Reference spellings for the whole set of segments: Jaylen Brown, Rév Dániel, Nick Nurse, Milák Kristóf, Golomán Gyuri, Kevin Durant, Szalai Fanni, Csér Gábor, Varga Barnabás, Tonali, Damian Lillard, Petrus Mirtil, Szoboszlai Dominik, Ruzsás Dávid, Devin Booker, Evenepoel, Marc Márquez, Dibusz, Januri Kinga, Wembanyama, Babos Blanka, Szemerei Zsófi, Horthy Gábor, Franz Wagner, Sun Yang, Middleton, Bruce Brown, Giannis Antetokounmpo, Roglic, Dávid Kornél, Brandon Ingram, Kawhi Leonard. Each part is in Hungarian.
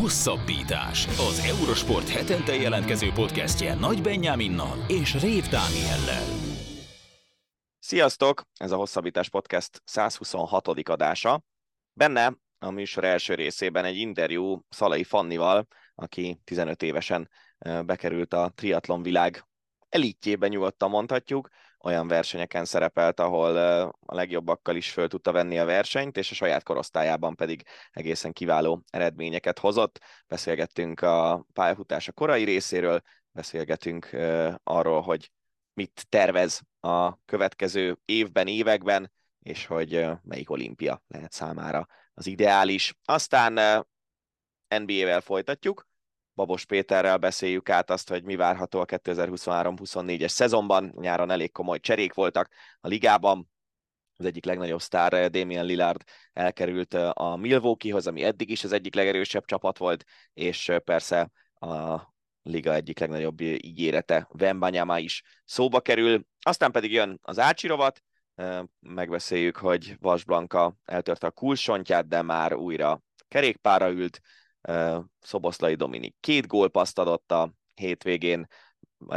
Hosszabbítás. Az Eurosport hetente jelentkező podcastje Nagy Benjáminnal és Rév Dániellel. Sziasztok! Ez a Hosszabbítás podcast 126. adása. Benne a műsor első részében egy interjú Szalai Fannival, aki 15 évesen bekerült a triatlon világ elitjében, nyugodtan mondhatjuk. Olyan versenyeken szerepelt, ahol a legjobbakkal is föl tudta venni a versenyt, és a saját korosztályában pedig egészen kiváló eredményeket hozott. Beszélgettünk a pályafutása korai részéről, beszélgetünk arról, hogy mit tervez a következő évben, években, és hogy melyik olimpia lehet számára az ideális. Aztán NBA-vel folytatjuk. Babos Péterrel beszéljük át azt, hogy mi várható a 2023-24-es szezonban. Nyáron elég komoly cserék voltak a ligában. Az egyik legnagyobb sztár, Damian Lillard elkerült a Milwaukeehoz, ami eddig is az egyik legerősebb csapat volt, és persze a liga egyik legnagyobb ígérete, Wembanyama is szóba kerül. Aztán pedig jön az Ácsi rovat. Megbeszéljük, hogy Babos Blanka eltörte a kulcsontját, de már újra kerékpárra ült. Szoboszlai Dominik 2 gólpasszt adott a hétvégén,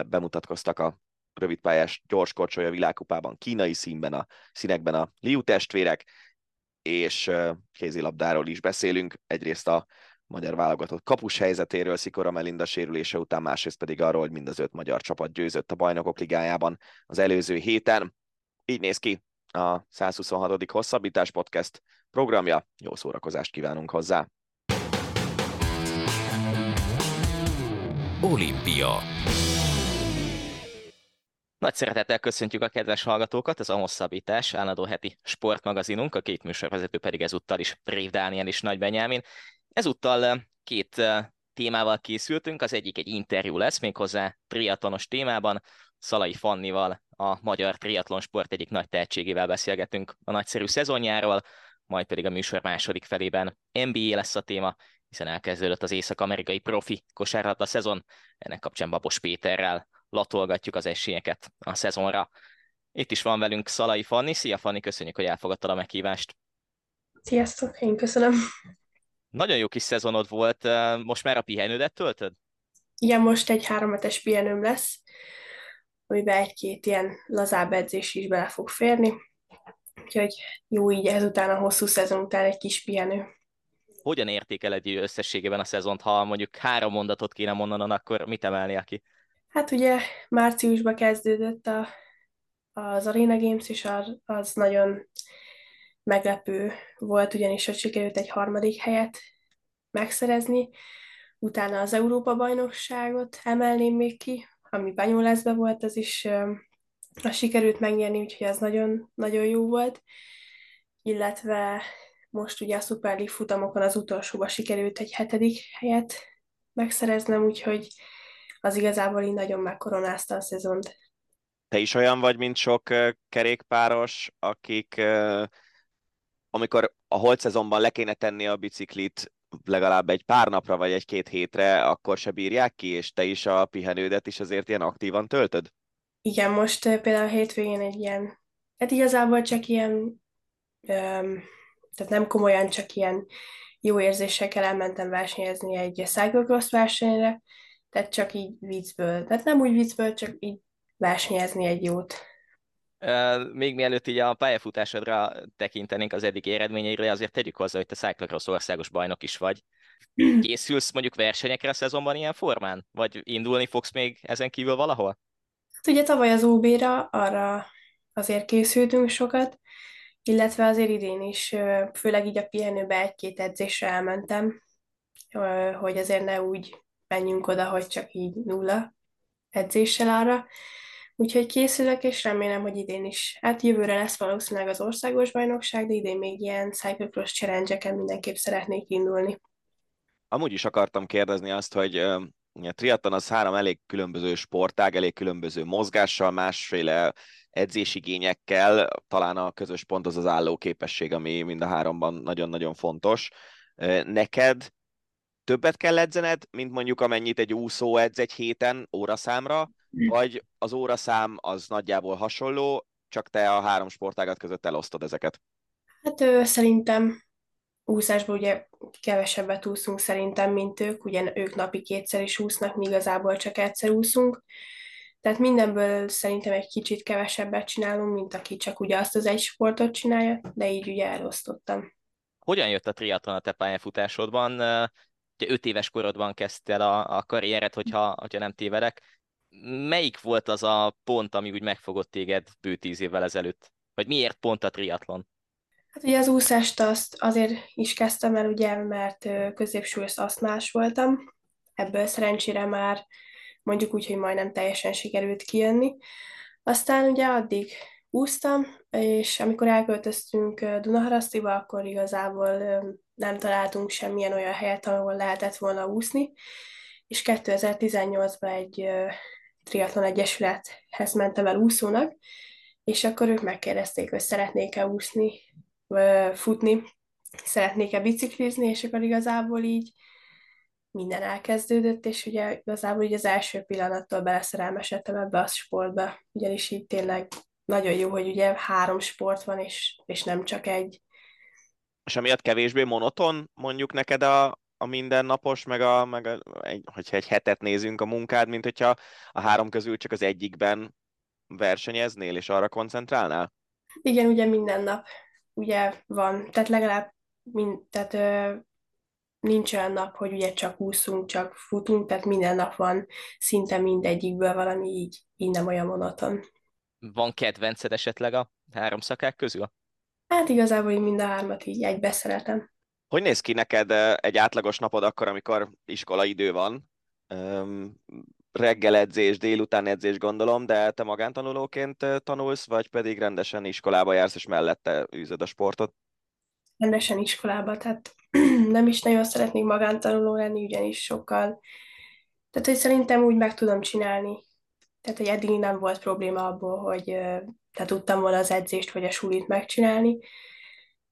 bemutatkoztak a rövidpályás gyorskorcsolya világkupában kínai színekben a Liu testvérek, és kézilabdáról is beszélünk, egyrészt a magyar válogatott kapus helyzetéről Szikora Melinda sérülése után, másrészt pedig arról, hogy mind az 5 magyar csapat győzött a Bajnokok Ligájában az előző héten. Így néz ki a 126. Hosszabbítás podcast programja, jó szórakozást kívánunk hozzá! Olimpia. Nagy szeretettel köszöntjük a kedves hallgatókat, ez a Hosszabbítás, állandó heti sportmagazinunk, a két műsorvezető pedig ezúttal is Rév Dániel és Nagy Benyámin. Ezúttal 2 témával készültünk, az egyik egy interjú lesz, méghozzá triatlonos témában, Szalai Fannival, a magyar triatlonsport egyik nagy tehetségével beszélgetünk a nagyszerű szezonjáról, majd pedig a műsor második felében NBA lesz a téma, hiszen elkezdődött az észak-amerikai profi kosárlabda szezon, ennek kapcsán Babos Péterrel latolgatjuk az esélyeket a szezonra. Itt is van velünk Szalai Fanni. Szia Fanni, köszönjük, hogy elfogadtad a meghívást. Sziasztok, én köszönöm. Nagyon jó kis szezonod volt, most már a pihenődet töltöd? Igen, most egy 3 hetes pihenőm lesz, amiben 1-2 ilyen lazább edzés is bele fog férni, úgyhogy jó így ezután, a hosszú szezon után egy kis pihenő. Hogyan értékeled összességében a szezont? Ha mondjuk 3 mondatot kéne mondanon, akkor mit emelnél ki? Hát ugye márciusban kezdődött az Arena Games, és az nagyon meglepő volt, ugyanis ott sikerült egy 3. helyet megszerezni. Utána az Európa-bajnokságot emelném még ki, ami Banyoleszbe volt, az is az sikerült megnyerni, úgyhogy ez nagyon-nagyon jó volt. Illetve most ugye a Super League futamokon az utolsóban sikerült egy 7. helyet megszereznem, úgyhogy az igazából így nagyon megkoronázta a szezont. Te is olyan vagy, mint sok kerékpáros, akik amikor a holt szezonban le kéne tenni a biciklit legalább egy pár napra, vagy 1-2 hétre, akkor se bírják ki, és te is a pihenődet is azért ilyen aktívan töltöd? Igen, most például a hétvégén egy ilyen, hát igazából csak ilyen... Tehát nem komolyan, csak ilyen jó érzésekkel elmentem versenyezni egy cyclocross versenyre, tehát csak így viccből. Tehát nem úgy viccből, csak így versenyezni egy jót. Még mielőtt így a pályafutásodra tekintenénk, az eddig eredményeire, azért tegyük hozzá, hogy te cyclocross országos bajnok is vagy. Készülsz mondjuk versenyekre a szezonban ilyen formán? Vagy indulni fogsz még ezen kívül valahol? Hát ugye tavaly az OB-ra, arra azért készültünk sokat, illetve azért idén is, főleg így a pihenőbe 1-2 edzésre elmentem, hogy azért ne úgy menjünk oda, hogy csak így 0 edzéssel arra. Úgyhogy készülök, és remélem, hogy idén is. Hát jövőre lesz valószínűleg az országos bajnokság, de idén még ilyen cyclocross challenge-eken mindenképp szeretnék indulni. Amúgy is akartam kérdezni azt, hogy a triatlon az 3 elég különböző sportág, elég különböző mozgással, másféle edzésigényekkel, talán a közös pont az az állóképesség, ami mind a 3-ban nagyon-nagyon fontos. Neked többet kell edzened, mint mondjuk amennyit egy úszó edz egy héten óraszámra, vagy az óraszám az nagyjából hasonló, csak te a 3 sportágat között elosztod ezeket? Hát szerintem úszásból ugye kevesebbet úszunk szerintem, mint ők, ugye ők napi kétszer is úsznak, mi igazából csak egyszer úszunk. Tehát mindenből szerintem egy kicsit kevesebbet csinálunk, mint aki csak ugye azt az egy sportot csinálja, de így ugye elosztottam. Hogyan jött a triatlon a te pályafutásodban? Ugye 5 éves korodban kezdtél a karriered, hogyha nem tévedek. Melyik volt az a pont, ami úgy megfogott téged bő 10 évvel ezelőtt? Vagy miért pont a triatlon? Hát ugye az úszást azt azért is kezdtem el, ugye, mert középsúlyos asztmás voltam. Ebből szerencsére már mondjuk úgy, hogy majdnem teljesen sikerült kijönni. Aztán ugye addig úsztam, és amikor elköltöztünk Dunaharasztiba, akkor igazából nem találtunk semmilyen olyan helyet, ahol lehetett volna úszni, és 2018-ban egy triatlon egyesülethez mentem el úszónak, és akkor ők megkérdezték, hogy szeretnék-e úszni, futni, szeretnék-e biciklizni, és akkor igazából így minden elkezdődött, és ugye igazából így az első pillanattól beleszerelmesedtem ebbe a sportba, ugyanis így tényleg nagyon jó, hogy ugye 3 sport van, és nem csak egy. És amiatt kevésbé monoton mondjuk neked a mindennapos, meg a hogyha egy hetet nézünk a munkád, mint hogyha a 3 közül csak az egyikben versenyeznél, és arra koncentrálnál? Igen, ugye minden nap ugye van, tehát legalább nincs olyan nap, hogy ugye csak úszunk, csak futunk, tehát minden nap van szinte mindegyikből valami, így nem olyan monoton. Van kedvenced esetleg a 3 szakák közül? Hát igazából így mind a 3-at így egybe szeretem. Hogy néz ki neked egy átlagos napod akkor, amikor iskolaidő van? Reggel edzés, délután edzés gondolom, de te magántanulóként tanulsz, vagy pedig rendesen iskolába jársz, és mellette űzöd a sportot? Rendesen iskolába, tehát nem is nagyon szeretnék magántanuló lenni, ugyanis sokkal. Tehát, hogy szerintem úgy meg tudom csinálni. Tehát, hogy eddig nem volt probléma abból, hogy te tudtam volna az edzést, vagy a sulit megcsinálni.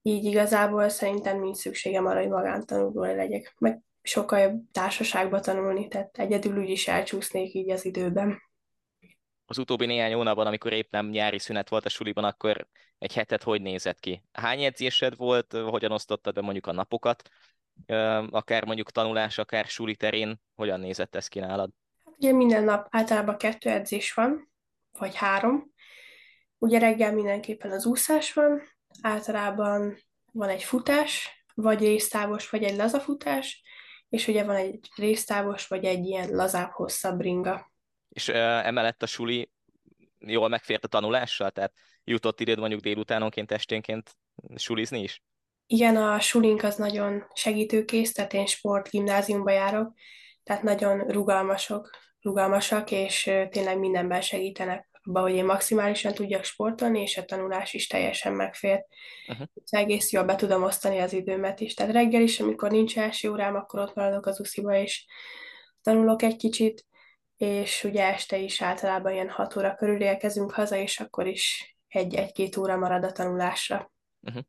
Így igazából szerintem nincs szükségem arra, hogy magántanuló legyek. Meg sokkal jobb társaságba tanulni, tehát egyedül úgyis elcsúsznék így az időben. Az utóbbi néhány hónapban, amikor épp nem nyári szünet volt a suliban, akkor egy hetet hogy nézett ki? Hány edzésed volt? Hogyan osztottad be mondjuk a napokat? Akár mondjuk tanulás, akár suli terén, hogyan nézett ez ki nálad? Ugye minden nap általában 2 edzés van, vagy 3. Ugye reggel mindenképpen az úszás van, általában van egy futás, vagy résztávos, vagy egy lazafutás, és ugye van egy résztávos, vagy egy ilyen lazább, hosszabb ringa. És emellett a suli jól megfért a tanulással? Tehát jutott időd mondjuk délutánonként, esténként sulizni is? Igen, a sulink az nagyon segítőkész, tehát én sportgimnáziumba járok, tehát nagyon rugalmasak, és tényleg mindenben segítenek abban, hogy én maximálisan tudjak sportolni, és a tanulás is teljesen megfér. Uh-huh. Egész jól be tudom osztani az időmet is. Tehát reggel is, amikor nincs első órám, akkor ott maradok az usziba, és tanulok egy kicsit, és ugye este is általában ilyen 6 óra körül érkezünk haza, és akkor is 1-2 óra marad a tanulásra. Uh-huh.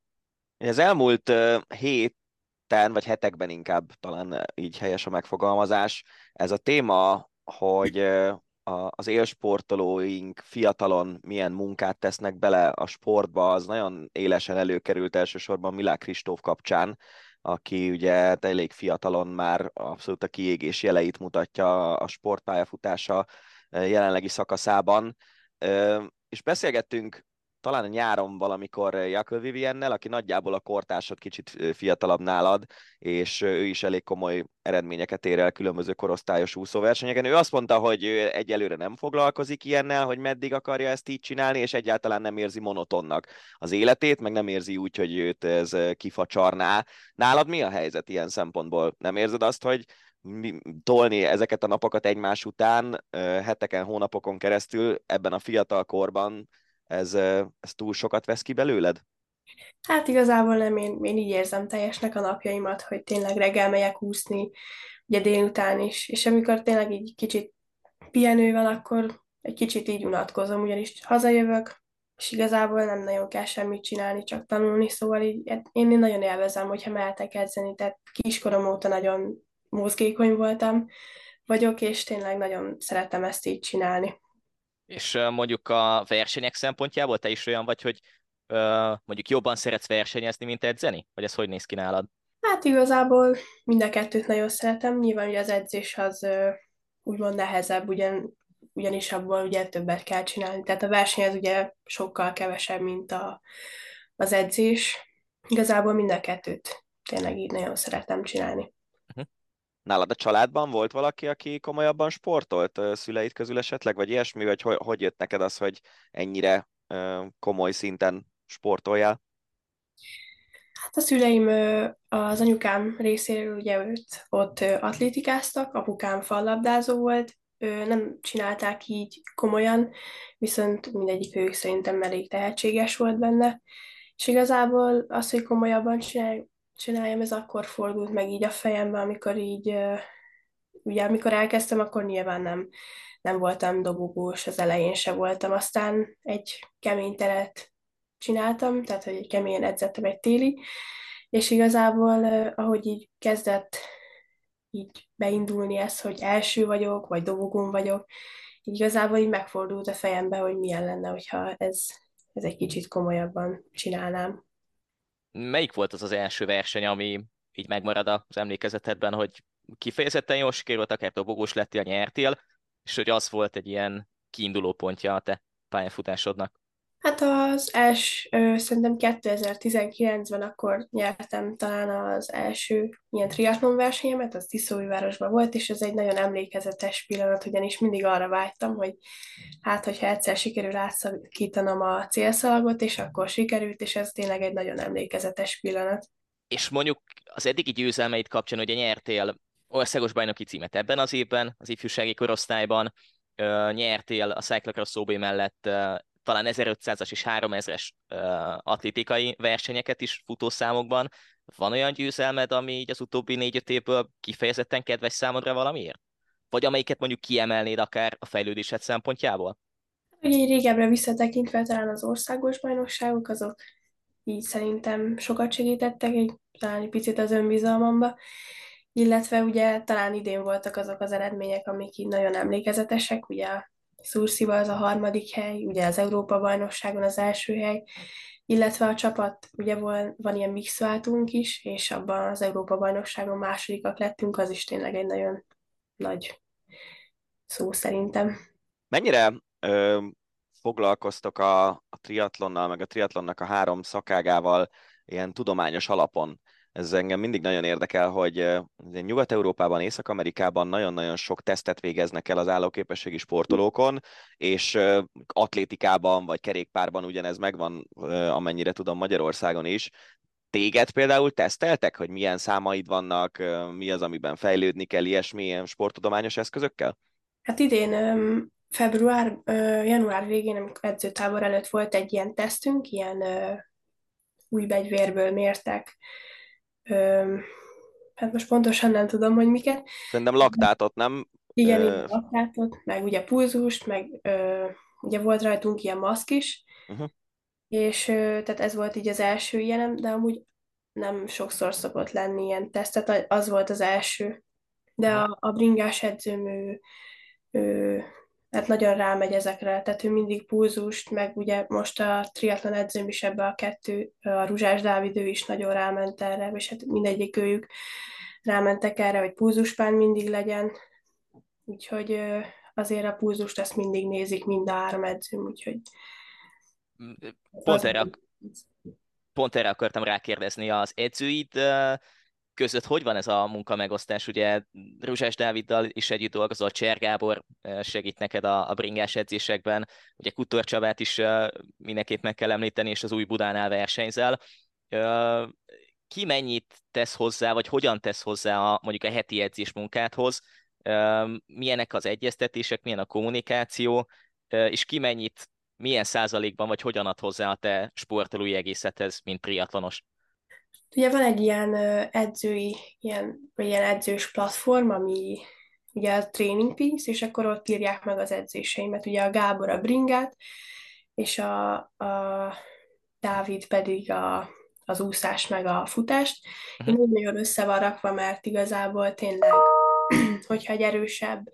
Az elmúlt héten, vagy hetekben inkább talán így helyes a megfogalmazás, ez a téma, hogy az élsportolóink fiatalon milyen munkát tesznek bele a sportba, az nagyon élesen előkerült elsősorban Milák Kristóf kapcsán, aki ugye elég fiatalon már abszolút a kiégés jeleit mutatja a sportpályafutása jelenlegi szakaszában. És beszélgettünk talán nyáron valamikor Jakl Viviennel, aki nagyjából a kortársad, kicsit fiatalabb nálad, és ő is elég komoly eredményeket ér el különböző korosztályos úszóversenyeken. Ő azt mondta, hogy ő egyelőre nem foglalkozik ilyennel, hogy meddig akarja ezt így csinálni, és egyáltalán nem érzi monotonnak az életét, meg nem érzi úgy, hogy őt ez kifacsarná. Nálad mi a helyzet ilyen szempontból? Nem érzed azt, hogy tolni ezeket a napokat egymás után, heteken, hónapokon keresztül ebben a fiatal korban, ez túl sokat vesz ki belőled? Hát igazából nem, én így érzem teljesnek a napjaimat, hogy tényleg reggel megyek úszni, ugye délután is, és amikor tényleg így kicsit pihenő van, akkor egy kicsit így unatkozom, ugyanis hazajövök, és igazából nem nagyon kell semmit csinálni, csak tanulni, szóval így, én nagyon élvezem, hogyha mehetek edzeni, tehát kiskorom óta nagyon mozgékony vagyok, és tényleg nagyon szeretem ezt így csinálni. És mondjuk a versenyek szempontjából te is olyan vagy, hogy mondjuk jobban szeretsz versenyezni, mint edzeni? Vagy ez hogy néz ki nálad? Hát igazából mind a kettőt nagyon szeretem. Nyilván ugye az edzés az úgymond nehezebb, ugyanis abból ugye többet kell csinálni. Tehát a verseny az ugye sokkal kevesebb, mint az edzés. Igazából mind a kettőt tényleg így nagyon szeretem csinálni. Nálad a családban volt valaki, aki komolyabban sportolt szüleid közül esetleg, vagy ilyesmi, vagy hogy jött neked az, hogy ennyire komoly szinten sportoljál? Hát a szüleim, az anyukám részéről ugye őt ott atlétikáztak, apukám fallabdázó volt, nem csinálták így komolyan, viszont mindegyik ők szerintem elég tehetséges volt benne, és igazából az, hogy komolyabban csináljam, ez akkor fordult meg így a fejembe, amikor így, ugye amikor elkezdtem, akkor nyilván nem voltam dobogós, az elején se voltam, aztán egy kemény teret csináltam, tehát hogy keményen edzettem egy téli, és igazából ahogy így kezdett így beindulni ez, hogy első vagyok, vagy dobogón vagyok, így igazából így megfordult a fejembe, hogy milyen lenne, hogyha ez egy kicsit komolyabban csinálnám. Melyik volt az első verseny, ami így megmarad az emlékezetedben, hogy kifejezetten jól sikerült, akár dobogós lettél, nyertél, és hogy az volt egy ilyen kiinduló pontja a te pályafutásodnak? Hát az első, szerintem 2019-ben akkor nyertem talán az első ilyen triatlon versenyemet, az Tiszóújvárosban volt, és ez egy nagyon emlékezetes pillanat, ugyanis mindig arra vágytam, hogy hát, hogyha egyszer sikerül átszakítanom a célszalagot, és akkor sikerült, és ez tényleg egy nagyon emlékezetes pillanat. És mondjuk az eddigi győzelmeid kapcsán, ugye nyertél országos bajnoki címet ebben az évben, az ifjúsági korosztályban, nyertél a cyclocross OB mellett talán 1500-as és 3000-es atlétikai versenyeket is futószámokban. Van olyan győzelmed, ami így az utóbbi 4-5 évből kifejezetten kedves számodra valamiért? Vagy amelyiket mondjuk kiemelnéd akár a fejlődésed szempontjából? Ugye régebbre visszatekintve talán az országos bajnokságok, azok így szerintem sokat segítettek, így talán egy picit az önbizalmamba, illetve ugye talán idén voltak azok az eredmények, amik így nagyon emlékezetesek, ugye Szúrsziba az a 3. hely, ugye az Európa-bajnokságon az első hely, illetve a csapat, ugye van ilyen mixváltunk is, és abban az Európa-bajnokságon másodikak lettünk, az is tényleg egy nagyon nagy szó szerintem. Mennyire foglalkoztok a triatlonnal, meg a triatlonnak a 3 szakágával ilyen tudományos alapon? Ez engem mindig nagyon érdekel, hogy Nyugat-Európában, Észak-Amerikában nagyon-nagyon sok tesztet végeznek el az állóképességi sportolókon, és atlétikában vagy kerékpárban ugyanez megvan, amennyire tudom, Magyarországon is. Téged például teszteltek, hogy milyen számaid vannak, mi az, amiben fejlődni kell, ilyesmi sporttudományos eszközökkel? Hát idén január végén, amikor edzőtábor előtt volt egy ilyen tesztünk, ilyen újbegyvérből mértek, hát most pontosan nem tudom, hogy miket. Szerintem laktátot, nem? Igen, laktátot, meg ugye pulzust, meg ugye volt rajtunk ilyen maszk is, és tehát ez volt így az első ilyenem, de amúgy nem sokszor szokott lenni ilyen tesztet, az volt az első. De a bringás edzőm, ő hát nagyon rámegy ezekre, tehát ő mindig pulzust, meg ugye most a triatlon edzőm is ebbe a 2, a Ruzsás Dávid, ő is nagyon ráment erre, és hát mindegyik őjük rámentek erre, hogy pulzuspán mindig legyen, úgyhogy azért a pulzust ezt mindig nézik mind a 3 edzőm, úgyhogy... Pont erre akartam rákérdezni, az edzőid között hogy van ez a munkamegosztás? Ugye Ruzsás Dáviddal is együtt dolgozol, Csér Gábor segít neked a bringás edzésekben, ugye Kuttor Csabát is mindenképp meg kell említeni, és az Új Budánál versenyzel. Ki mennyit tesz hozzá, vagy hogyan tesz hozzá mondjuk a heti edzés munkádhoz? Milyenek az egyeztetések, milyen a kommunikáció, és ki mennyit, milyen százalékban, vagy hogyan ad hozzá a te sportolói egészethez, mint triatlonos? Ugye van egy ilyen ilyen edzős platform, ami ugye a Training Peaks, és akkor ott írják meg az edzéseimet. Ugye a Gábor a bringát, és a Dávid pedig az úszás meg a futást. Nagyon össze van rakva, mert igazából tényleg, hogyha egy erősebb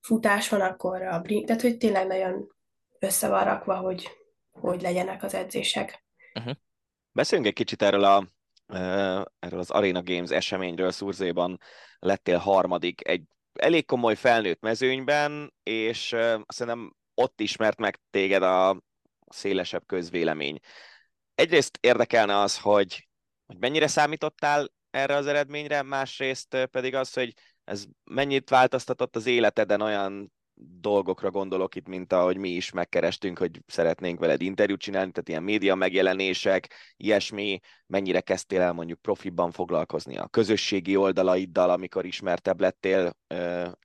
futás van, akkor tehát hogy tényleg nagyon össze van rakva, hogy legyenek az edzések. Uh-huh. Beszéljünk egy kicsit erről az Arena Games eseményről. Szurzéban lettél harmadik egy elég komoly felnőtt mezőnyben, és szerintem ott ismert meg téged a szélesebb közvélemény. Egyrészt érdekelne az, hogy mennyire számítottál erre az eredményre, másrészt pedig az, hogy ez mennyit változtatott az életeden, olyan dolgokra gondolok itt, mint ahogy mi is megkerestünk, hogy szeretnénk veled interjút csinálni, tehát ilyen média megjelenések, ilyesmi, mennyire kezdtél el mondjuk profiban foglalkozni a közösségi oldalaiddal, amikor ismertebb lettél,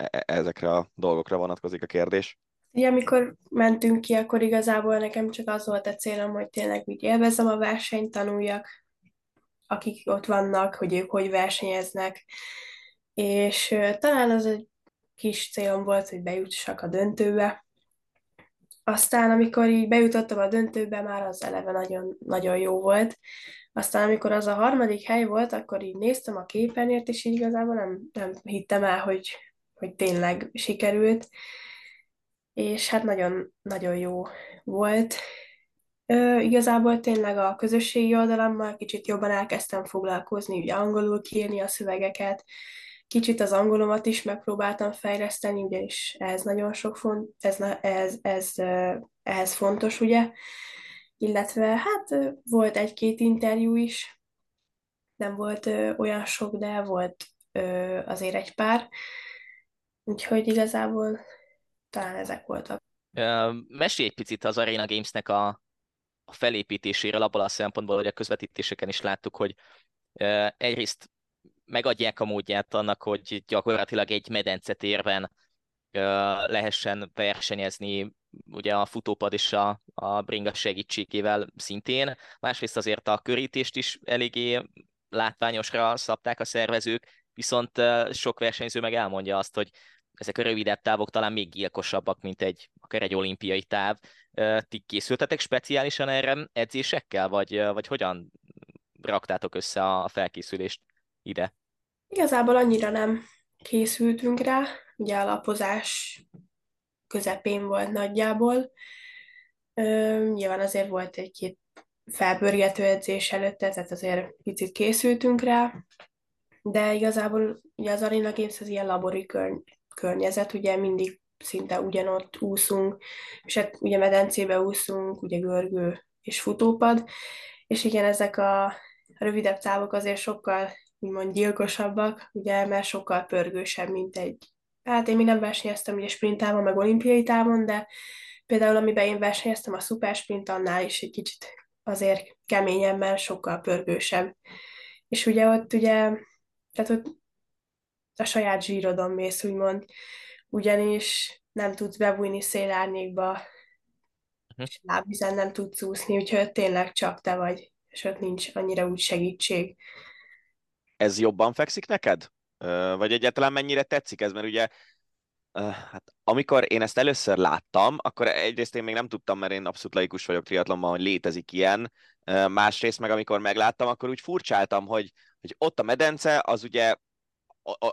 ezekre a dolgokra vonatkozik a kérdés. Ugye, amikor mentünk ki, akkor igazából nekem csak az volt a célom, hogy tényleg úgy élvezem a versenyt, tanuljak, akik ott vannak, hogy ők hogy versenyeznek, és talán az egy kis célom volt, hogy bejutsak a döntőbe. Aztán, amikor így bejutottam a döntőbe, már az eleve nagyon, nagyon jó volt. Aztán, amikor az a harmadik hely volt, akkor így néztem a képernyőt, és így igazából nem hittem el, hogy tényleg sikerült. És hát nagyon, nagyon jó volt. Igazából tényleg a közösségi oldalammal kicsit jobban elkezdtem foglalkozni, ugye angolul kiírni a szövegeket, kicsit az angolomat is megpróbáltam fejleszteni, ugyanis ez nagyon sok ez fontos, ugye? Illetve hát volt egy-két interjú is, nem volt olyan sok, de volt azért egy pár, úgyhogy igazából talán ezek voltak. Mesélj egy picit az Arena Games-nek a felépítéséről, abból a szempontból, hogy a közvetítéseken is láttuk, hogy egyrészt megadják a módját annak, hogy gyakorlatilag egy medencetérben lehessen versenyezni, ugye a futópad és a bringa segítségével szintén. Másrészt azért a körítést is eléggé látványosra szabták a szervezők, viszont sok versenyző meg elmondja azt, hogy ezek a rövidebb távok talán még gyilkosabbak, mint akár egy olimpiai táv. Ti készültetek speciálisan erre edzésekkel, vagy hogyan raktátok össze a felkészülést ide? Igazából annyira nem készültünk rá, ugye a lapozás közepén volt nagyjából. Nyilván azért volt egy-két felpörgető edzés előtte, tehát azért picit készültünk rá, de igazából ugye az Arena Games az ilyen labori környezet, ugye mindig szinte ugyanott úszunk, és hát ugye medencébe úszunk, ugye görgő és futópad, és igen, ezek a rövidebb távok azért sokkal úgymond gyilkosabbak, ugye, mert sokkal pörgősebb, mint egy... Hát én még nem versenyeztem ugye sprint távon, meg olimpiai távon, de például amiben én versenyeztem a szupersprint, annál is egy kicsit azért keményen, mert sokkal pörgősebb. És ugye ott tehát ott a saját zsírodon mész, úgymond, ugyanis nem tudsz bebújni szélárnyékba, és lábvizen nem tudsz úszni, úgyhogy tényleg csak te vagy, és ott nincs annyira úgy segítség. Ez jobban fekszik neked? Vagy egyáltalán mennyire tetszik ez? Mert ugye, hát amikor én ezt először láttam, akkor egyrészt én még nem tudtam, mert én abszolút laikus vagyok triatlonban, hogy létezik ilyen. Másrészt meg amikor megláttam, akkor úgy furcsáltam, hogy ott a medence, az ugye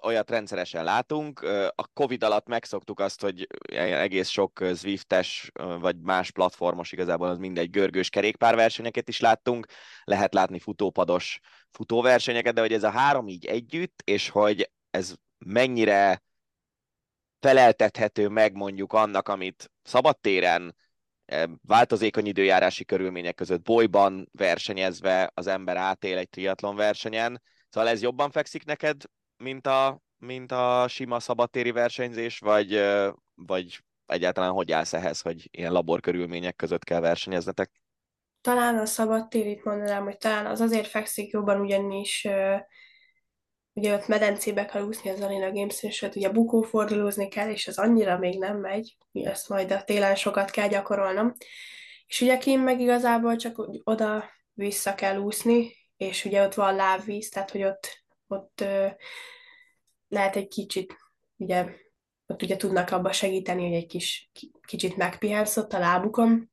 olyat rendszeresen látunk. A Covid alatt megszoktuk azt, hogy egész sok Zwiftes vagy más platformos, igazából az mindegy, görgős kerékpárversenyeket is láttunk. Lehet látni futópados futóversenyeket, de hogy ez a három így együtt, és hogy ez mennyire feleltethető meg mondjuk annak, amit szabadtéren, változékony időjárási körülmények között bolyban versenyezve az ember átél egy triatlon versenyen. Szóval ez jobban fekszik neked, mint a sima szabadtéri versenyzés, vagy egyáltalán hogy állsz ehhez, hogy ilyen laborkörülmények között kell versenyeznetek? Talán a szabadtérit mondanám, hogy talán az azért fekszik jobban, ugyanis ugye ott medencébe kell úszni az Arena Games-en, sőt ugye bukófordulózni kell, és az annyira még nem megy, ezt majd a télen sokat kell gyakorolnom. És ugye kint meg igazából csak oda-vissza kell úszni, és ugye ott van lábvíz, tehát hogy ott lehet egy kicsit, ugye, ott ugye tudnak abba segíteni, hogy egy kicsit megpihensz ott a lábukon.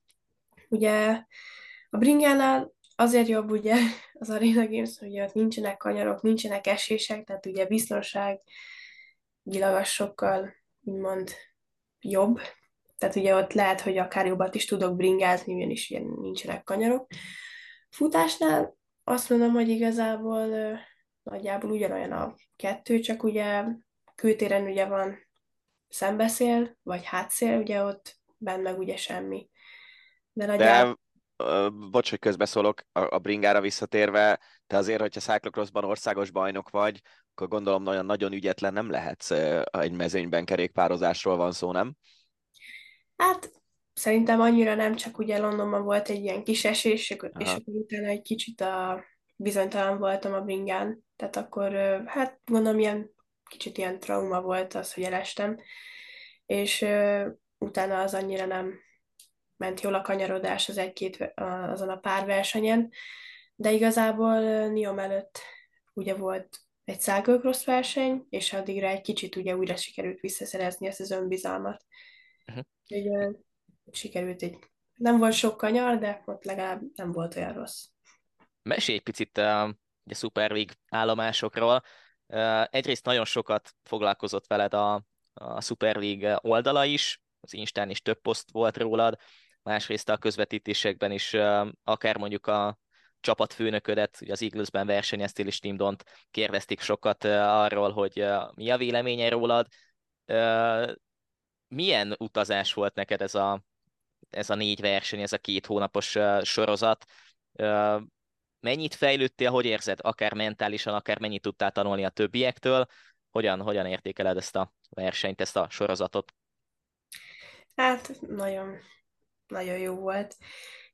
Ugye a bringánál azért jobb ugye az Arena Games, hogy ott nincsenek kanyarok, nincsenek esések, tehát ugye biztonságilag sokkal úgymond jobb. Tehát ugye ott lehet, hogy akár jobbat is tudok bringázni, ugyanis ugye nincsenek kanyarok. Futásnál azt mondom, hogy igazából nagyjából ugyanolyan a kettő, csak ugye kültéren ugye van szembeszél, vagy hátszél, ugye ott benn meg ugye semmi. De nagyjából... Bocs, hogy közbeszólok, a bringára visszatérve, te azért, hogyha cyclocrossban országos bajnok vagy, akkor gondolom nagyon ügyetlen nem lehetsz, egy mezőnyben kerékpározásról van szó, nem? Hát szerintem annyira nem, csak ugye Londonban volt egy ilyen kis esés, és akkor utána egy kicsit bizonytalan voltam a bringán, tehát akkor hát gondolom ilyen kicsit ilyen trauma volt az, hogy elestem, és utána az annyira nem ment jól a kanyarodás az egy-két azon a pár versenyen, de igazából Niom előtt ugye volt egy cyclocross verseny, és addigra egy kicsit ugye újra sikerült visszaszerezni ezt az önbizalmat. Úgyhogy sikerült egy... Nem volt sok kanyar, de ott legalább nem volt olyan rossz. Mesélj egy picit a Super League állomásokról. Egyrészt nagyon sokat foglalkozott veled a Super League oldala is, az Instán is több poszt volt rólad, másrészt a közvetítésekben is, akár mondjuk a csapatfőnöködet, ugye az Eaglesben versenyeztél, és Tim Dont kérdezték sokat arról, hogy mi a véleménye rólad. Milyen utazás volt neked ez a 4 verseny, ez a 2 hónapos sorozat? Mennyit fejlődtél, hogy érzed, akár mentálisan, akár mennyit tudtál tanulni a többiektől? Hogyan értékeled ezt a versenyt, ezt a sorozatot? Hát nagyon, nagyon jó volt.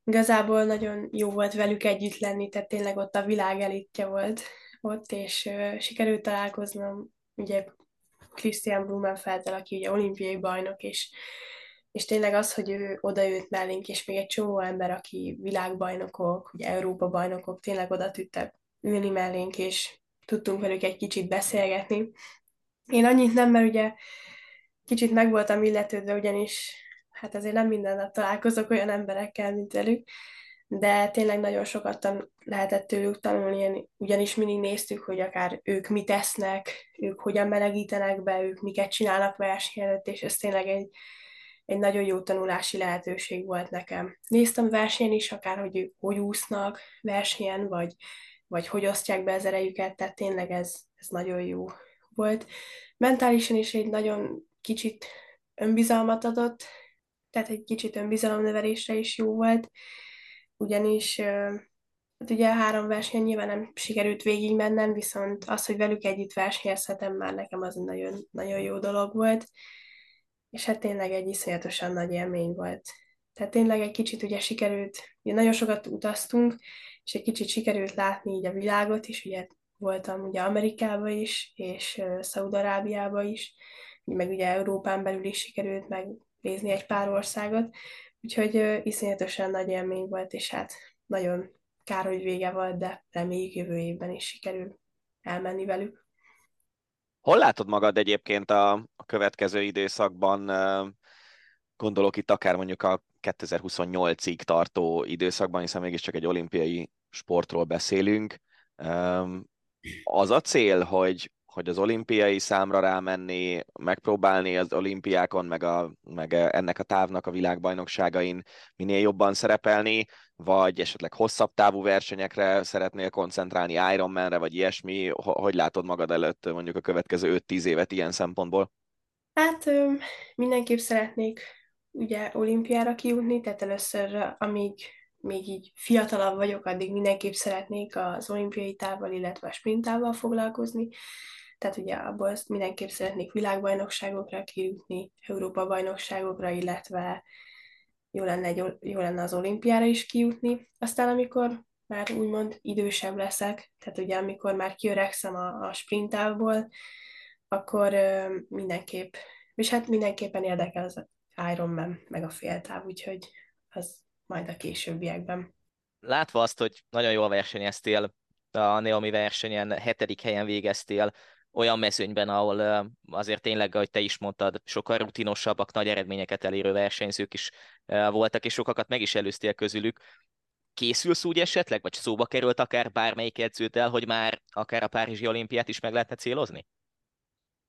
Igazából nagyon jó volt velük együtt lenni, tehát tényleg ott a világ elitje volt ott, és sikerült találkoznom ugye Christian Blumenfelddel, aki ugye olimpiai bajnok, és tényleg az, hogy ő odajött mellénk, és még egy csomó ember, aki világbajnokok, ugye Európa bajnokok, tényleg oda tudtak ülni mellénk, és tudtunk velük egy kicsit beszélgetni. Én annyit nem, mert ugye kicsit meg voltam illetődve, ugyanis hát azért nem minden nap találkozok olyan emberekkel, mint velük, de tényleg nagyon sokat lehetett tőlük tanulni, ugyanis mindig néztük, hogy akár ők mit tesznek, ők hogyan melegítenek be, ők miket csinálnak verseny előtt, és ez tényleg egy nagyon jó tanulási lehetőség volt nekem. Néztem versenyen is, akár hogy ők hogy úsznak versenyen, vagy hogy osztják be az erejüket, tehát tényleg ez nagyon jó volt. Mentálisan is egy nagyon kicsit önbizalmat adott, tehát egy kicsit önbizalomnövelésre is jó volt, ugyanis hát ugye 3 versenyen nyilván nem sikerült végigmennem, viszont az, hogy velük együtt versenyezhetem, már nekem az nagyon, nagyon jó dolog volt, és hát tényleg egy iszonyatosan nagy élmény volt. Tehát tényleg egy kicsit ugye sikerült, ugye nagyon sokat utaztunk, és egy kicsit sikerült látni így a világot is, ugye voltam ugye Amerikában is, és Szaúd-Arábiában is, meg ugye Európán belül is sikerült megnézni egy pár országot, úgyhogy iszonyatosan nagy élmény volt, és hát nagyon kár, hogy vége volt, de reméljük jövő évben is sikerül elmenni velük. Hol látod magad egyébként a következő időszakban? Gondolok itt akár mondjuk a 2028-ig tartó időszakban, hiszen mégiscsak egy olimpiai sportról beszélünk. Az a cél, hogy az olimpiai számra rámenni, megpróbálni az olimpiákon, meg ennek a távnak a világbajnokságain minél jobban szerepelni, vagy esetleg hosszabb távú versenyekre szeretnél koncentrálni, Ironmanre, vagy ilyesmi? Hogy látod magad előtt mondjuk a következő 5-10 évet ilyen szempontból? Hát mindenképp szeretnék ugye olimpiára kijutni, tehát először, amíg még így fiatalabb vagyok, addig mindenképp szeretnék az olimpiai távval, illetve a sprintával foglalkozni. Tehát ugye abból azt mindenképp szeretnék világbajnokságokra kijutni, Európa-bajnokságokra, illetve jó lenne az olimpiára is kijutni. Aztán amikor már úgymond idősebb leszek, tehát ugye amikor már kiöregszem a sprintávból, akkor mindenképp, és hát mindenképpen érdekel az Ironman, meg a féltáv, úgyhogy az majd a későbbiekben. Látva azt, hogy nagyon jól versenyeztél, a Naomi versenyen 7. helyen végeztél, olyan mezőnyben, ahol azért tényleg, ahogy te is mondtad, sokkal rutinosabbak, nagy eredményeket elérő versenyzők is voltak, és sokakat meg is előztél közülük. Készülsz úgy esetleg, vagy szóba került akár bármelyik edződdel, hogy már akár a Párizsi olimpiát is meg lehetne célozni?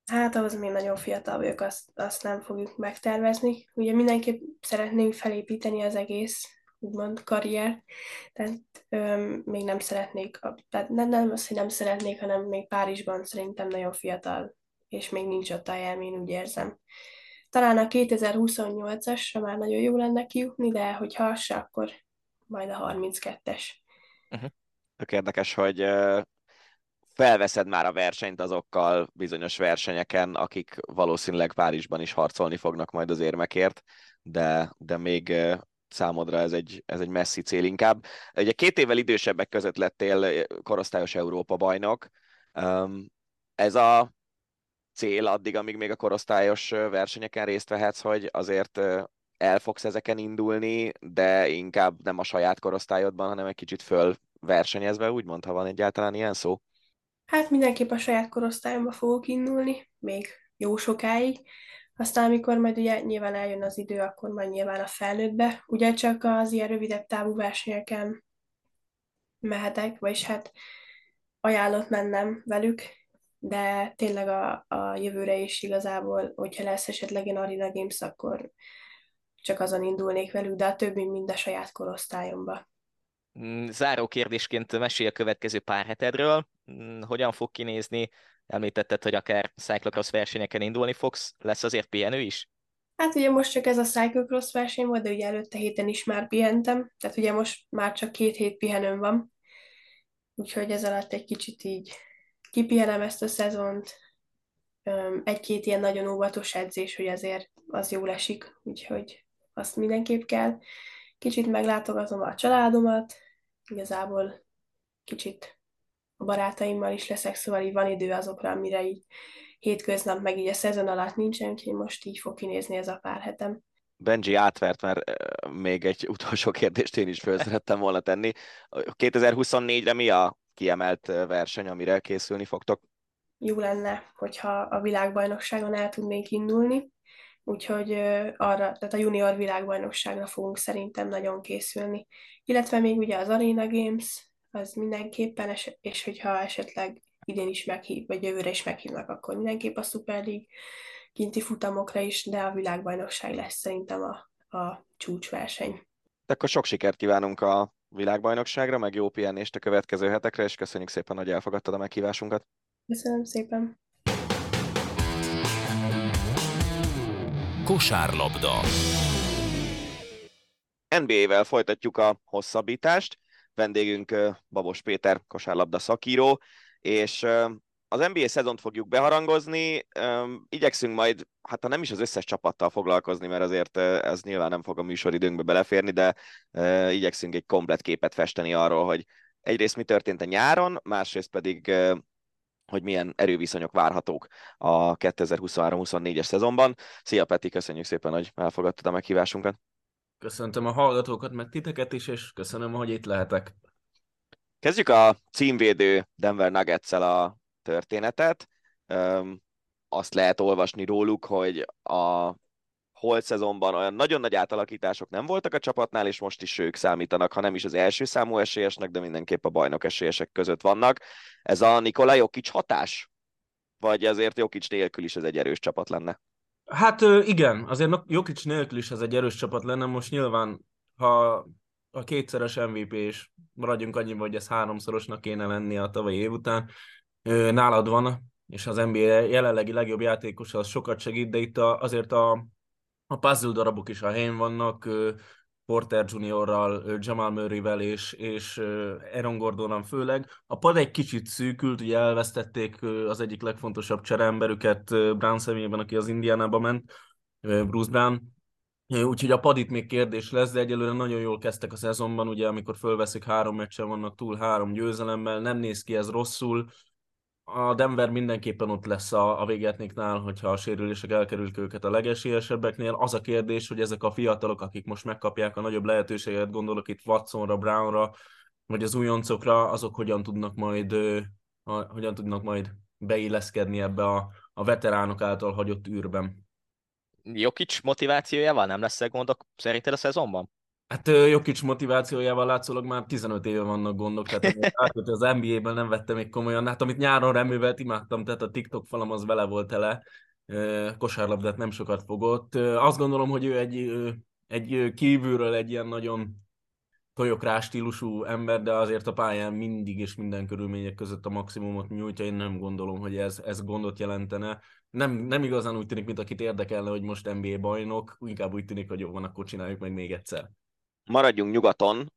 Hát ahhoz még nagyon fiatal vagyok, azt nem fogjuk megtervezni. Ugye mindenképp szeretnénk felépíteni az egész úgymond karrier, tehát még nem szeretnék, tehát nem azt, hogy nem szeretnék, hanem még Párizsban szerintem nagyon fiatal, és még nincs ott a helyen, én úgy érzem. Talán a 2028-asra már nagyon jó lenne kijutni, de hogyha az se, akkor majd a 32-es. Uh-huh. Tök érdekes, hogy felveszed már a versenyt azokkal bizonyos versenyeken, akik valószínűleg Párizsban is harcolni fognak majd az érmekért, de még számodra ez egy messzi cél inkább. Ugye 2 évvel idősebbek között lettél korosztályos Európa-bajnok. Ez a cél addig, amíg még a korosztályos versenyeken részt vehetsz, hogy azért el fogsz ezeken indulni, de inkább nem a saját korosztályodban, hanem egy kicsit fölversenyezve, úgymond, ha van egyáltalán ilyen szó? Hát mindenképp a saját korosztályomba fogok indulni, még jó sokáig. Aztán, amikor majd ugye nyilván eljön az idő, akkor majd nyilván a felnőttbe. Ugye csak az ilyen rövidebb távú versenyeken mehetek, vagyis hát ajánlott mennem velük, de tényleg a jövőre is igazából, hogyha lesz esetleg én Arena Games, akkor csak azon indulnék velük, de a többi mind a saját korosztályomba. Záró kérdésként mesélj a következő pár hetedről. Hogyan fog kinézni? Említetted, hogy akár cyclocross versenyeken indulni fogsz. Lesz azért pihenő is? Hát ugye most csak ez a cyclocross verseny volt, de ugye előtte héten is már pihentem. Tehát ugye most már csak 2 hét pihenőm van. Úgyhogy ez alatt egy kicsit így kipihenem ezt a szezont. 1-2 ilyen nagyon óvatos edzés, hogy azért az jól esik. Úgyhogy azt mindenképp kell. Kicsit meglátogatom a családomat. Igazából kicsit a barátaimmal is leszek, szóval így van idő azokra, amire így hétköznap, meg így a szezon alatt nincsen, úgyhogy most így fog kinézni ez a pár hetem. Benji átvert, mert még egy utolsó kérdést én is föl szerettem volna tenni. 2024-re mi a kiemelt verseny, amire készülni fogtok? Jó lenne, hogyha a világbajnokságon el tudnék indulni, úgyhogy arra, tehát a junior világbajnokságra fogunk szerintem nagyon készülni. Illetve még ugye az Arena Games, az mindenképpen, és hogyha esetleg idén is meghív, vagy jövőre is meghívnak, akkor mindenképp a Super League kinti futamokra is, de a világbajnokság lesz szerintem a csúcsverseny. Akkor sok sikert kívánunk a világbajnokságra, meg jó pihenést a következő hetekre, és köszönjük szépen, hogy elfogadtad a meghívásunkat. Köszönöm szépen. Kosárlabda. NBA-vel folytatjuk a hosszabbítást. Vendégünk Babos Péter, kosárlabda szakíró, és az NBA szezont fogjuk beharangozni, igyekszünk majd, hát ha nem is az összes csapattal foglalkozni, mert azért ez nyilván nem fog a műsoridőnkbe beleférni, de igyekszünk egy komplett képet festeni arról, hogy egyrészt mi történt a nyáron, másrészt pedig, hogy milyen erőviszonyok várhatók a 2023-24-es szezonban. Szia Peti, köszönjük szépen, hogy elfogadtad a meghívásunkat. Köszöntöm a hallgatókat, meg titeket is, és köszönöm, hogy itt lehetek. Kezdjük a címvédő Denver Nuggetszel a történetet. Azt lehet olvasni róluk, hogy a holt szezonban olyan nagyon nagy átalakítások nem voltak a csapatnál, és most is ők számítanak, ha nem is az első számú esélyesnek, de mindenképp a bajnok esélyesek között vannak. Ez a Nikola Jokic hatás? Vagy azért Jokic nélkül is ez egy erős csapat lenne? Hát igen, azért Jokic nélkül is ez egy erős csapat lenne, most nyilván, ha a kétszeres MVP és maradjunk annyiba, hogy ez 3-szorosnak kéne lennie a tavalyi év után, nálad van, és az NBA jelenlegi legjobb játékos az sokat segít, de itt azért a puzzle darabok is a helyén vannak, Porter Juniorral, Jamal Murrayvel és Aaron Gordonnal főleg. A pad egy kicsit szűkült, ugye elvesztették az egyik legfontosabb csereemberüket Brown személyében, aki az Indianába ment, Bruce Brown. Úgyhogy a pad itt még kérdés lesz, de egyelőre nagyon jól kezdtek a szezonban, ugye amikor fölveszik 3 meccsen vannak túl 3 győzelemmel, nem néz ki ez rosszul. A Denver mindenképpen ott lesz a végjátéknál, hogyha a sérülések elkerülik őket a legesélyesebbeknél. Az a kérdés, hogy ezek a fiatalok, akik most megkapják a nagyobb lehetőséget, gondolok itt Watsonra, Brownra, vagy az újoncokra, azok hogyan tudnak majd beilleszkedni ebbe a veteránok által hagyott űrben. Jokic motivációjával nem lesz gondok szerinted a szezonban? Hát Jokic motivációjával látszólag már 15 éve vannak gondok, tehát az NBA-ben nem vettem még komolyan, hát amit nyáron remővelt imádtam, tehát a TikTok falam az vele volt tele, kosárlabdát nem sokat fogott. Azt gondolom, hogy ő egy kívülről egy ilyen nagyon tojokrás stílusú ember, de azért a pályán mindig és minden körülmények között a maximumot nyújtja. Én nem gondolom, hogy ez gondot jelentene. Nem igazán úgy tűnik, mint akit érdekelne, hogy most NBA bajnok, inkább úgy tűnik, hogy jó van, akkor csináljuk meg még egyszer. Maradjunk nyugaton.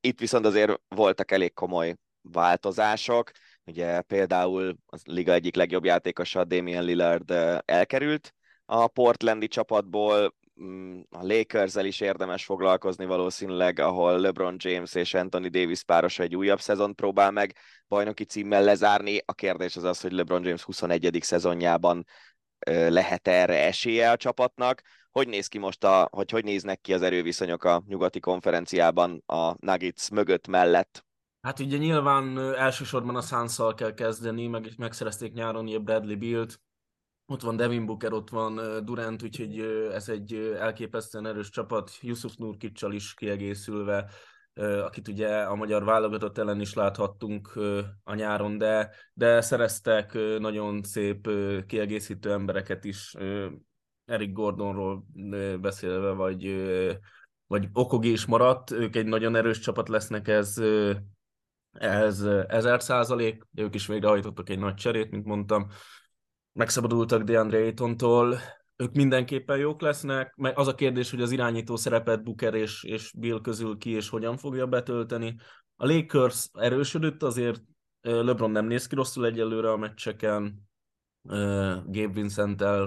Itt viszont azért voltak elég komoly változások. Ugye például a liga egyik legjobb játékosa, Damian Lillard elkerült a portlandi csapatból, a Lakers-el is érdemes foglalkozni valószínűleg, ahol LeBron James és Anthony Davis párosa egy újabb szezont próbál meg bajnoki címmel lezárni. A kérdés az, hogy LeBron James 21. szezonjában lehet erre esélye a csapatnak. Hogy néz ki most, hogy néznek ki az erőviszonyok a nyugati konferenciában a Nuggets mögött mellett? Hát ugye nyilván elsősorban a Suns-szal kell kezdeni, megszerezték nyáron ilyen Bradley Bealt, ott van Devin Booker, ott van Durant, úgyhogy ez egy elképesztően erős csapat, Jusuf Nurkicsal is kiegészülve, akit ugye a magyar válogatott ellen is láthattunk a nyáron, de szereztek nagyon szép kiegészítő embereket is, Eric Gordonról beszélve, vagy Okogi is maradt, ők egy nagyon erős csapat lesznek, ez 1000%, ők is végrehajtottak egy nagy cserét, mint mondtam, megszabadultak DeAndre Aytontól, ők mindenképpen jók lesznek, meg az a kérdés, hogy az irányító szerepet Booker és Bill közül ki és hogyan fogja betölteni. A Lakers erősödött, azért LeBron nem néz ki rosszul egyelőre a meccseken, Gabe Vincenttel,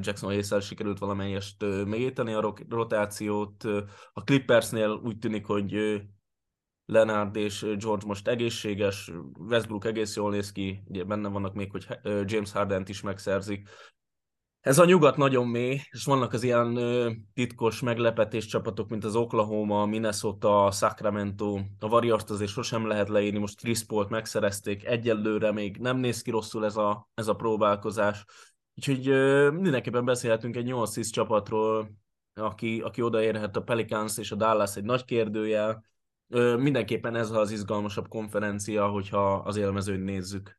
Jackson Hayes-el sikerült valamelyest megéteni a rotációt, a Clippersnél úgy tűnik, hogy Leonard és George most egészséges, Westbrook egész jól néz ki, ugye benne vannak még, hogy James Hardent is megszerzik. Ez a nyugat nagyon mély, és vannak az ilyen titkos meglepetés csapatok, mint az Oklahoma, Minnesota, Sacramento, a Warriors-t azért sosem lehet leírni, most Chris Paul-t megszerezték, egyelőre még nem néz ki rosszul ez a próbálkozás. Úgyhogy mindenképpen beszélhetünk egy 8-10 csapatról, aki odaérhet, a Pelicans és a Dallas egy nagy kérdőjel. Mindenképpen ez az izgalmasabb konferencia, hogyha az élmezőn nézzük.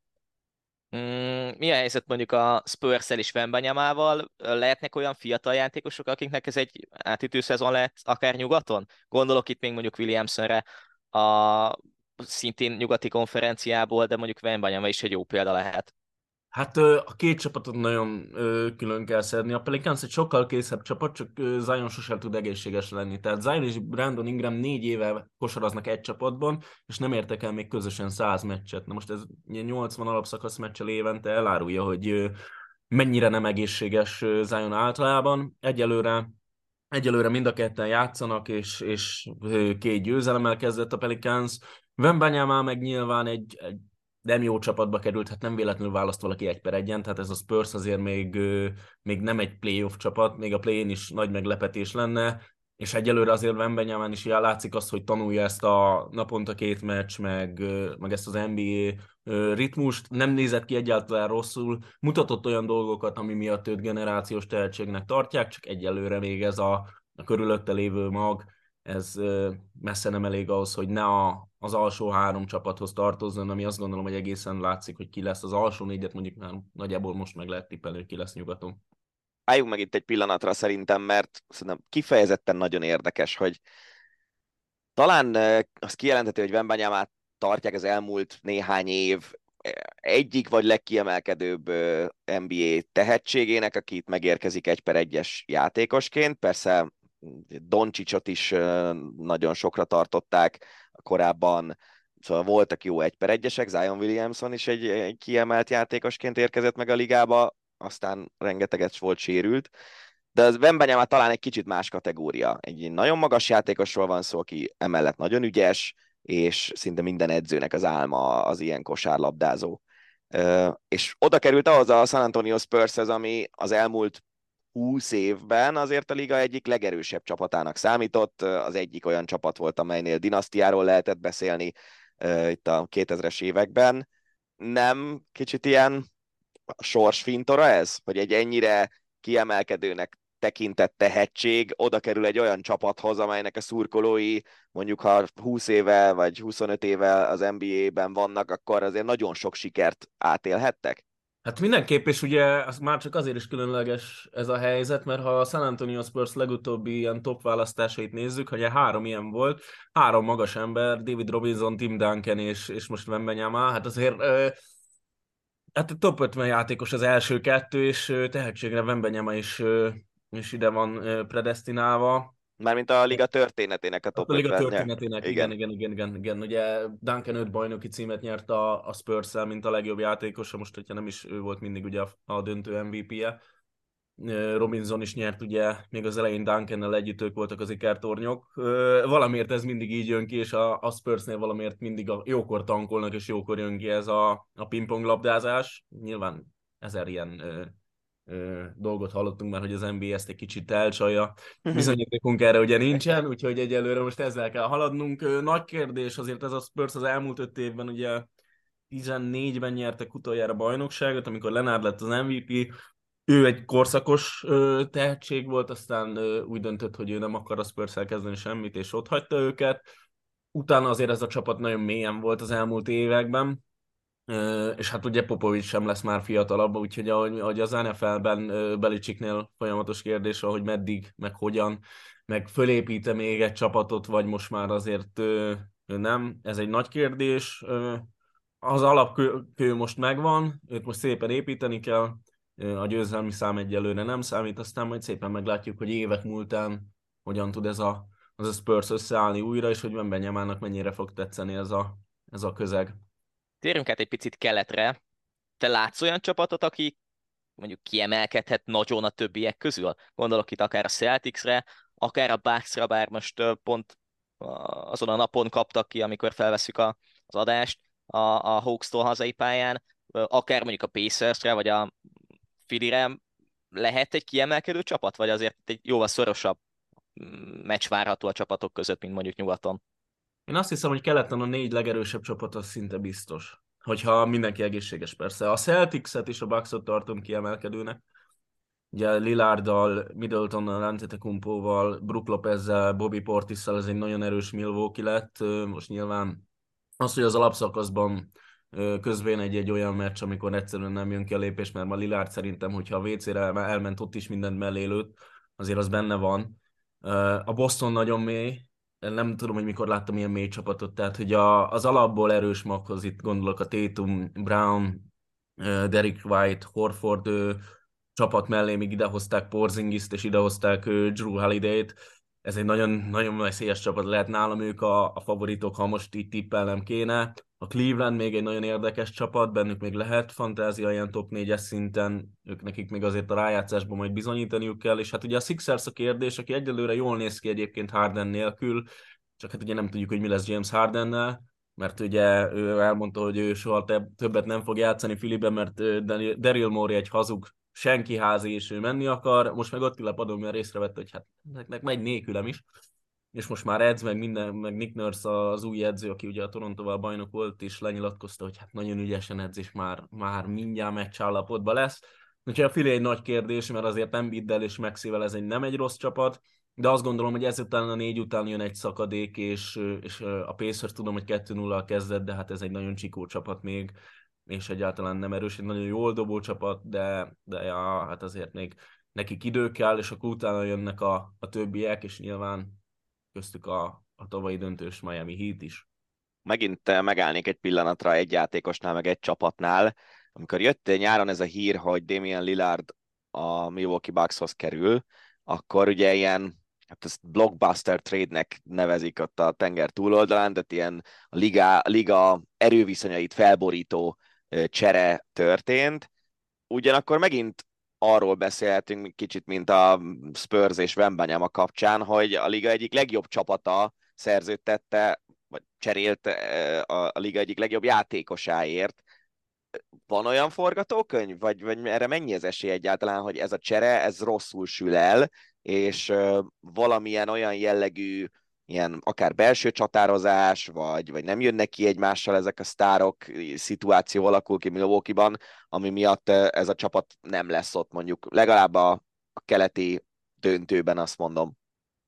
Mi a helyzet mondjuk a Spurs-el és Wembanyamával? Lehetnek olyan fiatal játékosok, akiknek ez egy átütő szezon lehet akár nyugaton? Gondolok itt még mondjuk Williamsonre, a szintén nyugati konferenciából, de mondjuk Wembanyama is egy jó példa lehet. Hát a két csapatot nagyon külön kell szedni. A Pelicans egy sokkal készebb csapat, csak Zion sosem tud egészséges lenni. Tehát Zion és Brandon Ingram 4 éve kosaraznak egy csapatban, és nem értek el még közösen 100 meccset. Na most ez 80 alapszakasz meccsel évente elárulja, hogy mennyire nem egészséges Zion általában. Egyelőre mind a ketten játszanak, és 2 győzelemmel kezdett a Pelicans. Wembanyama meg nyilván egy nem jó csapatba került, hát nem véletlenül választ valaki 1-1, tehát ez a Spurs azért még nem egy playoff csapat, még a play-in is nagy meglepetés lenne, és egyelőre azért Wembanyamán is látszik azt, hogy tanulja ezt a naponta 2 meccs, meg ezt az NBA ritmust, nem nézett ki egyáltalán rosszul, mutatott olyan dolgokat, ami miatt őt generációs tehetségnek tartják, csak egyelőre még ez a körülötte lévő mag, ez messze nem elég ahhoz, hogy ne az alsó 3 csapathoz tartozzon, ami azt gondolom, hogy egészen látszik, hogy ki lesz az alsó 4-et, mondjuk már nagyjából most meg lehet tippelni, hogy ki lesz nyugaton. Álljunk meg itt egy pillanatra szerintem, mert szerintem kifejezetten nagyon érdekes, hogy talán az kijelenthető, hogy Wembanyamát tartják az elmúlt néhány év egyik vagy legkiemelkedőbb NBA tehetségének, aki itt megérkezik 1-1-es játékosként, persze Doncsicsot is nagyon sokra tartották korábban, szóval voltak jó 1-1-esek, Zion Williamson is egy kiemelt játékosként érkezett meg a ligába, aztán rengeteget volt sérült, de az Wembanyama talán egy kicsit más kategória. Egy nagyon magas játékosról van szó, aki emellett nagyon ügyes, és szinte minden edzőnek az álma az ilyen kosárlabdázó. És oda került ahhoz a San Antonio Spurs-hez, ami az elmúlt 20 évben azért a liga egyik legerősebb csapatának számított, az egyik olyan csapat volt, amelynél dinasztiáról lehetett beszélni itt a 2000-es években. Nem kicsit ilyen sorsfintora ez? Hogy egy ennyire kiemelkedőnek tekintett tehetség oda kerül egy olyan csapathoz, amelynek a szurkolói mondjuk ha 20 éve vagy 25 éve az NBA-ben vannak, akkor azért nagyon sok sikert átélhettek? Hát mindenképp, és ugye már csak azért is különleges ez a helyzet, mert ha a San Antonio Spurs legutóbbi ilyen top választásait nézzük, hogy 3 ilyen volt, 3 magas ember, David Robinson, Tim Duncan és most Wembanyama, hát azért hát a top 50 játékos az első 2, és tehetségre Wembanyama is ide van predesztinálva. Mármint a liga történetének a top 50-je. A liga történetének, igen. Ugye Duncan 5 bajnoki címet nyert a Spurs-szel, mint a legjobb játékosa, most hogyha nem is ő volt mindig ugye a döntő MVP-je. Robinson is nyert, ugye még az elején Duncannel együtt ők voltak az ikertornyok. Valamiért ez mindig így jön ki, és a Spursnél valamiért mindig jókor tankolnak, és jókor jön ki ez a pingpong labdázás. Nyilván ezer ilyen dolgot hallottunk már, hogy az NBA ezt egy kicsit elcsalja. Bizonyítékunk erre ugye nincsen, úgyhogy egyelőre most ezzel kell haladnunk. Nagy kérdés, azért ez a Spurs az elmúlt 5 évben, ugye 14-ben nyertek utoljára bajnokságot, amikor Leonard lett az MVP. Ő egy korszakos tehetség volt, aztán úgy döntött, hogy ő nem akar a Spurs-szel kezdeni semmit, és ott hagyta őket. Utána azért ez a csapat nagyon mélyen volt az elmúlt években, és hát ugye Popovics sem lesz már fiatalabb, úgyhogy ahogy az NFL-ben Belichicknél folyamatos kérdés, hogy meddig, meg hogyan, meg fölépít-e még egy csapatot, vagy most már azért nem, ez egy nagy kérdés. Az alapkő most megvan, őt most szépen építeni kell, a győzelmi szám egyelőre nem számít, aztán majd szépen meglátjuk, hogy évek múltán hogyan tud az a Spurs összeállni újra, és hogy Wembanyamának mennyire fog tetszeni ez a közeg. Térjünk át egy picit keletre. Te látsz olyan csapatot, aki mondjuk kiemelkedhet nagyon a többiek közül? Gondolok itt akár a Celticsre, akár a Bucksra, bár most pont azon a napon kaptak ki, amikor felveszük az adást a Hawkstól hazai pályán, akár mondjuk a Pacersre, vagy a Phillyre. Lehet egy kiemelkedő csapat, vagy azért egy jóval szorosabb meccs várható a csapatok között, mint mondjuk nyugaton? Én azt hiszem, hogy keleten a 4 legerősebb csapat az szinte biztos, hogyha mindenki egészséges persze. A Celtics-et és a Bucks-ot tartom kiemelkedőnek. Ugye Lillarddal, Middletonnal, Antetokounmpóval, Brook Lopezzel, Bobby Portissal, ez egy nagyon erős Milwaukee lett. Most nyilván az, hogy az alapszakaszban közben egy olyan meccs, amikor egyszerűen nem jön ki a lépés, mert ma Lillard szerintem, hogyha a WC-re elment, ott is mindent mellélőtt, azért az benne van. A Boston nagyon mély, nem tudom, hogy mikor láttam ilyen mély csapatot, tehát hogy az alapból erős maghoz, itt gondolok a Tatum, Brown, Derek White, Horford csapat mellé még idehozták Porzingiszt, és idehozták Drew Holiday-t. Ez egy nagyon, nagyon széles csapat lehet nálam, ők a favoritok, ha most így tippelnem kéne. A Cleveland még egy nagyon érdekes csapat, bennük még lehet fantázia ilyen top 4-es szinten, ők nekik még azért a rájátszásban majd bizonyítaniuk kell, és hát ugye a Sixers a kérdés, aki egyelőre jól néz ki egyébként Harden nélkül, csak hát ugye nem tudjuk, hogy mi lesz James Hardennel, mert ugye ő elmondta, hogy ő soha többet nem fog játszani Phillyben, mert Daryl Morey egy hazug senki házi, és ő menni akar, most meg Attila Padomján észrevette, hogy hát neknek megy nélkülem is, és most már edz, meg Nick Nurse az új edző, aki ugye a Torontóval bajnok volt, és lenyilatkozta, hogy hát nagyon ügyesen edz, és már mindjárt meccsállapotban lesz. Úgyhogy a Philly egy nagy kérdés, mert azért Embiiddel és Maxivel ez nem egy rossz csapat, de azt gondolom, hogy ezután a 4 után jön egy szakadék, és a Pacers tudom, hogy 2-0-al kezdett, de hát ez egy nagyon csikó csapat még, és egyáltalán nem erős, egy nagyon jól dobó csapat, de hát azért még nekik idő kell, és akkor utána jönnek a többiek, és nyilván köztük a tavalyi döntős Miami Heat is. Megint megállnék egy pillanatra egy játékosnál, meg egy csapatnál. Amikor jött nyáron ez a hír, hogy Damian Lillard a Milwaukee Buckshoz kerül, akkor ugye ilyen hát ezt blockbuster trade-nek nevezik ott a tenger túloldalán, de ilyen a liga erőviszonyait felborító csere történt. Ugyanakkor megint arról beszélhetünk kicsit, mint a Spurs és Wembanyama kapcsán, hogy a liga egyik legjobb csapata szerződtette, vagy cserélt a liga egyik legjobb játékosáért. Van olyan forgatókönyv? Vagy erre mennyi az esély egyáltalán, hogy ez a csere, ez rosszul sül el, és valamilyen olyan jellegű, ilyen akár belső csatározás, vagy nem jönnek ki egymással ezek a sztárok, szituáció alakul ki Milwaukee-ban, ami miatt ez a csapat nem lesz ott mondjuk, legalább a keleti döntőben azt mondom.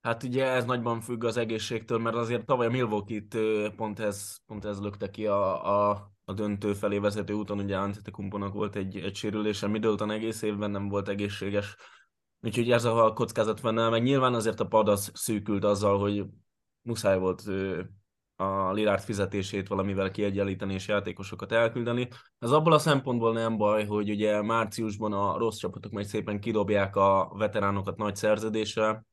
Hát ugye ez nagyban függ az egészségtől, mert azért tavaly a Milwaukee-t pont ez lökte ki a a döntő felé vezető úton ugye Antetokounmpónak volt egy sérülése, Middleton egész évben nem volt egészséges, úgyhogy ez a kockázat benne, meg nyilván azért a pad az szűkült azzal, hogy muszáj volt a Lillard fizetését valamivel kiegyenlíteni és játékosokat elküldeni. Ez abból a szempontból nem baj, hogy ugye márciusban a rossz csapatok majd szépen kidobják a veteránokat nagy szerződésre.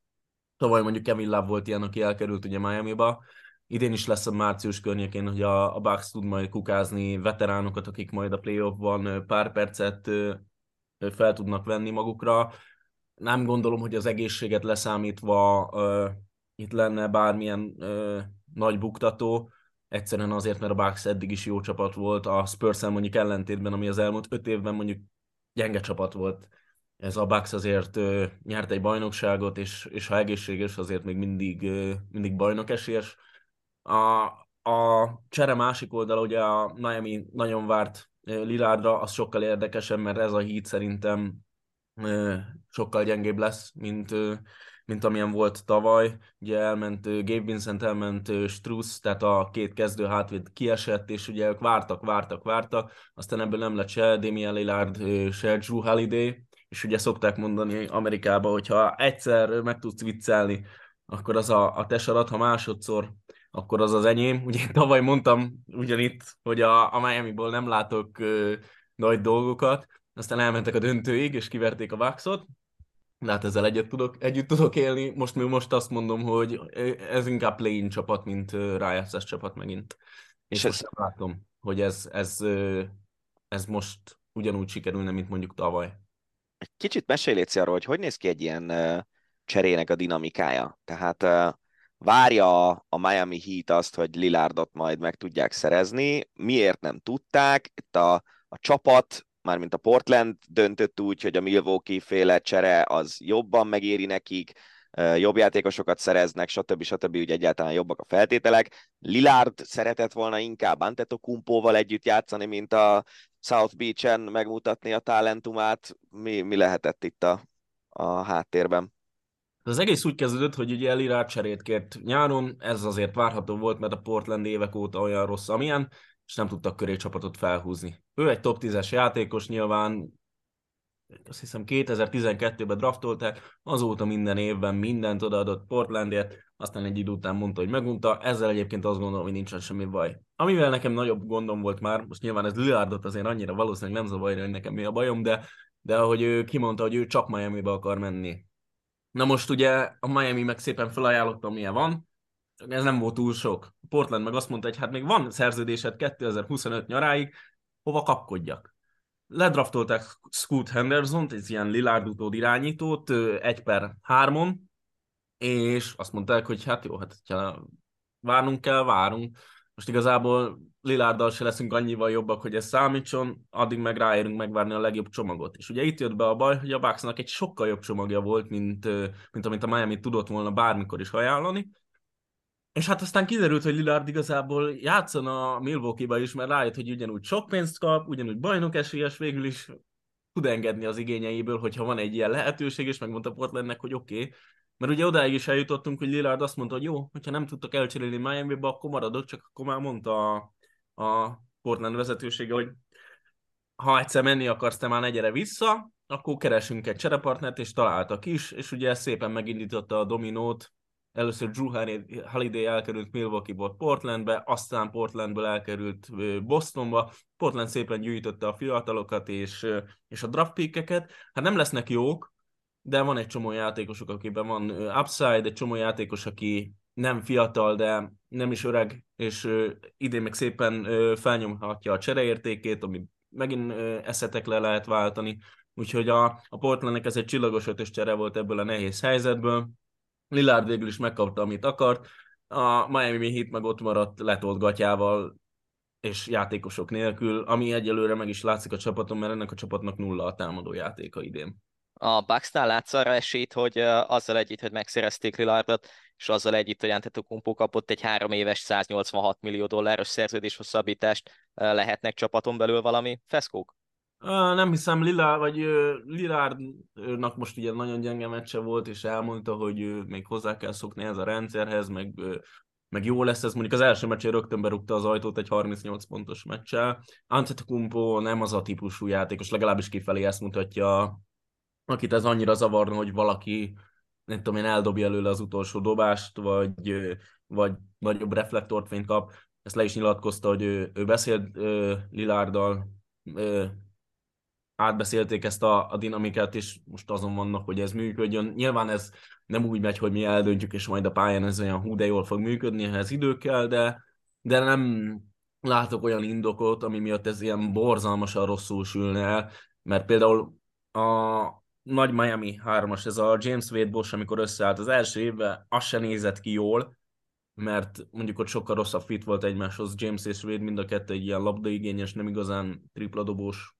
Tavaly mondjuk Kevin Love volt ilyen, aki elkerült ugye Miami-ba. Idén is lesz a március környékén, hogy a Bucks tud majd kukázni veteránokat, akik majd a playoffban pár percet fel tudnak venni magukra. Nem gondolom, hogy az egészséget leszámítva itt lenne bármilyen nagy buktató, egyszerűen azért, mert a Bucks eddig is jó csapat volt, a Spurs-en mondjuk ellentétben, ami az elmúlt 5 évben mondjuk gyenge csapat volt. Ez a Bucks azért nyert egy bajnokságot, és ha egészséges, azért még mindig bajnok esélyes. A csere másik oldala, ugye a Miami nagyon várt Lillardra, az sokkal érdekesebb, mert ez a híd szerintem sokkal gyengébb lesz, mint amilyen volt tavaly. Ugye elment Gabe Vincent, elment Strus, tehát a két kezdő hátvéd kiesett, és ugye ők vártak, aztán ebből nem lett se Damian Lillard, se Drew Holiday, és ugye szokták mondani Amerikában, hogyha egyszer meg tudsz viccelni, akkor az a te sarad, ha másodszor, akkor az az enyém. Ugye tavaly mondtam ugyanitt, hogy a Miamiból nem látok nagy dolgokat, aztán elmentek a döntőig, és kiverték a Bucksot, de hát ezzel együtt tudok élni. Most azt mondom, hogy ez inkább play-in csapat, mint rájátszás csapat megint. És most nem látom, hogy ez most ugyanúgy sikerülne, mint mondjuk tavaly. Egy kicsit mesélétsz arról, hogy néz ki egy ilyen cserének a dinamikája. Tehát várja a Miami Heat azt, hogy Lillardot majd meg tudják szerezni. Miért nem tudták? Itt a csapat, mármint a Portland döntött úgy, hogy a Milwaukee féle csere az jobban megéri nekik, jobb játékosokat szereznek, stb. Úgy egyáltalán jobbak a feltételek. Lillard szeretett volna inkább Antetokounmpóval együtt játszani, mint a South Beach-en megmutatni a talentumát. Mi lehetett itt a háttérben? Az egész úgy kezdődött, hogy ugye Lillard cserét kért nyáron, ez azért várható volt, mert a Portland évek óta olyan rossz, amilyen, és nem tudtak köré csapatot felhúzni. Ő egy top 10-es játékos, nyilván azt hiszem 2012-ben draftolták, azóta minden évben mindent odaadott Portlandért, aztán egy idő után mondta, hogy megunta, ezzel egyébként azt gondolom, hogy nincsen semmi baj. Amivel nekem nagyobb gondom volt már, most nyilván ez Lillardot azért annyira valószínűleg nem zavarja, hogy nekem mi a bajom, de ahogy ő kimondta, hogy ő csak Miamibe akar menni. Na most ugye a Miami meg szépen felajánlotta, amilyen van, ez nem volt túl sok. Portland meg azt mondta, hogy hát még van szerződésed 2025 nyaráig, hova kapkodjak. Ledraftolták Scoot Hendersont, egy ilyen Lillard utód irányítót, 1/3-on, és azt mondták, hogy hát jó, hát várnunk kell, várunk. Most igazából Lillarddal se leszünk annyival jobbak, hogy ez számítson, addig meg ráérünk megvárni a legjobb csomagot. És ugye itt jött be a baj, hogy a Bucksnak egy sokkal jobb csomagja volt, mint amit a Miami tudott volna bármikor is ajánlani. És hát aztán kiderült, hogy Lillard igazából játszon a Milwaukee-ba is, mert rájött, hogy ugyanúgy sok pénzt kap, ugyanúgy bajnok esélyes, végül is tud engedni az igényeiből, hogyha van egy ilyen lehetőség, és megmondta Portlandnek, hogy oké. Mert ugye odáig is eljutottunk, hogy Lillard azt mondta, hogy jó, hogyha nem tudtak elcserélni Miami-ba, akkor maradok, csak akkor már mondta a Portland vezetősége, hogy ha egyszer menni akarsz, te már ne gyere vissza, akkor keresünk egy cserepartnert, és találtak is, és ugye szépen megindította a dominót. Először Drew Holiday elkerült Milwaukee-ból Portlandbe, aztán Portlandből elkerült Bostonba. Portland szépen gyűjtötte a fiatalokat és a draft pickeket. Hát nem lesznek jók, de van egy csomó játékosok, akiben van upside, egy csomó játékos, aki nem fiatal, de nem is öreg, és idén meg szépen felnyomhatja a csereértékét, amit megint eszetekre lehet váltani. Úgyhogy a Portlandnek ez egy csillagos ötös csere volt ebből a nehéz helyzetből. Lillard végül is megkapta, amit akart, a Miami Heat meg ott maradt letolt gatyával és játékosok nélkül, ami egyelőre meg is látszik a csapaton, mert ennek a csapatnak nulla a támadó játéka idén. A Bucksnál látsz arra esélyt, hogy azzal együtt, hogy megszerezték Lillardot, és azzal együtt, hogy Antetokounmpo kapott egy 3 éves $186 millió szerződés hosszabbítást, lehetnek csapaton belül valami feszkók? Nem hiszem, Lillardnak most ugye nagyon gyenge meccse volt, és elmondta, hogy még hozzá kell szokni ez a rendszerhez, meg meg jó lesz ez, mondjuk az első meccsén rögtön berúgta az ajtót egy 38 pontos meccsel. Antetokounmpo nem az a típusú játékos, legalábbis kifelé ezt mutatja, akit ez annyira zavarna, hogy valaki, nem tudom én, eldobja előle az utolsó dobást, vagy nagyobb reflektortfényt kap. Ezt le is nyilatkozta, hogy ő beszélt Lillarddal, átbeszélték ezt a dinamikát, és most azon vannak, hogy ez működjön. Nyilván ez nem úgy megy, hogy mi eldöntjük, és majd a pályán ez olyan hú, de jól fog működni, ha ez idő kell, de nem látok olyan indokot, ami miatt ez ilyen borzalmasan rosszul sülne el, mert például a nagy Miami 3-as, ez a James Wade Bosch, amikor összeállt az első évben, az se nézett ki jól, mert mondjuk ott sokkal rosszabb fit volt egymáshoz, James és Wade mind a kettő egy ilyen labdaigényes, nem igazán tripladobós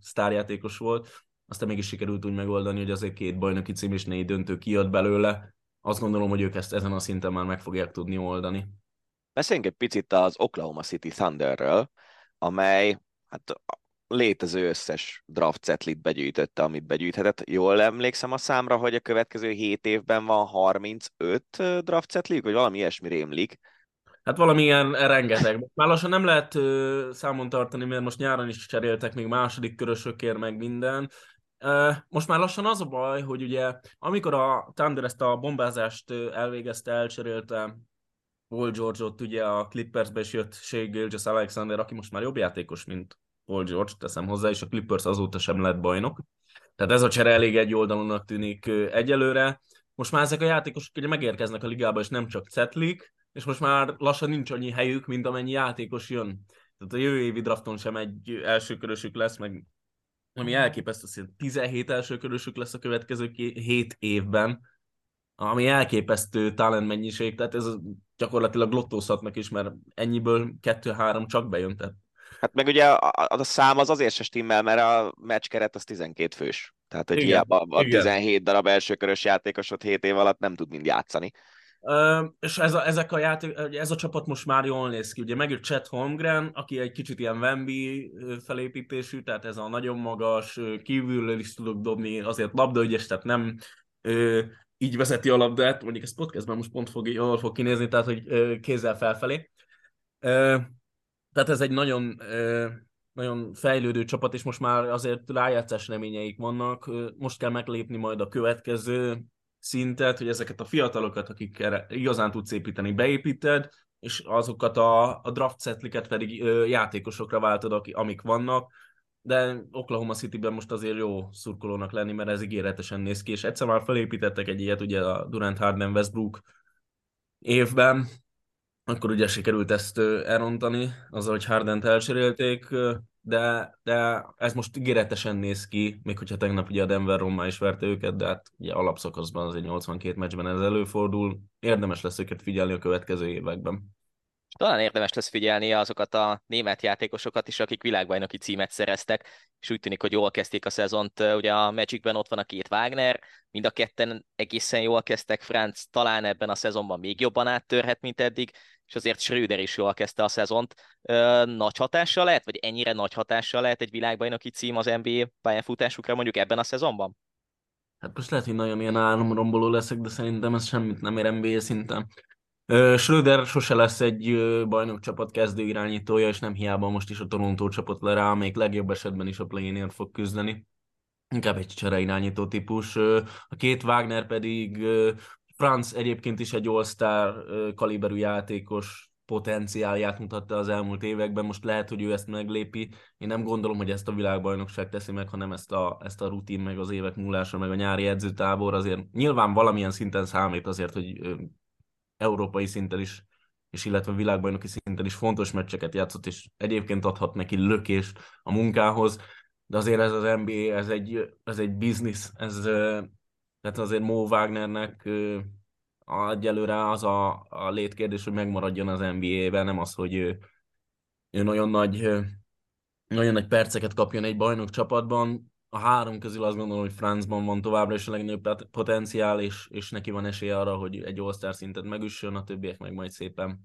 sztárjátékos volt, aztán mégis sikerült úgy megoldani, hogy azért 2 bajnoki cím és 4 döntő kijött belőle. Azt gondolom, hogy ők ezt ezen a szinten már meg fogják tudni oldani. Beszéljünk egy picit az Oklahoma City Thunderről, amely létező összes draft setlit begyűjtötte, amit begyűjthetett. Jól emlékszem a számra, hogy a következő 7 évben van 35 draft setlik, vagy valami ilyesmi rémlik. Valamilyen rengeteg. Már lassan nem lehet számon tartani, mert most nyáron is cseréltek még második körösökért, meg minden. Most már lassan az a baj, hogy ugye amikor a Thunder ezt a bombázást elvégezte, elcserélte Paul George-ot, ugye a Clippersbe is jött Shai Gilgeous-Alexander, aki most már jobb játékos, mint Paul George, teszem hozzá, és a Clippers azóta sem lett bajnok. Tehát ez a csere elég egy oldalonnak tűnik egyelőre. Most már ezek a játékosok ugye megérkeznek a ligába, és nem csak cetlik, és most már lassan nincs annyi helyük, mint amennyi játékos jön. Tehát a jövő évi drafton sem egy elsőkörösük lesz, meg ami elképesztő, hogy 17 elsőkörösük lesz a következő 7 évben, ami elképesztő talent mennyiség, tehát ez gyakorlatilag lottózhatnak is, mert ennyiből 2-3 csak bejön. Tehát. Meg ugye a szám az azért se stimmel, mert a meccskeret az 12 fős. Tehát, hogy hiába a 17 darab elsőkörös játékosot 7 év alatt nem tud mind játszani. És ez a csapat most már jól néz ki, ugye megjött Chet Holmgren, aki egy kicsit ilyen Wemby felépítésű, tehát ez a nagyon magas, kívülről is tudok dobni, azért labdaügyes, tehát nem így vezeti a labdát, mondjuk ez podcastben most pont jól fog kinézni, tehát hogy kézzel felfelé. Tehát ez egy nagyon, nagyon fejlődő csapat, és most már azért rájátszás reményeik vannak, most kell meglépni majd a következő szintet, hogy ezeket a fiatalokat, akikkel igazán tudsz építeni, beépíted, és azokat a draft setliket pedig játékosokra váltod, amik vannak, de Oklahoma Cityben most azért jó szurkolónak lenni, mert ez ígéretesen néz ki, és egyszer már felépítettek egy ilyet, ugye a Durant Harden Westbrook évben, akkor ugye sikerült ezt elrontani, azzal, hogy Hardent elcserélték, de ez most ígéretesen néz ki, még hogyha tegnap ugye a Denver Roma is verte őket, de ugye alapszakaszban azért 82 meccsben ez előfordul, érdemes lesz őket figyelni a következő években. Talán érdemes lesz figyelni azokat a német játékosokat is, akik világbajnoki címet szereztek, és úgy tűnik, hogy jól kezdték a szezont. Ugye a Magicben ott van a 2 Wagner, mind a ketten egészen jól kezdtek, Franz talán ebben a szezonban még jobban áttörhet, mint eddig, és azért Schröder is jól kezdte a szezont. Nagy hatással lehet, vagy ennyire nagy hatással lehet egy világbajnoki cím az NBA pályafutásukra mondjuk ebben a szezonban? Most lehet, hogy nagyon ilyen álomromboló leszek, de szerintem ez semmit nem ér NBA szinten. Schröder sose lesz egy bajnokcsapat kezdő irányítója, és nem hiába most is a Toronto csapat le rá, még legjobb esetben is a play-inért fog küzdeni. Inkább egy csere irányító típus. A 2 Wagner pedig Franz egyébként is egy all-star kaliberű játékos potenciálját mutatta az elmúlt években, most lehet, hogy ő ezt meglépi. Én nem gondolom, hogy ezt a világbajnokság teszi meg, hanem ezt a rutin, meg az évek múlása, meg a nyári edzőtábor azért nyilván valamilyen szinten számít azért, hogy európai szinten is, és illetve világbajnoki szinten is fontos meccseket játszott, és egyébként adhat neki lökést a munkához, de azért ez az NBA, ez egy biznisz, tehát azért Mo Wagnernek egyelőre az a létkérdés, hogy megmaradjon az NBA-ben, nem az, hogy ő nagyon nagy perceket kapjon egy bajnok csapatban. A 3 közül azt gondolom, hogy Franzban van továbbra is a legnagyobb potenciál, és neki van esélye arra, hogy egy all-star szintet megüssön, a többiek meg majd szépen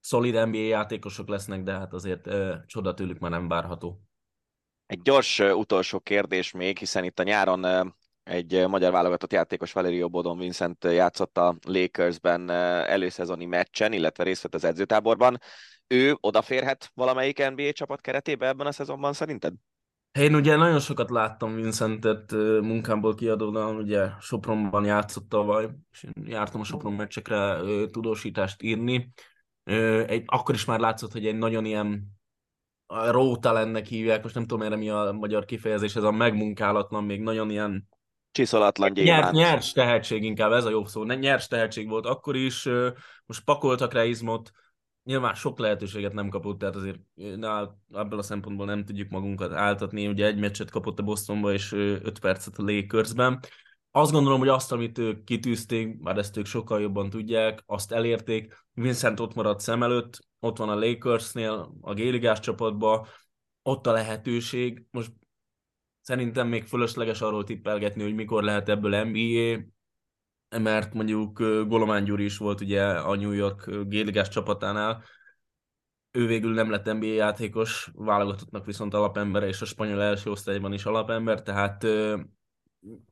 szolid NBA játékosok lesznek, de azért csoda tőlük már nem várható. Egy gyors utolsó kérdés még, hiszen itt a nyáron Egy magyar válogatott játékos, Valerio Bodon Vincent játszott a Lakersben előszezoni meccsen, illetve részt vett az edzőtáborban. Ő odaférhet valamelyik NBA csapat keretébe ebben a szezonban szerinted? Én ugye nagyon sokat láttam Vincentet munkámból kiadóan, ugye Sopronban játszott tavaly, és jártam a Sopron meccsekre tudósítást írni. Akkor is már látszott, hogy egy nagyon ilyen raw talentnek hívják, most nem tudom erre mi a magyar kifejezés, ez a megmunkálatlan, még nagyon ilyen csiszolatlan gyémánt. Nyers tehetség inkább, ez a jobb szó. Nyers tehetség volt akkor is, most pakoltak rá izmot, nyilván sok lehetőséget nem kapott, tehát azért ebből a szempontból nem tudjuk magunkat áltatni, ugye egy meccset kapott a Bostonba és 5 percet a Lakersben. Azt gondolom, hogy azt, amit ők kitűzték, már ezt ők sokkal jobban tudják, azt elérték. Vincent ott maradt szem előtt, ott van a Lakersnél, a G-ligás csapatban, ott a lehetőség. Most szerintem még fölösleges arról tippelgetni, hogy mikor lehet ebből NBA, mert mondjuk Golomán Gyuri is volt ugye a New York G-ligás csapatánál, ő végül nem lett NBA játékos, válogatottnak viszont alapembere, és a spanyol első osztályban is alapember, tehát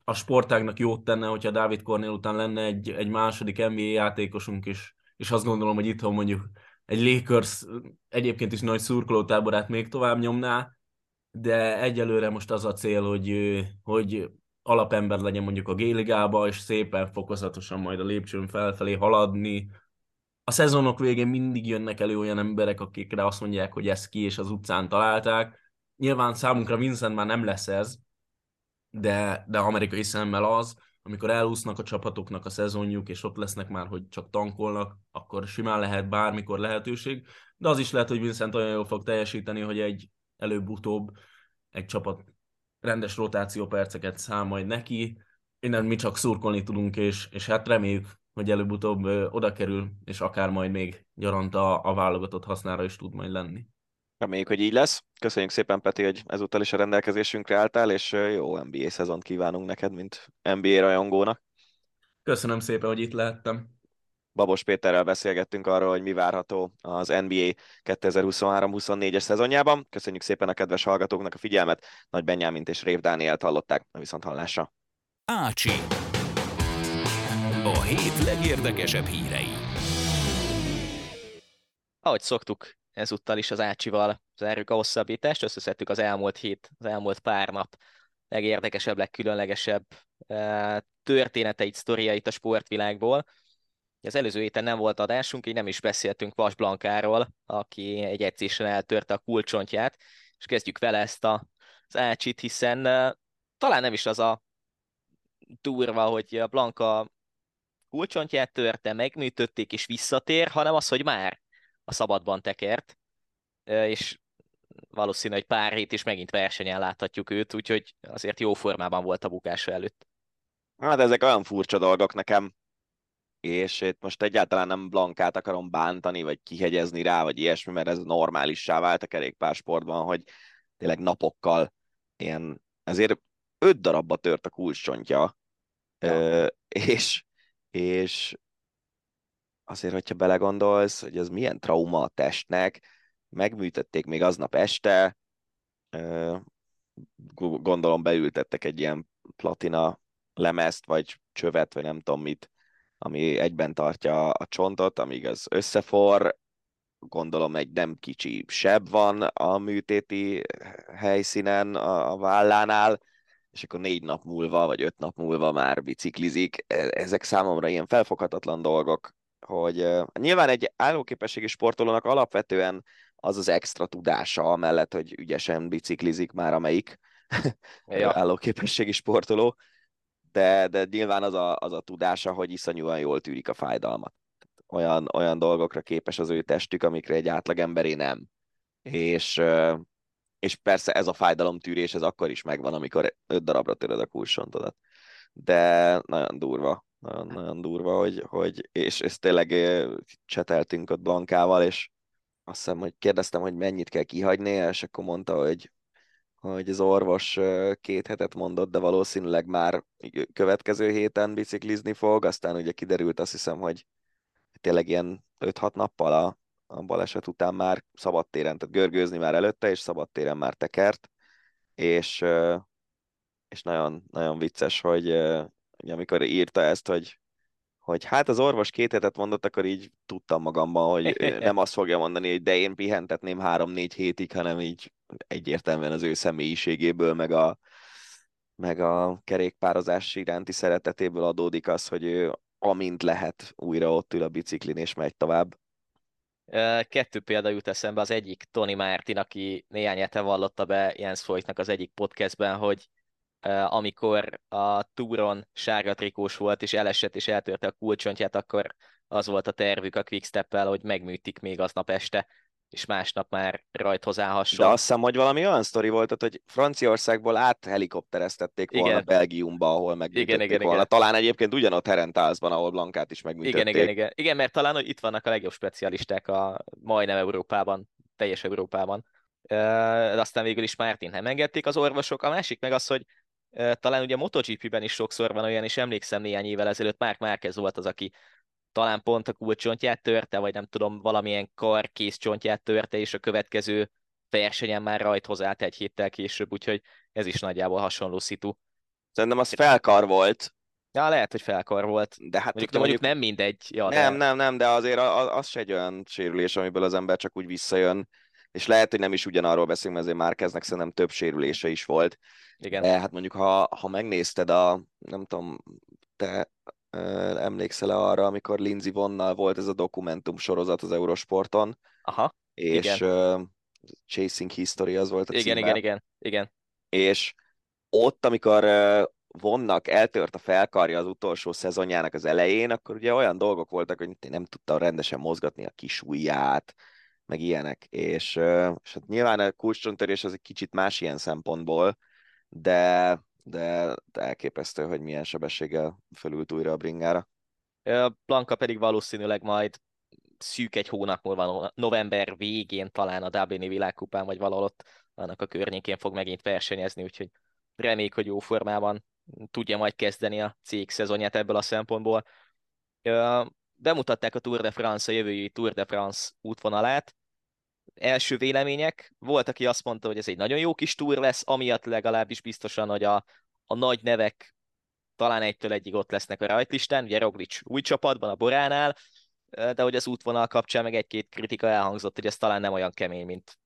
a sportágnak jót tenne, hogyha Dávid Kornél után lenne egy második NBA játékosunk is, és azt gondolom, hogy itthon mondjuk egy Lakers egyébként is nagy szurkolótáborát még tovább nyomná, de egyelőre most az a cél, hogy alapember legyen mondjuk a G-ligába, és szépen fokozatosan majd a lépcsőn felfelé haladni. A szezonok végén mindig jönnek elő olyan emberek, akikre azt mondják, hogy ez ki, és az utcán találták. Nyilván számunkra Vincent már nem lesz ez, de amerikai szemmel az, amikor elúsznak a csapatoknak a szezonjuk, és ott lesznek már, hogy csak tankolnak, akkor simán lehet bármikor lehetőség, de az is lehet, hogy Vincent olyan jól fog teljesíteni, hogy egy előbb-utóbb egy csapat rendes rotációperceket szám majd neki, innen mi csak szurkolni tudunk, és hát reméljük, hogy előbb-utóbb oda kerül, és akár majd még gyaranta a válogatott hasznára is tud majd lenni. Reméljük, hogy így lesz. Köszönjük szépen, Peti, hogy ezúttal is a rendelkezésünkre álltál, és jó NBA szezont kívánunk neked, mint NBA rajongónak. Köszönöm szépen, hogy itt lehettem. Babos Péterrel beszélgettünk arról, hogy mi várható az NBA 2023-24-es szezonjában. Köszönjük szépen a kedves hallgatóknak a figyelmet. Nagy Benyámint és Rév Dánielt hallották. A viszonthallásra. Ácsi. A hét legérdekesebb hírei. Ahogy szoktuk, ezúttal is az Ácsival zárjuk a hosszabbítást. Összeszedtük az elmúlt pár nap legérdekesebb, legkülönlegesebb történeteit, sztoriait a sportvilágból. Az előző héten nem volt adásunk, így nem is beszéltünk Vas Blankáról, aki egy edzésen eltörte a kulcsontját, és kezdjük vele ezt az Ácsit, hiszen talán nem is az a durva, hogy a Blanka kulcsontját törte, megműtötték és visszatér, hanem az, hogy már a szabadban tekert, és valószínű, hogy pár hét is megint versenyen láthatjuk őt, úgyhogy azért jó formában volt a bukása előtt. Hát ezek olyan furcsa dolgok nekem, és itt most egyáltalán nem Blankát akarom bántani, vagy kihegyezni rá, vagy ilyesmi, mert ez normálissá vált a kerékpársportban, hogy tényleg napokkal ilyen, ezért 5 darabba tört a kulcscsontja, és azért, hogyha belegondolsz, hogy ez milyen trauma a testnek, megműtötték még aznap este, gondolom beültettek egy ilyen platina lemezt, vagy csövet, vagy nem tudom mit, ami egyben tartja a csontot, amíg az összeforr, gondolom egy nem kicsi seb van a műtéti helyszínen, a vállánál, és akkor 4 nap múlva, vagy 5 nap múlva már biciklizik. Ezek számomra ilyen felfoghatatlan dolgok, hogy nyilván egy állóképességi sportolónak alapvetően az az extra tudása, amellett, hogy ügyesen biciklizik már amelyik állóképességi sportoló, de nyilván az a tudása, hogy iszonyúan jól tűrik a fájdalmat. Olyan dolgokra képes az ő testük, amikre egy átlagemberé nem. És persze ez a fájdalomtűrés, ez akkor is megvan, amikor 5 darabra töröd a kulcsontodat. De nagyon durva. Nagyon durva, hogy és ezt tényleg cseteltünk ott Blankával, és azt hiszem, hogy kérdeztem, hogy mennyit kell kihagyni, és akkor mondta, hogy az orvos 2 hetet mondott, de valószínűleg már következő héten biciklizni fog, aztán ugye kiderült, azt hiszem, hogy tényleg ilyen 5-6 nappal a baleset után már szabadtéren, tehát görgőzni már előtte, és szabadtéren már tekert, és és nagyon, nagyon vicces, hogy amikor írta ezt, hogy hát az orvos 2 hetet mondott, akkor így tudtam magamban, hogy nem azt fogja mondani, hogy de én pihentetném 3-4 hétig, hanem így egyértelműen az ő személyiségéből, meg a kerékpározás iránti szeretetéből adódik az, hogy ő amint lehet újra ott ül a biciklin és megy tovább. 2 példa jut eszembe, az egyik Tony Martin, aki néhány hete vallotta be Jens Voigtnak az egyik podcastben, hogy amikor a túron sárga trikós volt, és elesett, és eltörte a kulcsontját, akkor az volt a tervük a Quickstep-el, hogy megműtik még aznap este, és másnap már rajthoz állhasson. De azt hiszem, hogy valami olyan sztori volt, hogy Franciaországból áthelikoptereztették volna, igen, Belgiumba, ahol megműtötték, igen, volna. Igen. Talán egyébként ugyanott Herentálszban, ahol Blankát is megműtötték. Igen, mert talán, hogy itt vannak a legjobb specialisták a majdnem Európában, teljes Európában. De aztán végül is Martin nem engedték az orvosok. A másik meg az, hogy talán ugye a MotoGP-ben is sokszor van olyan, és emlékszem néhány évvel ezelőtt Marc Márquez volt az, aki talán pont a kulcsontját törte, vagy nem tudom, valamilyen kar kézcsontját törte, és a következő versenyen már rajthoz állt 1 héttel később, úgyhogy ez is nagyjából hasonló szitu. Szerintem az felkar volt. Ja, lehet, hogy felkar volt. De hát mondjuk nem mindegy. Ja, nem, de azért az se egy olyan sérülés, amiből az ember csak úgy visszajön. És lehet, hogy nem is ugyanarról beszélünk, mert azért Márqueznek szerintem több sérülése is volt. Igen. De hát mondjuk, ha megnézted nem tudom, te emlékszel arra, amikor Lindsey Vonnal volt ez a dokumentum sorozat az Eurosporton. Aha. És Chasing History az volt a címe. Igen. És ott, amikor Vonnak eltört a felkarja az utolsó szezonjának az elején, akkor ugye olyan dolgok voltak, hogy nem tudta rendesen mozgatni a kis ujját, meg ilyenek, és hát nyilván a kulcscsontörés az egy kicsit más ilyen szempontból, de elképesztő, hogy milyen sebességgel fölült újra a bringára. Blanka pedig valószínűleg majd szűk 1 hónap múlva, november végén talán a dublini világkupán, vagy valahol ott annak a környékén fog megint versenyezni, úgyhogy reméljük, hogy jó formában tudja majd kezdeni a cég szezonját ebből a szempontból. Bemutatták a Tour de France, a jövői Tour de France útvonalát. Első vélemények. Volt, aki azt mondta, hogy ez egy nagyon jó kis túr lesz, amiatt legalábbis biztosan, hogy a nagy nevek talán 1-től 1-ig ott lesznek a rajtlistán, ugye Roglic új csapatban, a Boránál, de hogy az útvonal kapcsán meg 1-2 kritika elhangzott, hogy ez talán nem olyan kemény, mint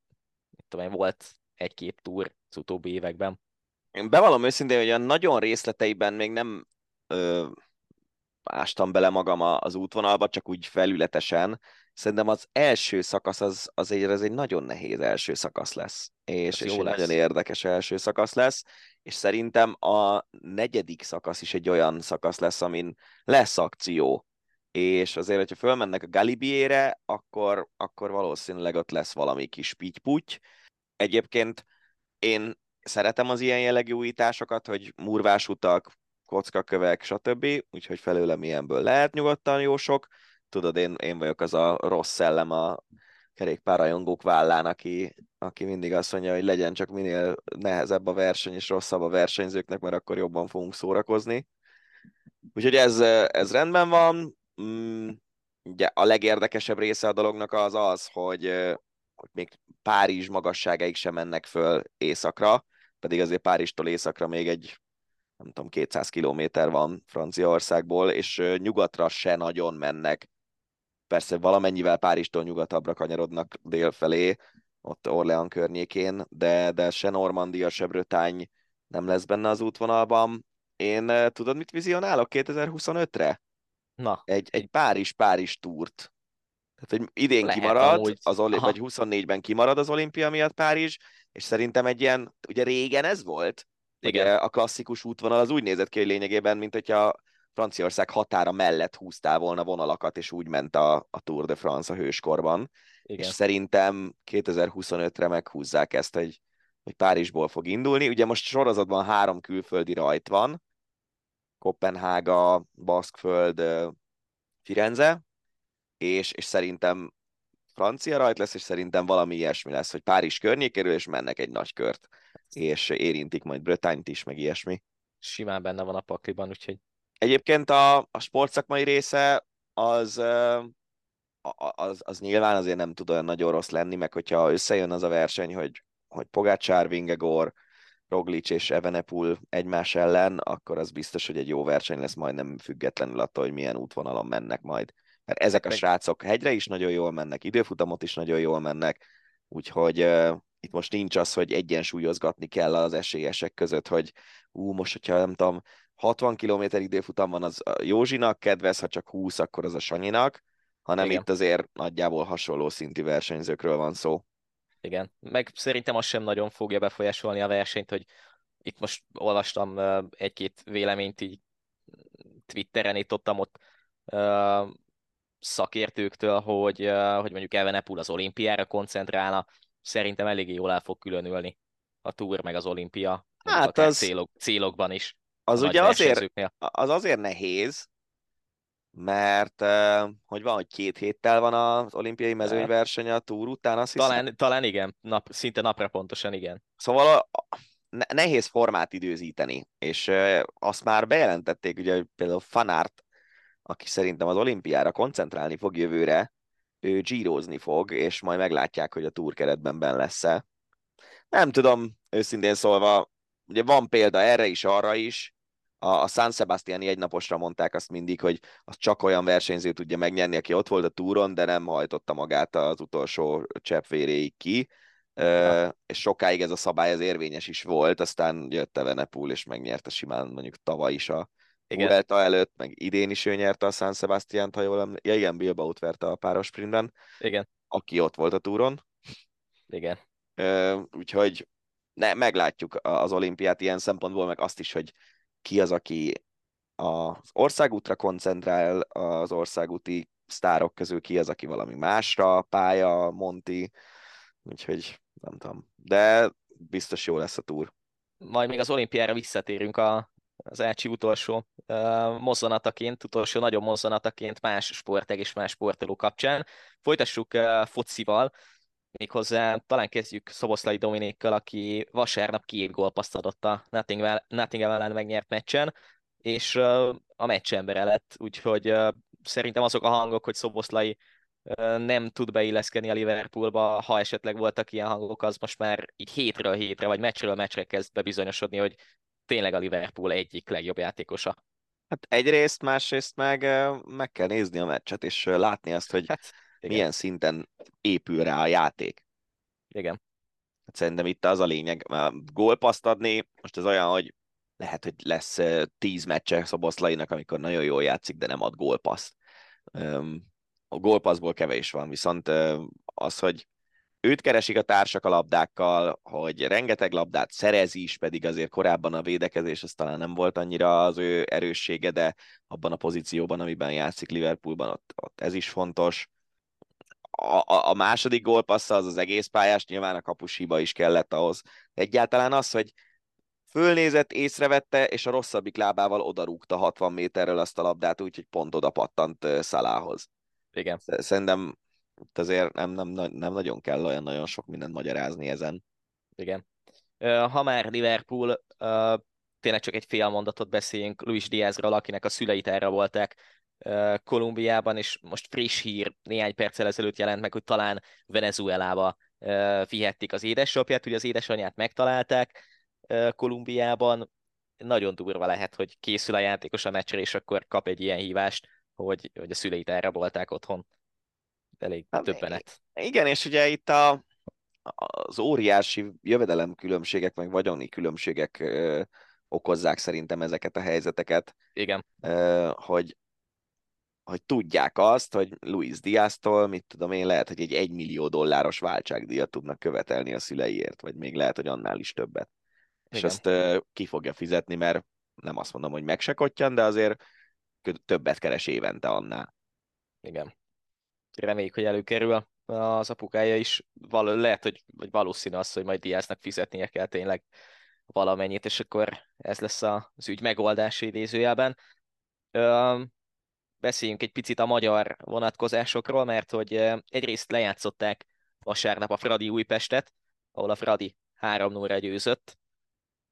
volt 1-2 túr az utóbbi években. Én bevallom őszintén, hogy a nagyon részleteiben még nem ástam bele magam az útvonalba, csak úgy felületesen. Szerintem az első szakasz az egy nagyon nehéz első szakasz lesz. És egy nagyon érdekes első szakasz lesz. És szerintem a negyedik szakasz is egy olyan szakasz lesz, amin lesz akció. És azért, hogyha fölmennek a Galibiére, akkor valószínűleg ott lesz valami kis pitty-putty. Egyébként én szeretem az ilyen jellegű újításokat, hogy murvás utak, kockakövek, stb. Úgyhogy felőlem ilyenből lehet nyugodtan jó sok. Tudod, én vagyok az a rossz szellem a kerékpárrajongók vállán, aki mindig azt mondja, hogy legyen csak minél nehezebb a verseny, és rosszabb a versenyzőknek, mert akkor jobban fogunk szórakozni. Úgyhogy ez rendben van. Ugye a legérdekesebb része a dolognak az, hogy még Párizs magasságáig sem mennek föl északra, pedig azért Párizstól északra még egy nem tudom, 200 kilométer van Franciaországból, és nyugatra se nagyon mennek. Persze valamennyivel Párizstól nyugatabbra kanyarodnak délfelé, ott Orléans környékén, de se Normandia, se Bretagne nem lesz benne az útvonalban. Én tudod, mit vizionálok 2025-re? Na. Egy Párizs-Párizs túrt. Tehát, hogy idén lehet, kimarad, amúgy... vagy 24-ben kimarad az olimpia miatt Párizs, és szerintem egy ilyen, ugye régen ez volt, igen. A klasszikus útvonal az úgy nézett ki, hogy lényegében, mint hogyha Franciaország határa mellett húztál volna vonalakat, és úgy ment a Tour de France a hőskorban. Igen. És szerintem 2025-re meghúzzák ezt, hogy Párizsból fog indulni. Ugye most sorozatban 3 külföldi rajt van. Kopenhága, Baszkföld, Firenze. És szerintem francia rajt lesz, és szerintem valami ilyesmi lesz, hogy Párizs környékéről, és mennek egy nagy kört, és érintik majd Bretagne-t is, meg ilyesmi. Simán benne van a pakliban, úgyhogy... Egyébként a sportszakmai része az nyilván azért nem tud olyan nagyon rossz lenni, meg hogyha összejön az a verseny, hogy Pogačar, Vingegaard, Roglic és Evenepoel egymás ellen, akkor az biztos, hogy egy jó verseny lesz majdnem függetlenül attól, hogy milyen útvonalon mennek majd. Mert ezek a srácok hegyre is nagyon jól mennek, időfutamot is nagyon jól mennek, úgyhogy itt most nincs az, hogy egyensúlyozgatni kell az esélyesek között, hogy most, hogyha nem tudom, 60 km időfutam van, az a Józsinak kedvez, ha csak 20, akkor az a Sanyinak, hanem igen. Itt azért nagyjából hasonló szintű versenyzőkről van szó. Igen, meg szerintem az sem nagyon fogja befolyásolni a versenyt, hogy itt most olvastam egy-két véleményt így Twitteren, itt ott szakértőktől, hogy mondjuk Evenepoel az olimpiára koncentrálna, szerintem eléggé jól el fog különülni a túr meg az olimpia, hát az célokban is. Az ugye azért nehéz, mert hogy van, hogy 2 héttel van az olimpiai mezőnyverseny a túr után, azt hiszem. Talán igen, szinte napra pontosan igen. Szóval nehéz formát időzíteni, és azt már bejelentették, ugye, hogy például Fanart, aki szerintem az olimpiára koncentrálni fog jövőre, ő gyírozni fog, és majd meglátják, hogy a túr keretben benne lesz-e. Nem tudom, őszintén szólva, ugye van példa erre is, arra is, a San Sebastiani egynaposra mondták azt mindig, hogy az csak olyan versenyző tudja megnyerni, aki ott volt a túron, de nem hajtotta magát az utolsó cseppvéréig ki, és sokáig ez a szabály az érvényes is volt, aztán jött Evenepoel, és megnyerte simán mondjuk tavaly is a Vuelta előtt, meg idén is ő nyerte a San Sebastiant, ha jól emlékszem. Ja, igen, Bilbaót verte a páros sprintben, igen. Aki ott volt a túron. Igen. Úgyhogy meglátjuk az olimpiát ilyen szempontból, meg azt is, hogy ki az, aki az országútra koncentrál, az országúti sztárok közül ki az, aki valami másra, pálya, Monti, úgyhogy nem tudom. De biztos jó lesz a túr. Majd még az olimpiára visszatérünk az Ácsi utolsó mozzanataként, utolsó nagyobb mozzanataként más sportág és más sportoló kapcsán. Folytassuk focival, méghozzá talán kezdjük Szoboszlai Dominikkal, aki vasárnap 2 gólpasszt adott a Nottingham ellen megnyert meccsen, és a meccsembere lett, úgyhogy szerintem azok a hangok, hogy Szoboszlai nem tud beilleszkedni a Liverpoolba, ha esetleg voltak ilyen hangok, az most már így hétről hétre, vagy meccsről meccsre kezd bebizonyosodni, hogy tényleg a Liverpool egyik legjobb játékosa. Hát egyrészt, másrészt meg kell nézni a meccset, és látni azt, hogy milyen szinten épül rá a játék. Igen. Hát szerintem itt az a lényeg, gólpasszt adni, most ez olyan, hogy lehet, hogy lesz 10 meccse Szoboszlainak, amikor nagyon jól játszik, de nem ad gólpasszt. A gólpasszból kevés van, viszont az, hogy őt keresik a társak a labdákkal, hogy rengeteg labdát szerez is, pedig azért korábban a védekezés az talán nem volt annyira az ő erőssége, de abban a pozícióban, amiben játszik Liverpoolban, ott ez is fontos. A második gólpassza az egész pályás, nyilván a kapus hiba is kellett ahhoz. Egyáltalán az, hogy fölnézett, észrevette, és a rosszabbik lábával odarúgta 60 méterről azt a labdát, úgyhogy pont oda pattant Szalához. Igen. Szerintem itt azért nem nagyon kell olyan nagyon sok mindent magyarázni ezen. Igen. Ha már Liverpool, tényleg csak egy fél mondatot beszéljünk Luis Díazról, akinek a szüleit elrabolták Kolumbiában, és most friss hír, néhány perccel ezelőtt jelent meg, hogy talán Venezuelába vihették az édesapját, ugye az édesanyját megtalálták Kolumbiában. Nagyon durva lehet, hogy készül a játékos a meccsre, és akkor kap egy ilyen hívást, hogy a szüleit elrabolták otthon. Elég többenet. Igen, és ugye itt az óriási jövedelemkülönbségek, meg vagyoni különbségek okozzák szerintem ezeket a helyzeteket. Igen. Hogy tudják azt, hogy Luis Díaztól, mit tudom én, lehet, hogy egy 1 millió dolláros váltságdíjat tudnak követelni a szüleiért, vagy még lehet, hogy annál is többet. Igen. És azt ki fogja fizetni, mert nem azt mondom, hogy meg se kottyan, de azért többet keres évente annál. Igen. Reméljük, hogy előkerül az apukája is. Lehet, hogy valószínű az, hogy majd Díaznak fizetnie kell tényleg valamennyit, és akkor ez lesz az ügy megoldása idézőjelben. Beszéljünk egy picit a magyar vonatkozásokról, mert hogy egyrészt lejátszották vasárnap a Fradi Újpestet, ahol a Fradi 3-0-ra győzött,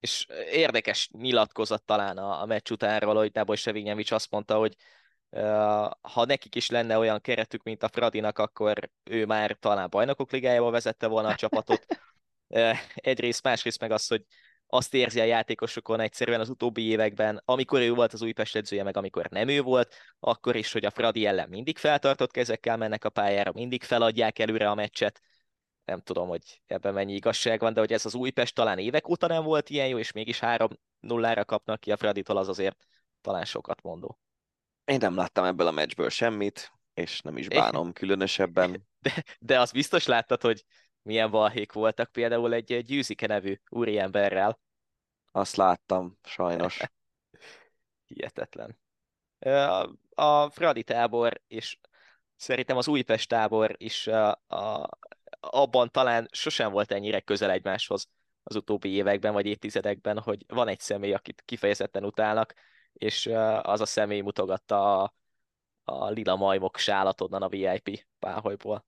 és érdekes nyilatkozat talán a meccs utánról, hogy Dábor Sevignyevics azt mondta, hogy ha nekik is lenne olyan keretük, mint a Fradinak, akkor ő már talán Bajnokok Ligájába vezette volna a csapatot. Egyrészt, másrészt meg az, hogy azt érzi a játékosokon egyszerűen az utóbbi években, amikor ő volt az Újpest edzője, meg amikor nem ő volt, akkor is, hogy a Fradi ellen mindig feltartott kezekkel mennek a pályára, mindig feladják előre a meccset. Nem tudom, hogy ebben mennyi igazság van, de hogy ez az Újpest talán évek óta nem volt ilyen jó, és mégis 3-0-ra kapnak ki a Fraditól, az azért talán sokat mondó. Én nem láttam ebből a meccsből semmit, és nem is bánom különösebben. De azt biztos láttad, hogy milyen balhék voltak például egy Gyűzike nevű úriemberrel. Azt láttam, sajnos. Hihetetlen. A Fradi tábor, és szerintem az Újpest tábor is abban talán sosem volt ennyire közel egymáshoz az utóbbi években vagy évtizedekben, hogy van egy személy, akit kifejezetten utálnak, és az a személy mutogatta a lila majmok sálat onnan a VIP páholyból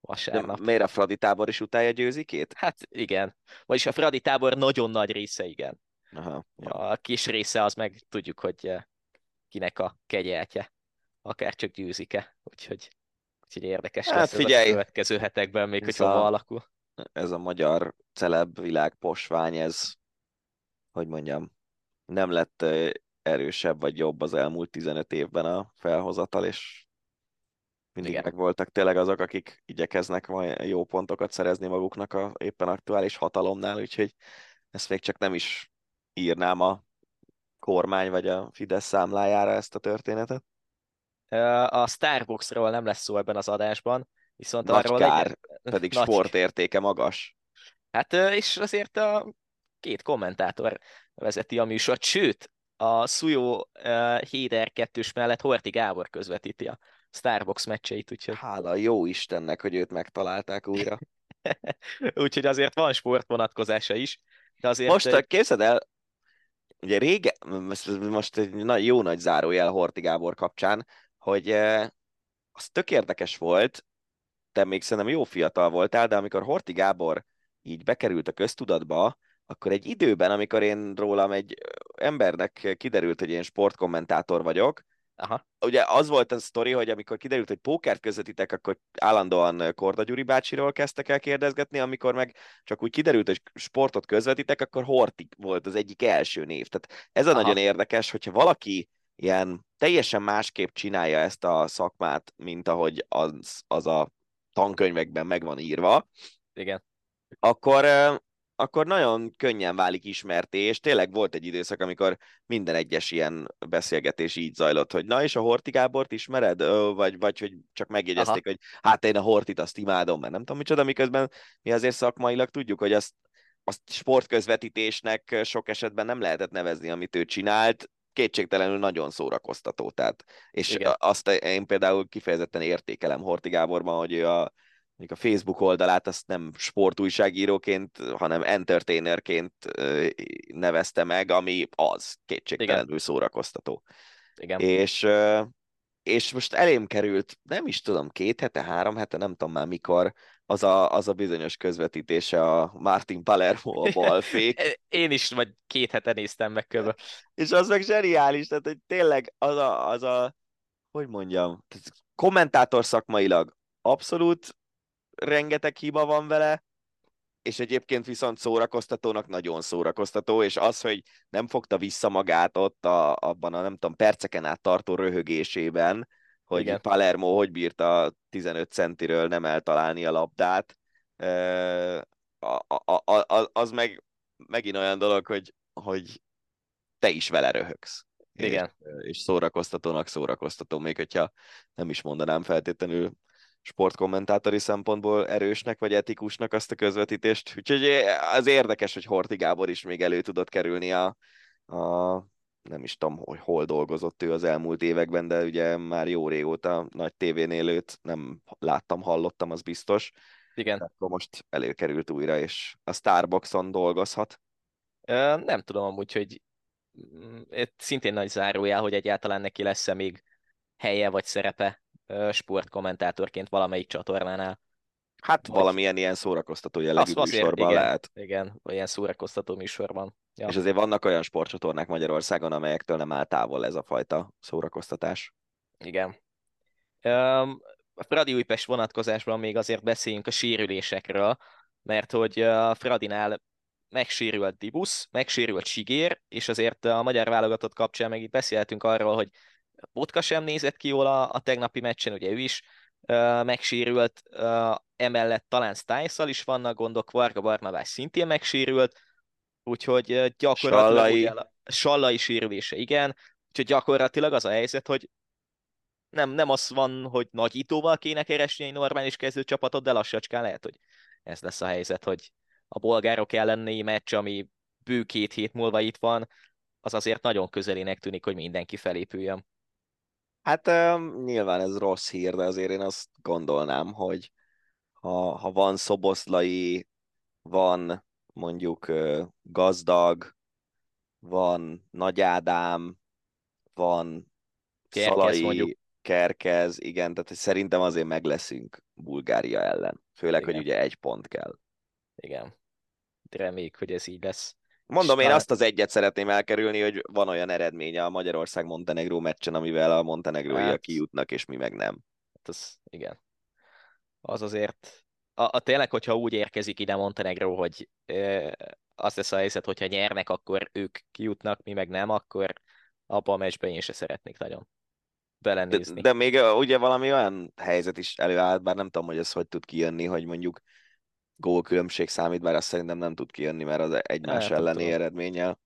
vasárnap. De miért a Fradi tábor is utálja Győzikét? Hát igen. Vagyis a Fradi tábor nagyon nagy része, igen. Aha, ja. A kis része az meg tudjuk, hogy kinek a kegyeltje, akár csak Győzike, úgyhogy érdekes lesz figyelj, a következő hetekben még, hogy hova alakul. Ez a magyar celeb világ posvány, ez, hogy mondjam, nem lett erősebb vagy jobb az elmúlt 15 évben a felhozatal, és mindig igen. Megvoltak tényleg azok, akik igyekeznek majd jó pontokat szerezni maguknak a éppen aktuális hatalomnál, úgyhogy ezt még csak nem is írnám a kormány vagy a Fidesz számlájára ezt a történetet. A Starbucksról nem lesz szó ebben az adásban, viszont nagy arról... Kár, pedig nagy... sportértéke magas. Hát, és azért a két kommentátor vezeti a műsort, sőt, a Szujó Héder 2-s mellett Horthy Gábor közvetíti a Starbucks meccseit, úgyhogy... Hála jó Istennek, hogy őt megtalálták újra. Úgyhogy azért van sportvonatkozása is, de azért... Most képzeld el, ugye régen, most egy jó nagy zárójel Horthy Gábor kapcsán, hogy az tök érdekes volt, te még szerintem jó fiatal voltál, de amikor Horthy Gábor így bekerült a köztudatba, akkor egy időben, amikor én rólam egy embernek kiderült, hogy én sportkommentátor vagyok, aha. Ugye az volt a sztori, hogy amikor kiderült, hogy pókert közvetítek, akkor állandóan Korda Gyuri bácsiról kezdtek el kérdezgetni, amikor meg csak úgy kiderült, hogy sportot közvetítek, akkor Horthy volt az egyik első név. Tehát ez a aha. Nagyon érdekes, hogyha valaki ilyen teljesen másképp csinálja ezt a szakmát, mint ahogy az a tankönyvekben meg van írva, igen. Akkor nagyon könnyen válik ismerté, és tényleg volt egy időszak, amikor minden egyes ilyen beszélgetés így zajlott, hogy na és a Horthy Gábort ismered? Vagy hogy csak megjegyezték, aha. Hogy hát én a Horthyt azt imádom, mert nem tudom micsoda, miközben mi azért szakmailag tudjuk, hogy azt sportközvetítésnek sok esetben nem lehetett nevezni, amit ő csinált, kétségtelenül nagyon szórakoztató. Tehát. És igen. Azt én például kifejezetten értékelem Horthy Gáborban, hogy ő a Facebook oldalát azt nem sportújságíróként, hanem entertainerként nevezte meg, ami az kétségtelenül igen. Szórakoztató. Igen. És most elém került, nem is tudom, 2 hete, 3 hete, nem tudom már mikor, az a bizonyos közvetítése a Martin Palermo-ból fék. Én is vagy 2 hete néztem meg közben. És az meg zseniális, tehát hogy tényleg az a hogy mondjam, kommentátor szakmailag abszolút rengeteg hiba van vele, és egyébként viszont szórakoztatónak nagyon szórakoztató, és az, hogy nem fogta vissza magát ott abban a, nem tudom, perceken át tartó röhögésében, hogy igen. Palermo hogy bírta 15 centiről nem eltalálni a labdát, az meg megint olyan dolog, hogy te is vele röhögsz. Igen. És szórakoztatónak szórakoztató, még hogyha nem is mondanám feltétlenül sportkommentátori szempontból erősnek vagy etikusnak azt a közvetítést. Úgyhogy az érdekes, hogy Horthy Gábor is még elő tudott kerülni nem is tudom, hogy hol dolgozott ő az elmúlt években, de ugye már jó régóta nagy tévénél őt nem láttam, hallottam, az biztos. Igen. Akkor most előkerült újra, és a Starbuckson dolgozhat. Nem tudom amúgy, hogy szintén nagy zárójel, hogy egyáltalán neki lesz-e még helye vagy szerepe sportkommentátorként valamelyik csatornánál. Hát vagy... valamilyen ilyen szórakoztató jellegű műsorban igen, lehet. Igen, ilyen szórakoztató műsorban. Ja. És azért vannak olyan sportcsatornák Magyarországon, amelyektől nem áll távol ez a fajta szórakoztatás. Igen. A Fradi Újpest vonatkozásban még azért beszéljünk a sérülésekről, mert hogy a Fradinál megsérült Dibusz, megsérült Sigér, és azért a magyar válogatott kapcsán meg itt beszéltünk arról, hogy Botka sem nézett ki jól a tegnapi meccsen, ugye ő is megsérült, emellett talán Stiles-szal is vannak gondok, Varga Barnabás szintén megsérült, úgyhogy gyakorlatilag Sallai sérülése, igen, úgyhogy gyakorlatilag az a helyzet, hogy nem az van, hogy nagyítóval kéne keresni egy normális kezdőcsapatot, de lassacskán lehet, hogy ez lesz a helyzet, hogy a bolgárok elleni meccs, ami bő 2 hét múlva itt van, az azért nagyon közelének tűnik, hogy mindenki felépüljön. Hát nyilván ez rossz hír, de azért én azt gondolnám, hogy ha van Szoboszlai, van mondjuk Gazdag, van Nagy Ádám, van Kerkez, Szalai, mondjuk. Kerkez, igen, tehát szerintem azért megleszünk Bulgária ellen. Főleg, igen. Hogy ugye 1 pont kell. Igen. Reméljük, hogy ez így lesz. Mondom, én azt az egyet szeretném elkerülni, hogy van olyan eredménye a Magyarország-Montenegró meccsen, amivel a montenegróiak kijutnak, és mi meg nem. Az, igen. Az azért... Tényleg, hogyha úgy érkezik ide Montenegró, hogy azt lesz a helyzet, hogyha nyernek, akkor ők kijutnak, mi meg nem, akkor abban a meccsben én se szeretnék nagyon belenézni. De még ugye valami olyan helyzet is előállt, bár nem tudom, hogy ez hogy tud kijönni, hogy mondjuk gólkülönbség számít, bár azt szerintem nem tud kijönni, mert az egymás elleni eredménnyel.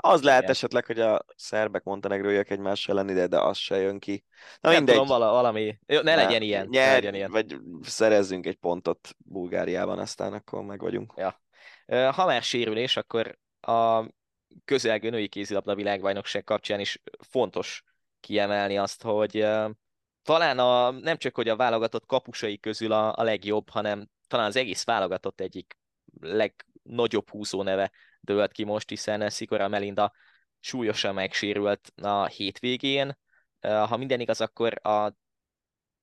Az lehet esetleg, hogy a szerbek montenegróiak egymás ellen ide, de az se jön ki. Na, nem tudom, valami... Ne legyen ilyen. Vagy szerezzünk 1 pontot Bulgáriában, aztán akkor meg vagyunk. Ja. Ha már sérülés, akkor a közelgő női kézilabda világbajnokság kapcsán is fontos kiemelni azt, hogy talán nem csak, hogy a válogatott kapusai közül a legjobb, hanem talán az egész válogatott egyik legnagyobb húzóneve dőlt ki most, hiszen Szikora Melinda súlyosan megsérült a hétvégén. Ha minden igaz, akkor a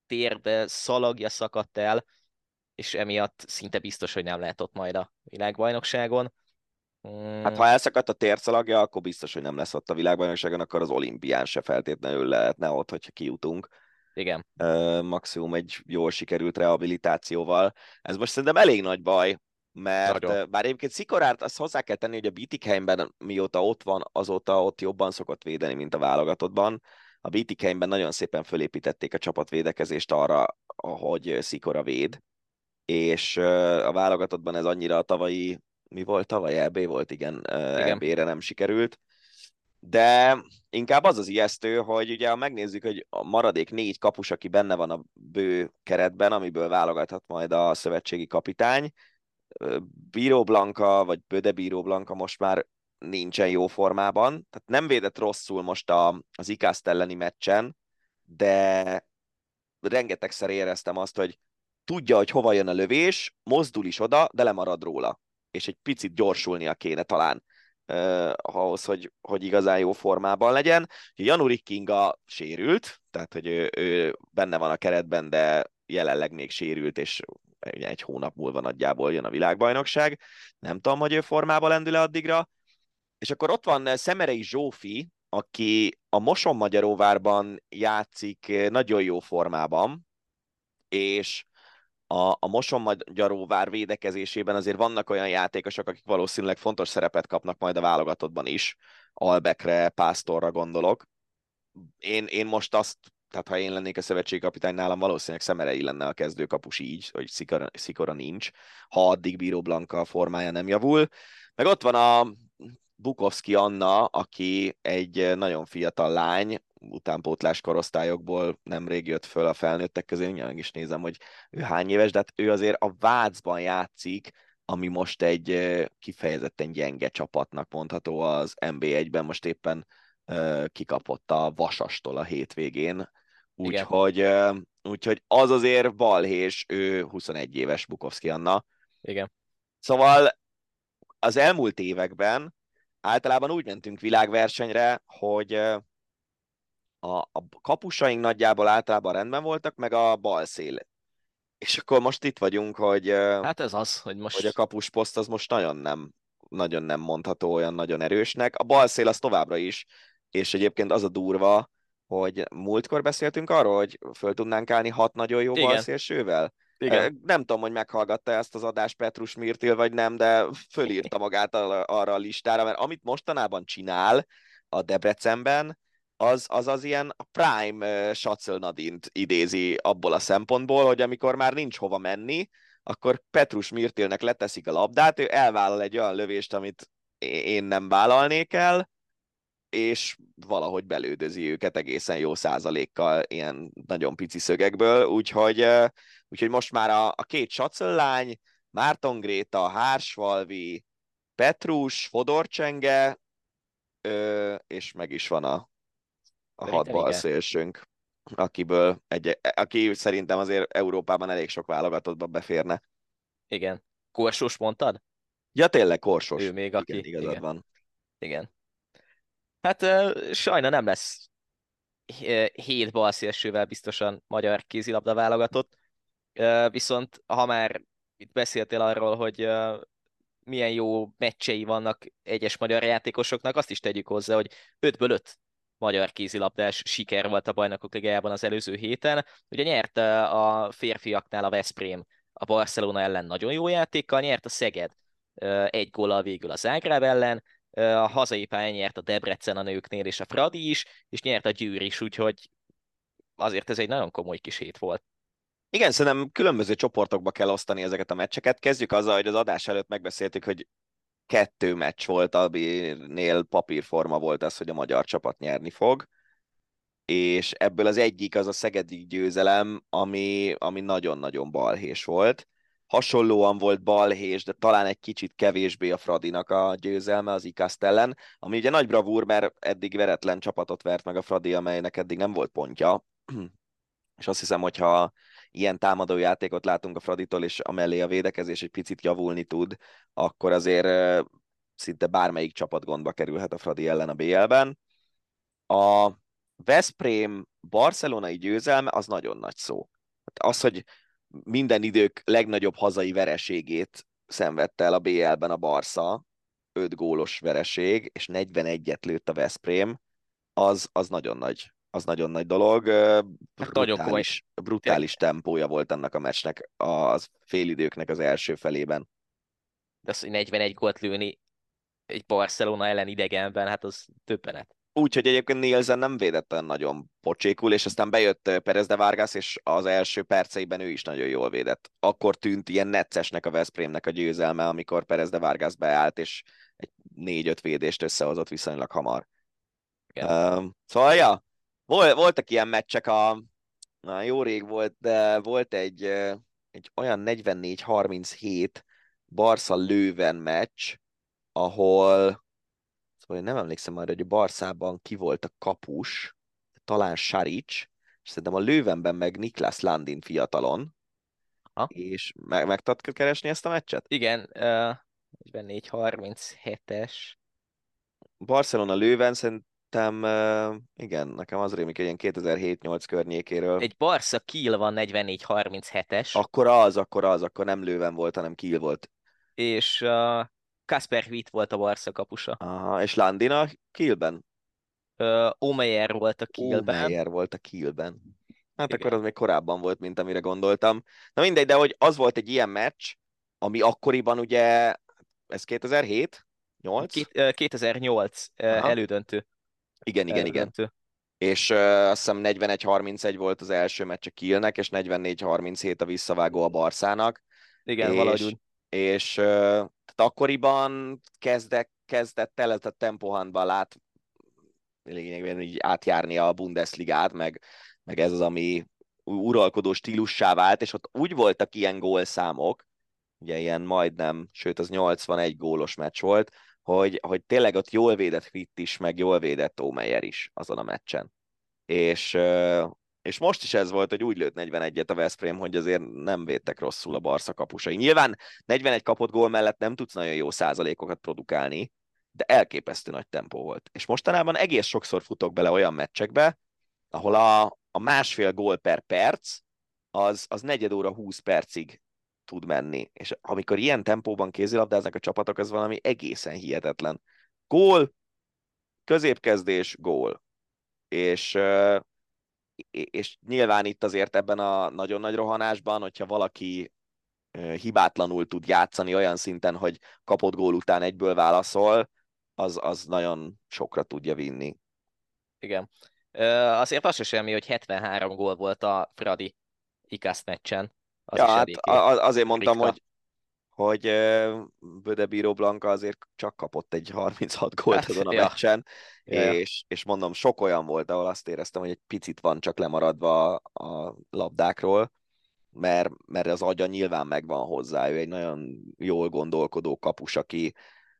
térd szalagja szakadt el, és emiatt szinte biztos, hogy nem lehet ott majd a világbajnokságon. Hát ha elszakadt a térszalagja, akkor biztos, hogy nem lesz ott a világbajnokságon, akkor az olimpián se feltétlenül lehetne ott, hogyha kijutunk. Igen. Maximum egy jól sikerült rehabilitációval. Ez most szerintem elég nagy baj, mert bár egyébként Szikorát azt hozzá kell tenni, hogy a Bietigheimben mióta ott van, azóta ott jobban szokott védeni, mint a válogatottban. A Bietigheimben nagyon szépen fölépítették a csapatvédekezést arra, ahogy Szikora véd. És a válogatottban ez annyira a tavalyi, mi volt tavaly? EB volt, igen. EB-re nem sikerült. De inkább az ijesztő, hogy ugye ha megnézzük, hogy a maradék 4 kapus, aki benne van a bő keretben, amiből válogathat majd a szövetségi kapitány, Bíró Blanka, vagy Böde Bíró Blanka most már nincsen jó formában, tehát nem védett rosszul most az IKASZT elleni meccsen, de rengetegszer éreztem azt, hogy tudja, hogy hova jön a lövés, mozdul is oda, de lemarad róla, és egy picit gyorsulnia kéne talán ahhoz, hogy igazán jó formában legyen. Januri Kinga sérült, tehát hogy ő benne van a keretben, de jelenleg még sérült, és ugye 1 hónap múlva nagyjából jön a világbajnokság. Nem tudom, hogy ő formában lendül-e addigra. És akkor ott van Szemerei Zsófi, aki a Mosonmagyaróvárban játszik nagyon jó formában, és a Mosonmagyaróvár védekezésében azért vannak olyan játékosok, akik valószínűleg fontos szerepet kapnak majd a válogatottban is. Albekre, Pásztorra gondolok. Én most azt, tehát ha én lennék a szövetségkapitány, nálam valószínűleg Szemerei lenne a kezdőkapus így, hogy Szikora nincs, ha addig Bíró Blanka formája nem javul. Meg ott van a Bukovszki Anna, aki egy nagyon fiatal lány, utánpótlás korosztályokból nemrég jött föl a felnőttek közé, nyilván is nézem, hogy ő hány éves, de hát ő azért a Vácban játszik, ami most egy kifejezetten gyenge csapatnak mondható az NB1-ben, most éppen kikapott a Vasastól a hétvégén, úgyhogy az azért balhés, ő 21 éves Bukovszki Anna. Igen. Szóval az elmúlt években általában úgy mentünk világversenyre, hogy a kapusaink nagyjából általában rendben voltak, meg a bal szél. És akkor most itt vagyunk, hogy, hát ez az, hogy, most... hogy a kapusposzt az most nagyon nem mondható olyan nagyon erősnek. A bal szél az továbbra is, és egyébként az a durva, hogy múltkor beszéltünk arról, hogy föl tudnánk állni 6 nagyon jó balszélsővel. Igen, nem tudom, hogy meghallgatta ezt az adást Petrus Mirtil, vagy nem, de fölírta magát arra a listára, mert amit mostanában csinál a Debrecenben, az ilyen a prime Sacil Nadint idézi abból a szempontból, hogy amikor már nincs hova menni, akkor Petrus Mirtilnek leteszik a labdát, ő elvállal egy olyan lövést, amit én nem vállalnék el, és valahogy belődözi őket egészen jó százalékkal ilyen nagyon pici szögekből, úgyhogy most már a két Sacil-lány, Márton Gréta, Hársfalvi, Petrus, Fodor Csenge, és meg is van a hat bal szélsőnk, aki szerintem azért Európában elég sok válogatottba beférne. Igen. Korsos mondtad? Ja, tényleg Korsos. Ő még, aki igazad van. Igen. Hát sajna nem lesz 7 balszélsővel biztosan magyar kézilabda válogatott, viszont ha már itt beszéltél arról, hogy milyen jó meccsei vannak egyes magyar játékosoknak, azt is tegyük hozzá, hogy 5-ből 5 magyar kézilabdás siker volt a Bajnokok Ligájában az előző héten. Ugye nyert a férfiaknál a Veszprém a Barcelona ellen nagyon jó játékkal, nyert a Szeged 1 góllal végül a Zágráb ellen, a hazai pályán nyert a Debrecen a nőknél, és a Fradi is, és nyert a Győr is, úgyhogy azért ez egy nagyon komoly kis hét volt. Igen, szerintem különböző csoportokba kell osztani ezeket a meccseket. Kezdjük azzal, hogy az adás előtt megbeszéltük, hogy 2 meccs volt, aminél papírforma volt az, hogy a magyar csapat nyerni fog, és ebből az egyik az a szegedi győzelem, ami nagyon-nagyon balhés volt. Hasonlóan volt balhés, de talán egy kicsit kevésbé a Fradinak a győzelme az Ikaszt ellen, ami ugye nagy bravúr, mert eddig veretlen csapatot vert meg a Fradi, amelynek eddig nem volt pontja. És azt hiszem, hogyha ilyen támadó játékot látunk a Fraditól, és amellé a védekezés egy picit javulni tud, akkor azért szinte bármelyik csapat gondba kerülhet a Fradi ellen a BL-ben. A Veszprém barcelonai győzelme az nagyon nagy szó. Az, hogy minden idők legnagyobb hazai vereségét szenvedte el a BL-ben a Barca, 5 gólos vereség, és 41-et lőtt a Veszprém, az nagyon nagy dolog. Brutális tempója volt annak a meccsnek, az félidőknek az első felében. De az, hogy 41 gólt lőni egy Barcelona ellen idegenben, hát az döbbenet. Úgyhogy egyébként Nielsen nem védett nagyon pocsékul, és aztán bejött Perez de Vargas, és az első perceiben ő is nagyon jól védett. Akkor tűnt ilyen neccesnek a Veszprémnek a győzelme, amikor Perez de Vargas beállt, és egy 4-5 védést összehozott viszonylag hamar. Szóval, ja, voltak ilyen meccsek, jó rég volt, de volt egy olyan 44-37 Barca-Löwen meccs, ahol... Szóval én nem emlékszem arra, hogy a Barszában ki volt a kapus, talán Saric, és szerintem a Löwenben meg Niklas Landin fiatalon. Ha? És meg tudtad keresni ezt a meccset? Igen, 44-37-es. Barcelona-Löwen szerintem, igen, nekem az rémik, hogy ilyen 2007-8 környékéről. Egy Barca-Kiel van 44-37-es. Akkor nem Löwen volt, hanem Kiel volt. És... Kasper Hvitt volt a Barca kapusa. Aha, és Landin a Kielben? Omeyer volt a Kielben. Hát igen. Akkor az még korábban volt, mint amire gondoltam. Na mindegy, de hogy az volt egy ilyen meccs, ami akkoriban ugye, ez 2007? 8? 2008 aha. Elődöntő. Igen. És azt hiszem 41-31 volt az első meccs a Kielnek, és 44-37 a visszavágó a Barszának. Igen, és... valahogy úgy. És tehát akkoriban kezdett el ez a tempóhandball így átjárni a Bundesligát, meg ez az, ami uralkodó stílussá vált, és ott úgy voltak ilyen gólszámok, ugye ilyen majdnem, sőt az 81 gólos meccs volt, hogy tényleg ott jól védett Hvitt is, meg jól védett Omeyer is azon a meccsen. És most is ez volt, hogy úgy lőtt 41-et a Veszprém, hogy azért nem védtek rosszul a Barca kapusai. Nyilván 41 kapott gól mellett nem tudsz nagyon jó százalékokat produkálni, de elképesztő nagy tempó volt. És mostanában egész sokszor futok bele olyan meccsekbe, ahol a 1,5 gól per perc, az 4 óra 20 percig tud menni. És amikor ilyen tempóban kézilabdáznak a csapatok, az valami egészen hihetetlen. Gól, középkezdés, gól. És... és nyilván itt azért ebben a nagyon nagy rohanásban, hogyha valaki hibátlanul tud játszani olyan szinten, hogy kapott gól után egyből válaszol, az nagyon sokra tudja vinni. Igen. Azért az se semmi, hogy 73 gól volt a Fradi Ikász meccsen. Azért mondtam, hogy Böde Bíró Blanka azért csak kapott egy 36 gólt azon a meccsen, és mondom, sok olyan volt, ahol azt éreztem, hogy egy picit van csak lemaradva a labdákról, mert az agya nyilván megvan hozzá, ő egy nagyon jól gondolkodó kapus,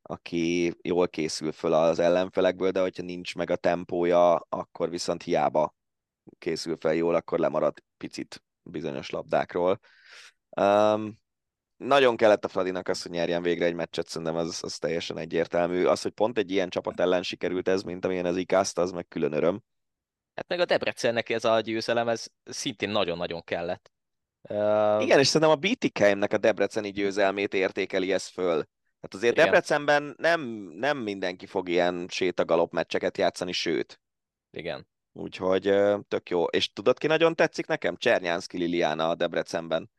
aki jól készül föl az ellenfelekből, de hogyha nincs meg a tempója, akkor viszont hiába készül fel jól, akkor lemarad picit bizonyos labdákról. Nagyon kellett a Fradinak az, hogy nyerjen végre egy meccset, szerintem az teljesen egyértelmű. Az, hogy pont egy ilyen csapat ellen sikerült ez, mint amilyen az Ikászt, az meg külön öröm. Hát meg a Debrecennek ez a győzelem, ez szintén nagyon-nagyon kellett. Igen, és szerintem a BTK-nek a debreceni győzelmét értékeli ez föl. Hát azért igen. Debrecenben nem mindenki fog ilyen sétagalop meccseket játszani, sőt. Igen. Úgyhogy tök jó. És tudod, ki nagyon tetszik nekem? Csernyánszki Liliana a Debrecenben.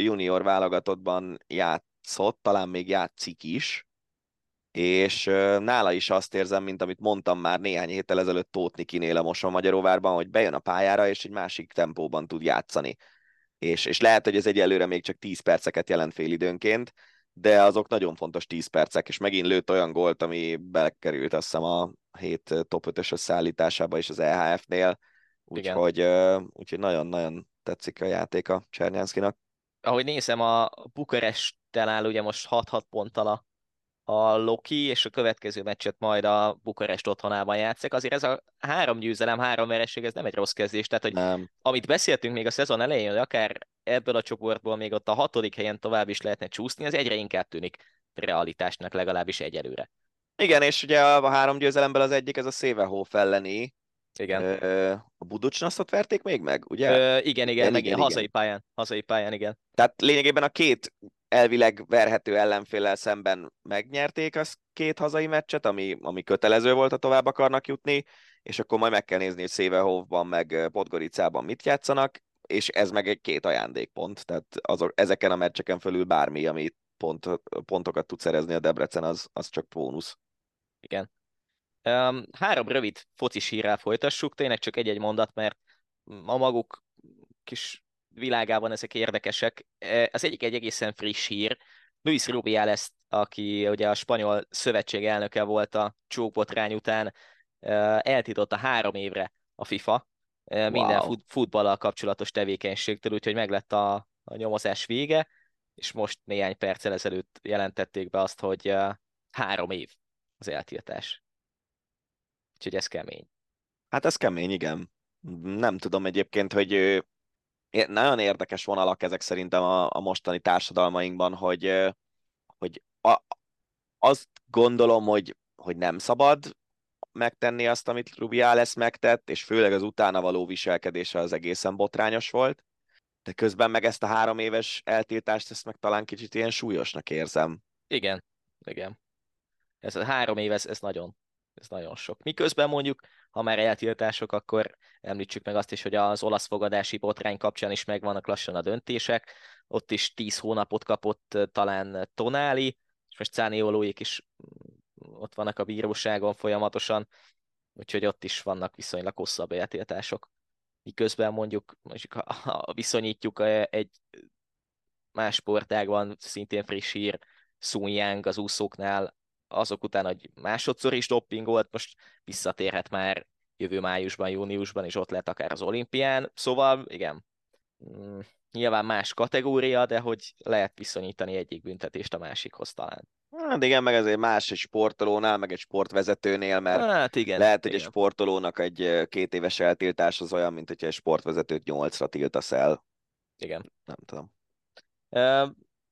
Junior válogatottban játszott, talán még játszik is, és nála is azt érzem, mint amit mondtam már néhány héttel ezelőtt Tóth Nikinél a Mosonmagyaróvárban, hogy bejön a pályára, és egy másik tempóban tud játszani. És lehet, hogy ez egyelőre még csak 10 perceket jelent félidőnként, de azok nagyon fontos 10 percek, és megint lőtt olyan gólt, ami belekerült azt hiszem a hét top 5-ös összeállításába is az EHF-nél, úgyhogy nagyon-nagyon tetszik a játék a Csernyánszkinak. Ahogy nézem, a Bukaresttel áll ugye most 6-6 ponttal a Loki, és a következő meccset majd a Bukarest otthonában játszik. Azért ez a 3 győzelem, 3 veresség, ez nem egy rossz kezdés. Tehát, hogy amit beszéltünk még a szezon elején, hogy akár ebből a csoportból még ott a 6. helyen tovább is lehetne csúszni, az egyre inkább tűnik realitásnak legalábbis egyelőre. Igen, és ugye a 3 győzelemből az egyik, ez a Szévehof elleni. Igen. A Buducsnasztot verték még meg, ugye? Igen, hazai pályán, igen. Tehát lényegében a két elvileg verhető ellenféllel szemben megnyerték az két hazai meccset, ami kötelező volt, ha tovább akarnak jutni, és akkor majd meg kell nézni, hogy Szévehovban meg Podgoricában mit játszanak, és ez meg egy 2 ajándékpont, tehát ezeken a meccseken fölül bármi, ami pontokat tud szerezni a Debrecen, az csak bónusz. Igen. 3 rövid focis hírrel folytassuk, tényleg csak egy-egy mondat, mert a maguk kis világában ezek érdekesek. Az egyik egy egészen friss hír. Luis Rubiales, aki ugye a spanyol szövetség elnöke volt a csókbotrány után, eltiltotta 3 évre a FIFA minden futballal kapcsolatos tevékenységtől, úgyhogy meglett a nyomozás vége, és most néhány perccel ezelőtt jelentették be azt, hogy 3 év az eltiltás. Úgyhogy ez kemény. Hát ez kemény, igen. Nem tudom egyébként, hogy nagyon érdekes vonalak ezek szerintem a mostani társadalmainkban, hogy azt gondolom, hogy nem szabad megtenni azt, amit Rubiales megtett, és főleg az utána való viselkedése az egészen botrányos volt, de közben meg ezt a 3 éves eltiltást, ezt meg talán kicsit ilyen súlyosnak érzem. Igen. Ez a 3 év, ez nagyon... Ez nagyon sok. Miközben mondjuk, ha már eltiltások, akkor említsük meg azt is, hogy az olasz fogadási botrány kapcsán is megvannak lassan a döntések. Ott is 10 hónapot kapott talán Tonali, és most Zaniolóik is ott vannak a bíróságon folyamatosan, úgyhogy ott is vannak viszonylag hosszabb eltiltások. Miközben mondjuk ha viszonyítjuk egy más sportágban, szintén friss hír, Sun Yang az úszóknál, azok után, hogy másodszor is doppingolt, most visszatérhet már jövő májusban, júniusban, és ott lehet akár az olimpián. Szóval, igen, nyilván más kategória, de hogy lehet viszonyítani egyik büntetést a másikhoz talán. Hát igen, meg azért más egy sportolónál, meg egy sportvezetőnél, mert lehet, hogy egy sportolónak egy 2 éves eltiltás az olyan, mint hogyha egy sportvezetőt 8-ra tiltasz el. Igen. Nem tudom.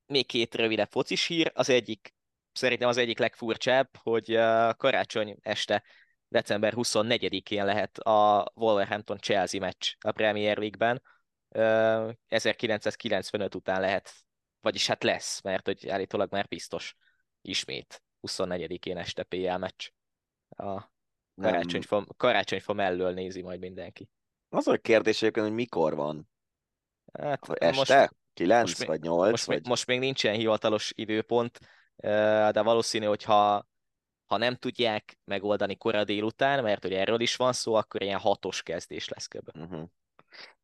Még 2 rövidebb focis hír, az egyik szerintem az egyik legfurcsább, hogy karácsony este, december 24-én lehet a Wolverhampton-Chelsea meccs a Premier League-ben. 1995 után lehet, vagyis hát lesz, mert hogy állítólag már biztos ismét 24-én este PL meccs. A karácsonyfa mellől nézi majd mindenki. Az a kérdés egyébként, hogy mikor van. Hát este? Most, 9 most vagy 8? Most még nincsen hivatalos időpont, de valószínű, hogy ha nem tudják megoldani kora délután, mert hogy erről is van szó, akkor ilyen 6-os kezdés lesz kb. Uh-huh.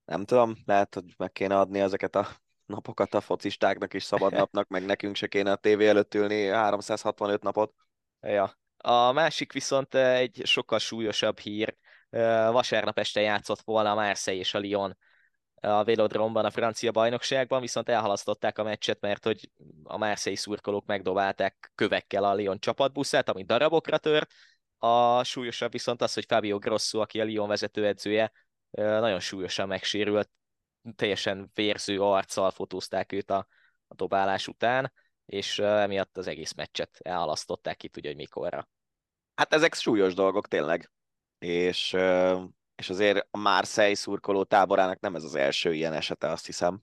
Nem tudom, lehet, hogy meg kéne adni ezeket a napokat a focistáknak is szabadnapnak, meg nekünk se kéne a tévé előtt ülni 365 napot. Ja. A másik viszont egy sokkal súlyosabb hír. Vasárnap este játszott volna a Marseille és a Lyon a Vélodromban, a francia bajnokságban, viszont elhalasztották a meccset, mert hogy a Marseille szurkolók megdobálták kövekkel a Lyon csapatbuszát, ami darabokra tört. A súlyosabb viszont az, hogy Fabio Grosso, aki a Lyon vezetőedzője, nagyon súlyosan megsérült, teljesen vérző arccal fotózták őt a dobálás után, és emiatt az egész meccset elhalasztották, ki tudja, hogy mikorra. Hát ezek súlyos dolgok tényleg, és azért a Marseille szurkoló táborának nem ez az első ilyen esete, azt hiszem.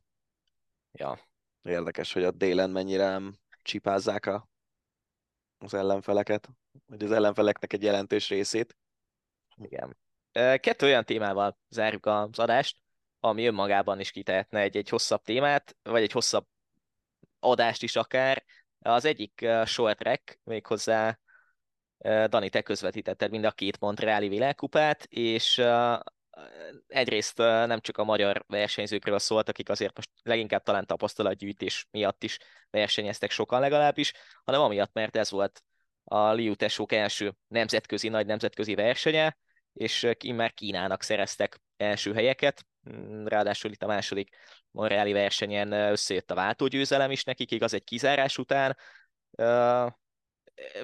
Ja. Érdekes, hogy a délen mennyire nem csipázzák az ellenfeleket, vagy az ellenfeleknek egy jelentős részét. Igen. 2 olyan témával zárjuk az adást, ami önmagában is kitehetne egy hosszabb témát, vagy egy hosszabb adást is akár. Az egyik short track, méghozzá Dani, te közvetítetted mind a 2 montreali világkupát, és egyrészt nem csak a magyar versenyzőkről szólt, akik azért most leginkább talán tapasztalatgyűjtés miatt is versenyeztek sokan legalábbis, hanem amiatt, mert ez volt a Liu tesók első nagy nemzetközi versenye, és már Kínának szereztek első helyeket, ráadásul itt a második montreali versenyen összejött a váltógyőzelem is nekik, igaz, egy kizárás után.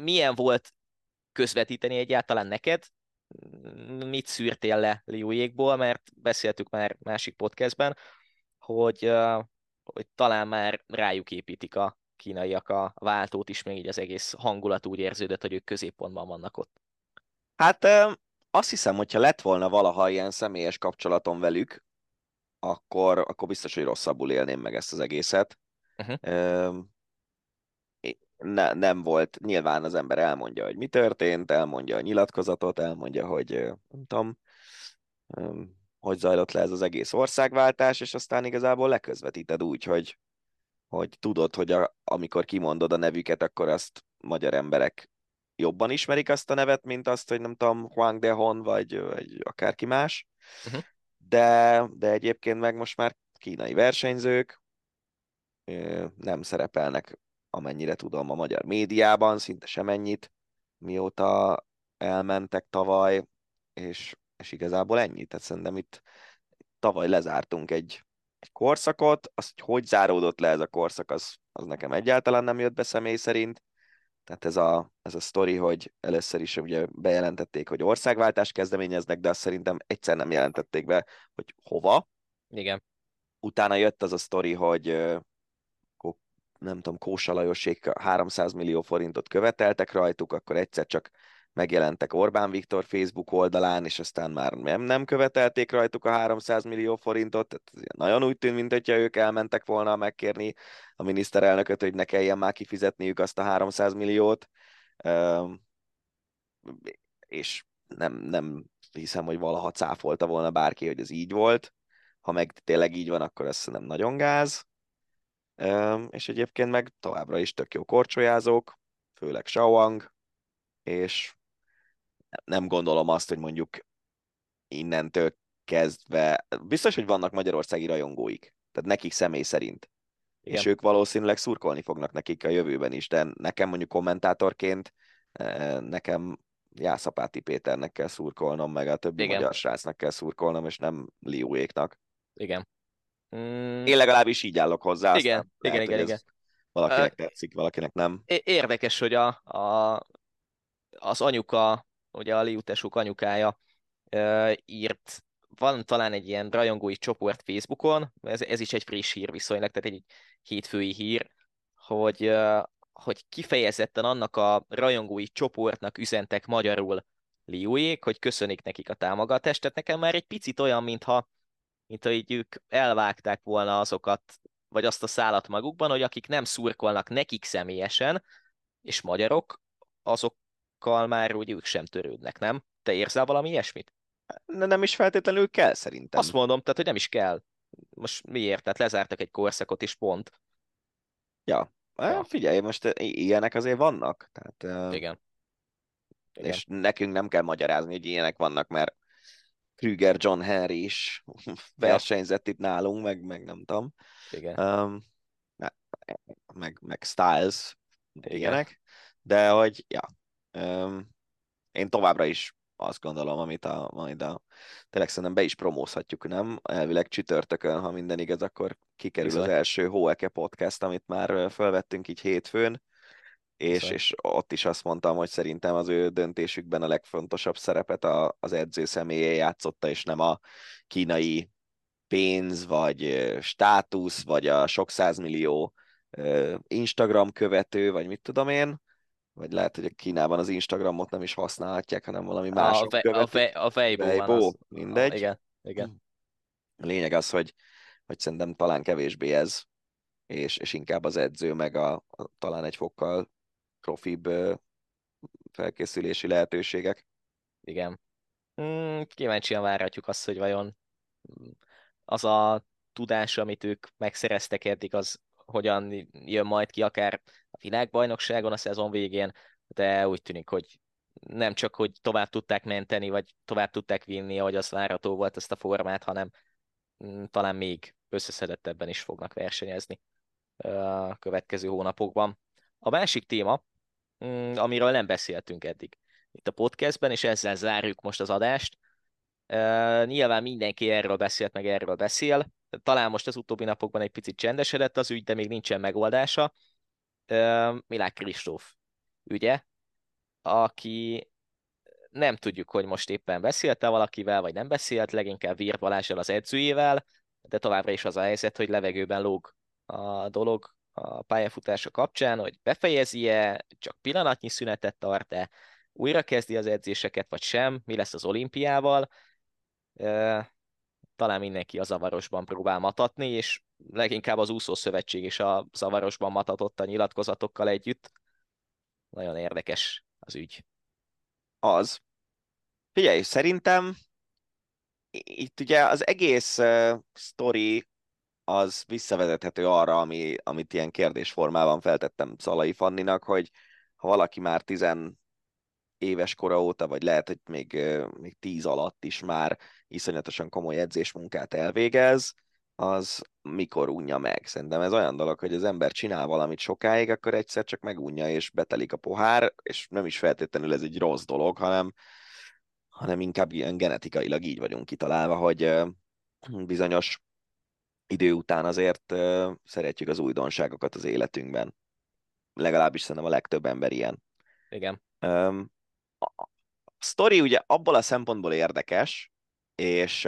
Milyen volt közvetíteni egyáltalán neked? Mit szűrtél le Liujékból? Mert beszéltük már másik podcastben, hogy talán már rájuk építik a kínaiak a váltót is, még így az egész hangulat úgy érződött, hogy ők középpontban vannak ott. Hát azt hiszem, hogyha lett volna valaha ilyen személyes kapcsolatom velük, akkor biztos, hogy rosszabbul élném meg ezt az egészet. Uh-huh. Nem volt, nyilván az ember elmondja, hogy mi történt, elmondja a nyilatkozatot, elmondja, hogy nem tudom, hogy zajlott le ez az egész országváltás, és aztán igazából leközvetíted úgy, hogy tudod, hogy amikor kimondod a nevüket, akkor azt magyar emberek jobban ismerik azt a nevet, mint azt, hogy nem tudom, Huang Dehon, vagy akárki más. Uh-huh. De egyébként meg most már kínai versenyzők nem szerepelnek, amennyire tudom, a magyar médiában, szinte semennyit, mióta elmentek tavaly, és igazából ennyit. Tehát szerintem itt tavaly lezártunk egy korszakot, az, hogy záródott le ez a korszak, az nekem egyáltalán nem jött be személy szerint. Tehát ez a sztori, hogy először is ugye bejelentették, hogy országváltást kezdeményeznek, de azt szerintem egyszer nem jelentették be, hogy hova. Igen. Utána jött az a sztori, hogy nem tudom, Kósa Lajosék 300 millió forintot követeltek rajtuk, akkor egyszer csak megjelentek Orbán Viktor Facebook oldalán, és aztán már nem követelték rajtuk a 300 millió forintot, tehát nagyon úgy tűnt, mintha ők elmentek volna megkérni a miniszterelnököt, hogy ne kelljen már kifizetniük azt a 300 milliót, és nem hiszem, hogy valaha cáfolta volna bárki, hogy ez így volt. Ha meg tényleg így van, akkor ez nem nagyon gáz. És egyébként meg továbbra is tök jó korcsolyázók, főleg Shawang, és nem gondolom azt, hogy mondjuk innentől kezdve, biztos, hogy vannak magyarországi rajongóik, tehát nekik személy szerint. Igen. És ők valószínűleg szurkolni fognak nekik a jövőben is, de nekem mondjuk kommentátorként, nekem Jászapáti Péternek kell szurkolnom, meg a többi Igen. magyar srácnak kell szurkolnom, és nem Liuéknak. Igen. Én legalábbis így állok hozzá. Igen. Valakinek tetszik, valakinek nem. Érdekes, hogy az anyuka, ugye a Liu tesók anyukája írt, van talán egy ilyen rajongói csoport Facebookon, ez is egy friss hír viszonylag, tehát egy hétfői hír, hogy kifejezetten annak a rajongói csoportnak üzentek magyarul Liujék, hogy köszönik nekik a támogatást, tehát nekem már egy picit olyan, mintha így ők elvágták volna azokat, vagy azt a szálat magukban, hogy akik nem szurkolnak nekik személyesen, és magyarok, azokkal már úgy ők sem törődnek, nem? Te érzel valami ilyesmit? nem is feltétlenül kell szerintem. Azt mondom, tehát, hogy nem is kell. Most miért? Tehát lezártak egy korszakot és pont. Ja. Ja. Figyelj, most ilyenek azért vannak. Tehát, igen. És igen. Nekünk nem kell magyarázni, hogy ilyenek vannak, mert Krüger John Henry is versenyzett itt nálunk, meg nem tudom. Igen. Meg Styles, ilyenek. De hogy, én továbbra is azt gondolom, amit tényleg szerintem be is promózhatjuk, nem? Elvileg csütörtökön, ha minden igaz, akkor kikerül az első Hóeke podcast, amit már felvettünk így hétfőn, és ott is azt mondtam, hogy szerintem az ő döntésükben a legfontosabb szerepet az edző személye játszotta, és nem a kínai pénz, vagy státusz, vagy a sok százmillió Instagram követő, vagy mit tudom én, vagy lehet, hogy Kínában az Instagramot nem is használhatják, hanem valami mások követők. A Weibo, mindegy. Igen. A lényeg az, hogy szerintem talán kevésbé ez, és inkább az edző, meg a talán egy fokkal profibb felkészülési lehetőségek. Igen. Kíváncsian várhatjuk azt, hogy vajon az a tudás, amit ők megszereztek eddig, az hogyan jön majd ki akár a világbajnokságon a szezon végén, de úgy tűnik, hogy nem csak, hogy tovább tudták menteni, vagy tovább tudták vinni, ahogy az várható volt ezt a formát, hanem talán még összeszedettebben is fognak versenyezni a következő hónapokban. A másik téma, amiről nem beszéltünk eddig itt a podcastben, és ezzel zárjuk most az adást. Nyilván mindenki erről beszélt, meg erről beszél. Talán most az utóbbi napokban egy picit csendesedett az ügy, de még nincsen megoldása. Milág Kristóf ügye, aki nem tudjuk, hogy most éppen beszélt-e valakivel, vagy nem beszélt, leginkább Vír Balázsral, az edzőjével, de továbbra is az a helyzet, hogy levegőben lóg a dolog a pályafutása kapcsán, hogy befejezi-e, csak pillanatnyi szünetet tart-e, újra kezdi az edzéseket, vagy sem, mi lesz az olimpiával. Talán mindenki a zavarosban próbál matatni, és leginkább az úszószövetség is a zavarosban matatott a nyilatkozatokkal együtt. Nagyon érdekes az ügy. Az. Figyelj, szerintem itt ugye az egész sztori az visszavezethető arra, amit ilyen kérdésformában feltettem Szalai Fanninak, hogy ha valaki már 10 éves kora óta, vagy lehet, hogy még 10 alatt is már iszonyatosan komoly edzésmunkát elvégez, az mikor unja meg? Szerintem ez olyan dolog, hogy az ember csinál valamit sokáig, akkor egyszer csak megunja, és betelik a pohár, és nem is feltétlenül ez egy rossz dolog, hanem inkább ilyen genetikailag így vagyunk kitalálva, hogy bizonyos idő után azért szeretjük az újdonságokat az életünkben. Legalábbis szerintem a legtöbb ember ilyen. Igen. A sztori ugye abból a szempontból érdekes, és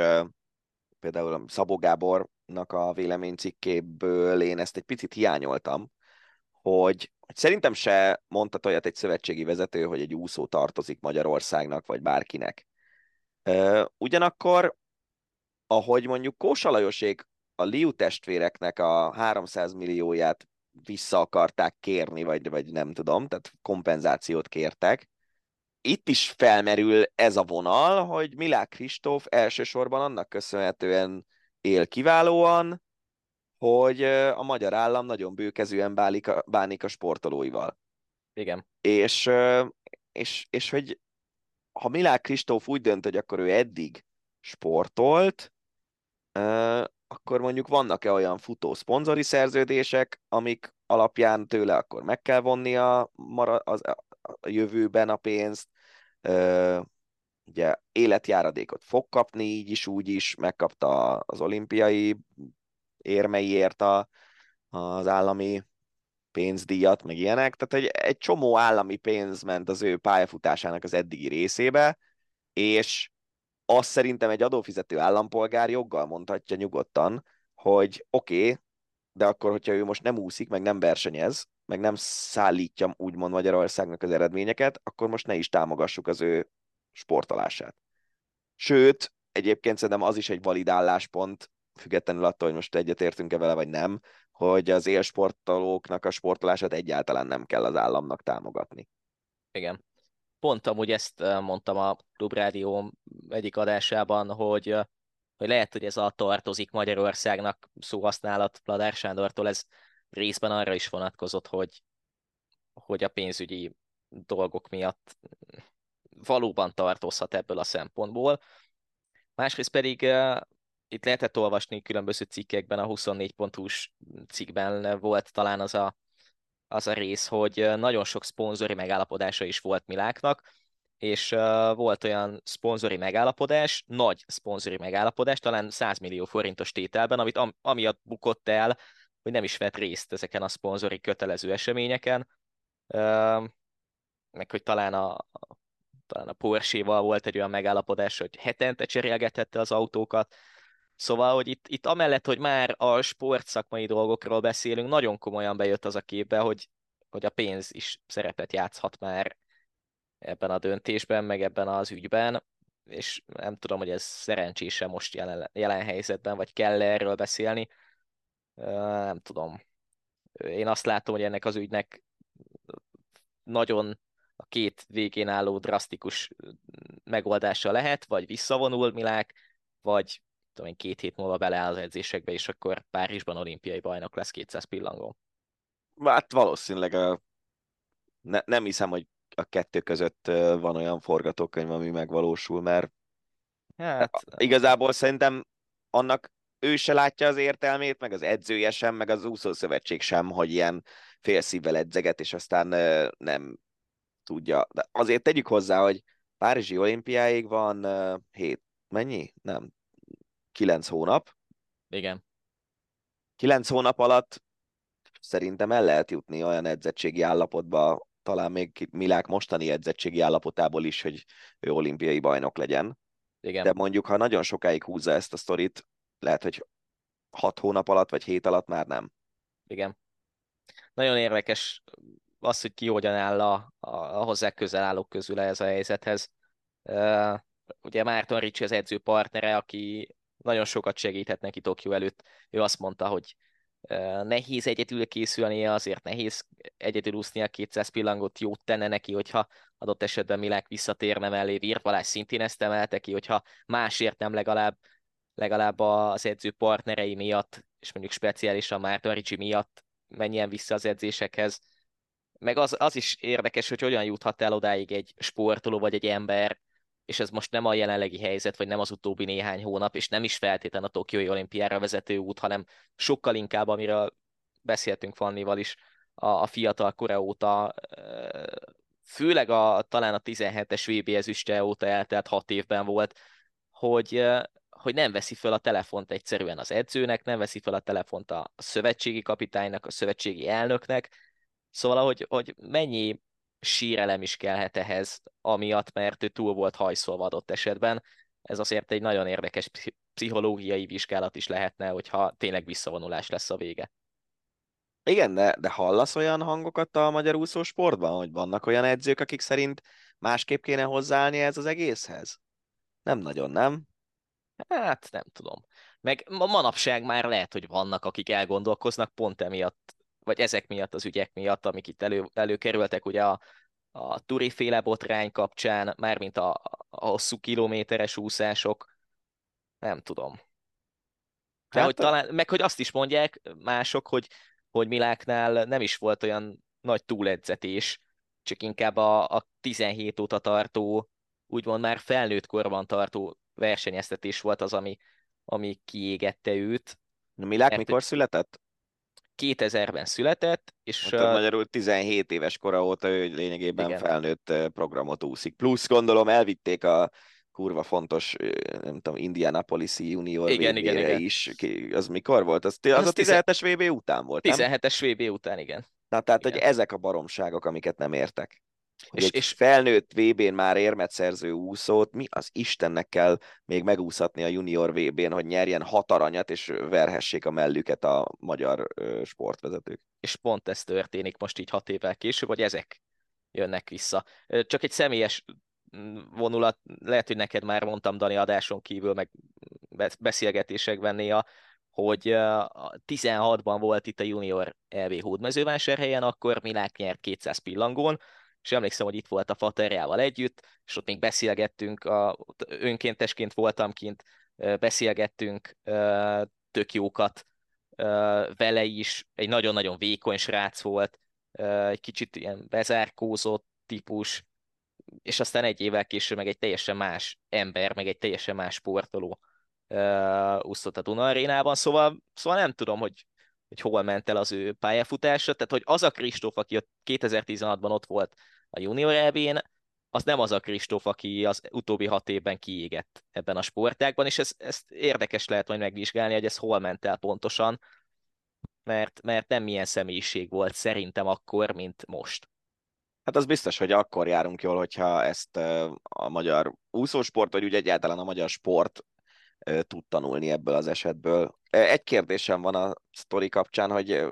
például Szabó Gábornak a véleménycikkéből én ezt egy picit hiányoltam, hogy szerintem se mondhat olyat egy szövetségi vezető, hogy egy úszó tartozik Magyarországnak, vagy bárkinek. Ugyanakkor, ahogy mondjuk Kósa Lajosék a Liu testvéreknek a 300 millióját vissza akarták kérni, vagy nem tudom, tehát kompenzációt kértek, itt is felmerül ez a vonal, hogy Milág Kristóf elsősorban annak köszönhetően él kiválóan, hogy a magyar állam nagyon bőkezűen bánik a sportolóival. Igen. És hogy ha Milág Kristóf úgy dönt, hogy akkor ő eddig sportolt, akkor mondjuk vannak-e olyan futó szponzori szerződések, amik alapján tőle akkor meg kell vonni a jövőben a pénzt, ugye életjáradékot fog kapni, így is, úgy is, megkapta az olimpiai érmeiért az állami pénzdíjat, meg ilyenek, tehát egy csomó állami pénz ment az ő pályafutásának az eddigi részébe, és azt szerintem egy adófizető állampolgár joggal mondhatja nyugodtan, hogy oké, de akkor, hogyha ő most nem úszik, meg nem versenyez, meg nem szállítja úgymond Magyarországnak az eredményeket, akkor most ne is támogassuk az ő sportolását. Sőt, egyébként szerintem az is egy valid álláspont, függetlenül attól, hogy most egyetértünk-e vele, vagy nem, hogy az élsportolóknak a sportolását egyáltalán nem kell az államnak támogatni. Igen. Pont amúgy ezt mondtam a Klubrádió egyik adásában, hogy lehet, hogy ez a tartozik Magyarországnak szóhasználat Pladár Sándortól, ez részben arra is vonatkozott, hogy a pénzügyi dolgok miatt valóban tartozhat ebből a szempontból. Másrészt pedig itt lehetett olvasni különböző cikkekben, a 24.hu-s cikkben volt talán az a rész, hogy nagyon sok szponzori megállapodása is volt Miláknak, és volt olyan szponzori megállapodás, nagy szponzori megállapodás, talán 100 millió forintos tételben, amit amiatt bukott el, hogy nem is vett részt ezeken a szponzori kötelező eseményeken, meg hogy talán a Porsche-val volt egy olyan megállapodás, hogy hetente cserélgethette az autókat. Szóval, hogy itt amellett, hogy már a sportszakmai dolgokról beszélünk, nagyon komolyan bejött az a képbe, hogy a pénz is szerepet játszhat már ebben a döntésben, meg ebben az ügyben, és nem tudom, hogy ez szerencsés-e most jelen helyzetben, vagy kell erről beszélni. Nem tudom. Én azt látom, hogy ennek az ügynek nagyon a két végén álló drasztikus megoldása lehet, vagy visszavonul Milák, vagy tudom én, 2 hét múlva beleáll az edzésekbe, és akkor Párizsban olimpiai bajnok lesz 200 pillangón. Hát valószínűleg nem hiszem, hogy a kettő között van olyan forgatókönyv, ami megvalósul, mert hát igazából szerintem annak ő se látja az értelmét, meg az edzője sem, meg az úszószövetség sem, hogy ilyen félszívvel edzeget, és aztán nem tudja. De azért tegyük hozzá, hogy Párizsi olimpiáig van 9 hónap. Igen. 9 hónap alatt szerintem el lehet jutni olyan edzettségi állapotba, talán még Milák mostani edzettségi állapotából is, hogy ő olimpiai bajnok legyen. Igen. De mondjuk, ha nagyon sokáig húzza ezt a sztorit, lehet, hogy 6 hónap alatt, vagy 7 alatt már nem. Igen. Nagyon érdekes az, hogy ki hogyan áll a hozzá közel állók közül ez a helyzethez. Ugye Márton Ricsi az edző partnere, aki nagyon sokat segíthet neki Tokió előtt. Ő azt mondta, hogy nehéz egyedül készülnie, azért nehéz egyedül úszni a 200 pillangót, jót tenne neki, hogyha adott esetben Milák visszatérne mellé. Virt Balázs szintén ezt emelte ki, hogyha másért nem legalább az edző partnerei miatt, és mondjuk speciálisan Márton Ricsi miatt menjen vissza az edzésekhez. Meg az is érdekes, hogy hogyan juthat el odáig egy sportoló vagy egy ember, és ez most nem a jelenlegi helyzet, vagy nem az utóbbi néhány hónap, és nem is feltétlenül a Tokiói olimpiára vezető út, hanem sokkal inkább, amiről beszéltünk Fannival is, a fiatal kora óta, főleg talán a 17-es VB ezüstje óta eltelt 6 évben volt, hogy nem veszi föl a telefont egyszerűen az edzőnek, nem veszi föl a telefont a szövetségi kapitánynak, a szövetségi elnöknek, szóval hogy mennyi sírelem is kellhet ehhez, amiatt, mert ő túl volt hajszolva adott esetben. Ez azért egy nagyon érdekes pszichológiai vizsgálat is lehetne, hogyha tényleg visszavonulás lesz a vége. Igen, de hallasz olyan hangokat a magyar úszó sportban, hogy vannak olyan edzők, akik szerint másképp kéne hozzáállni ez az egészhez? Nem nagyon, nem? Hát nem tudom. Meg manapság már lehet, hogy vannak, akik elgondolkoznak pont emiatt, vagy ezek miatt, az ügyek miatt, amik itt előkerültek, ugye a turiféle botrány kapcsán, mármint a hosszú kilométeres úszások, nem tudom. De hát, meg hogy azt is mondják mások, hogy Miláknál nem is volt olyan nagy túledzetés, csak inkább a 17 óta tartó, úgymond már felnőtt korban tartó versenyeztetés volt az, ami kiégette őt. Milák mikor született? 2000-ben született, és... Magyarul 17 éves kora óta ő lényegében igen, felnőtt programot úszik. Plusz gondolom elvitték a kurva fontos, nem tudom, Indianapolis-i junior VB-re is. Az mikor volt? Az a 17-es VB után volt, nem? 17-es VB után, igen. Na, tehát, igen, hogy ezek a baromságok, amiket nem értek. És felnőtt VB-n már érmet szerző úszót, mi az Istennek kell még megúszatni a junior VB-n, hogy nyerjen 6 aranyat, és verhessék a mellüket a magyar sportvezetők. És pont ez történik most így 6 évvel később, hogy ezek jönnek vissza. Csak egy személyes vonulat, lehet, hogy neked már mondtam, Dani, adáson kívül, meg beszélgetésekben néha, hogy 16-ban volt itt a junior EB Hódmezővásárhelyen, akkor Milák nyert 200 pillangón, és emlékszem, hogy itt volt a Faterjával együtt, és ott még beszélgettünk, önkéntesként voltam kint, beszélgettünk tök jókat vele is, egy nagyon-nagyon vékony srác volt, egy kicsit ilyen bezárkózott típus, és aztán egy évvel később meg egy teljesen más ember, meg egy teljesen más sportoló úszott a Duna Arénában, szóval nem tudom, hogy hol ment el az ő pályafutása, tehát hogy az a Kristóf, aki 2016-ban ott volt a junior EB-n, az nem az a Kristóf, aki az utóbbi 6 évben kiégett ebben a sportágban, és ezt érdekes lehet majd megvizsgálni, hogy ez hol ment el pontosan, mert nem ilyen személyiség volt szerintem akkor, mint most. Hát az biztos, hogy akkor járunk jól, hogyha ezt a magyar úszósport, vagy úgy egyáltalán a magyar sport tud tanulni ebből az esetből. Egy kérdésem van a sztori kapcsán, hogy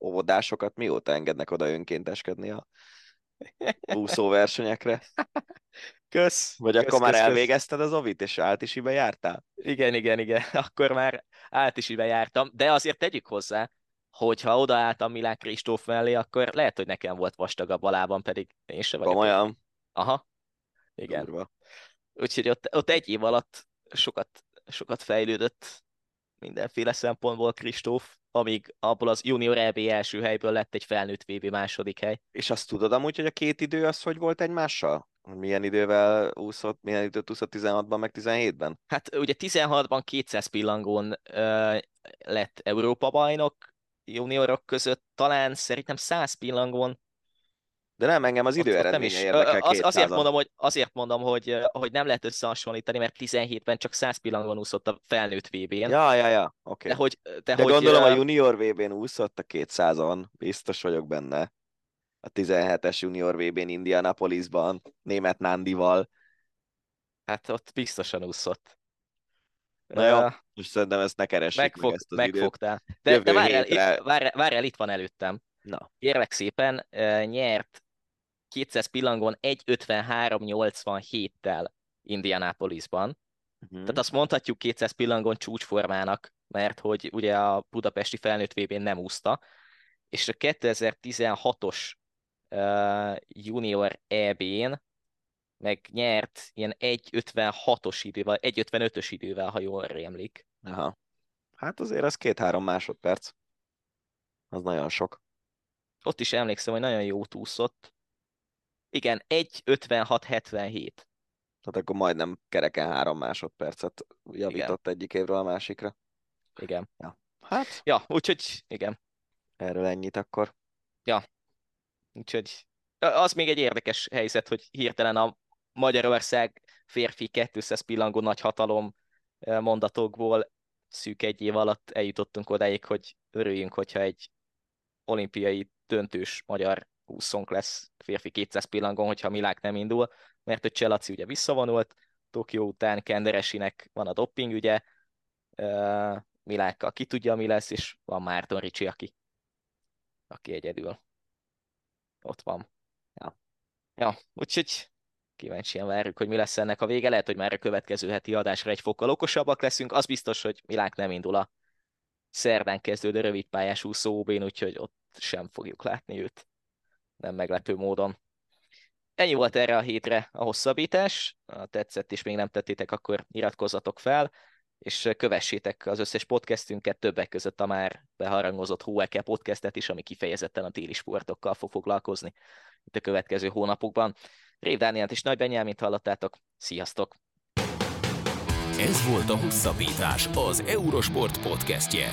óvodásokat mióta engednek oda önkénteskedni a úszóversenyekre? Kösz! Vagy akkor már elvégezted az ovit, és Áltisibe jártál? Igen, akkor már Áltisibe jártam, de azért tegyük hozzá, hogyha odaálltam Milák Kristóf mellé, akkor lehet, hogy nekem volt vastagabb a lábam, pedig én sem vagyok. Komolyan? Aha, igen. Durva. Úgyhogy ott egy év alatt sokat fejlődött mindenféle szempontból Kristóf, amíg abból az junior EB első helyből lett egy felnőtt VB második hely. És azt tudod amúgy, hogy a két idő az hogy volt egymással? Milyen időt úszott 16-ban, meg 17-ben? Hát ugye 16-ban 200 pillangón lett Európa-bajnok, juniorok között talán szerintem 100 pillangón. De nem, engem az idő eredménye érdekel 200-an. Azért mondom, hogy nem lehet összehasonlítani, mert 17-ben csak 100 pillangón úszott a felnőtt VB-n. Ja, oké. Okay. De gondolom a junior VB-n úszott a 200-on, biztos vagyok benne. A 17-es junior VB-n Indianapolisban, német Nándival. Hát ott biztosan úszott. Na jó, most szerintem ezt ne keressük meg ezt az időt. Megfogtál. De várjál, itt van előttem. Na. Kérlek szépen, nyert 200 pillangon 1.53.87-tel Indianapolisban. Uh-huh. Tehát azt mondhatjuk 200 pillangon csúcsformának, mert hogy ugye a budapesti felnőtt VB-n nem úszta, és a 2016-os junior EB-n meg nyert ilyen 1.56-os idővel, 1.55-ös idővel, ha jól rémlik. Aha. Hát azért ez 2-3 másodperc. Az nagyon sok. Ott is emlékszem, hogy nagyon jót úszott. Igen, 1.56.77. Tehát akkor majdnem kereken 3 másodpercet javított igen. Egyik évről a másikra. Igen. Ja. Hát? Ja, úgyhogy igen. Erről ennyit akkor. Ja. Úgyhogy az még egy érdekes helyzet, hogy hirtelen a Magyarország férfi 200 pillangó nagyhatalom mondatokból szűk egy év alatt eljutottunk odáig, hogy örüljünk, hogyha egy olimpiai döntős magyar úszónk lesz férfi 200 pillangon, hogyha Milák nem indul, mert hogy Cselaci ugye visszavonult, Tokió után Kenderesinek van a dopping ügye, Milákkal ki tudja, mi lesz, és van Márton Ricsi, aki egyedül ott van. Ja, úgyhogy kíváncsian várjuk, hogy mi lesz ennek a vége. Lehet, hogy már a következő heti adásra egy fokkal okosabbak leszünk. Az biztos, hogy Milánk nem indul a szerdán kezdődő rövidpályás úszó OB-n, úgyhogy ott sem fogjuk látni őt. Nem meglepő módon. Ennyi volt erre a hétre a hosszabbítás. Ha tetszett és még nem tettétek, akkor iratkozzatok fel, és kövessétek az összes podcastünket, többek között a már beharangozott HUEK podcastet is, ami kifejezetten a téli sportokkal fog foglalkozni itt a következő hónapokban. Rév Dánielt és Nagy Benyámint hallottátok. Sziasztok! Ez volt a Hosszabbítás, az Eurosport podcastje.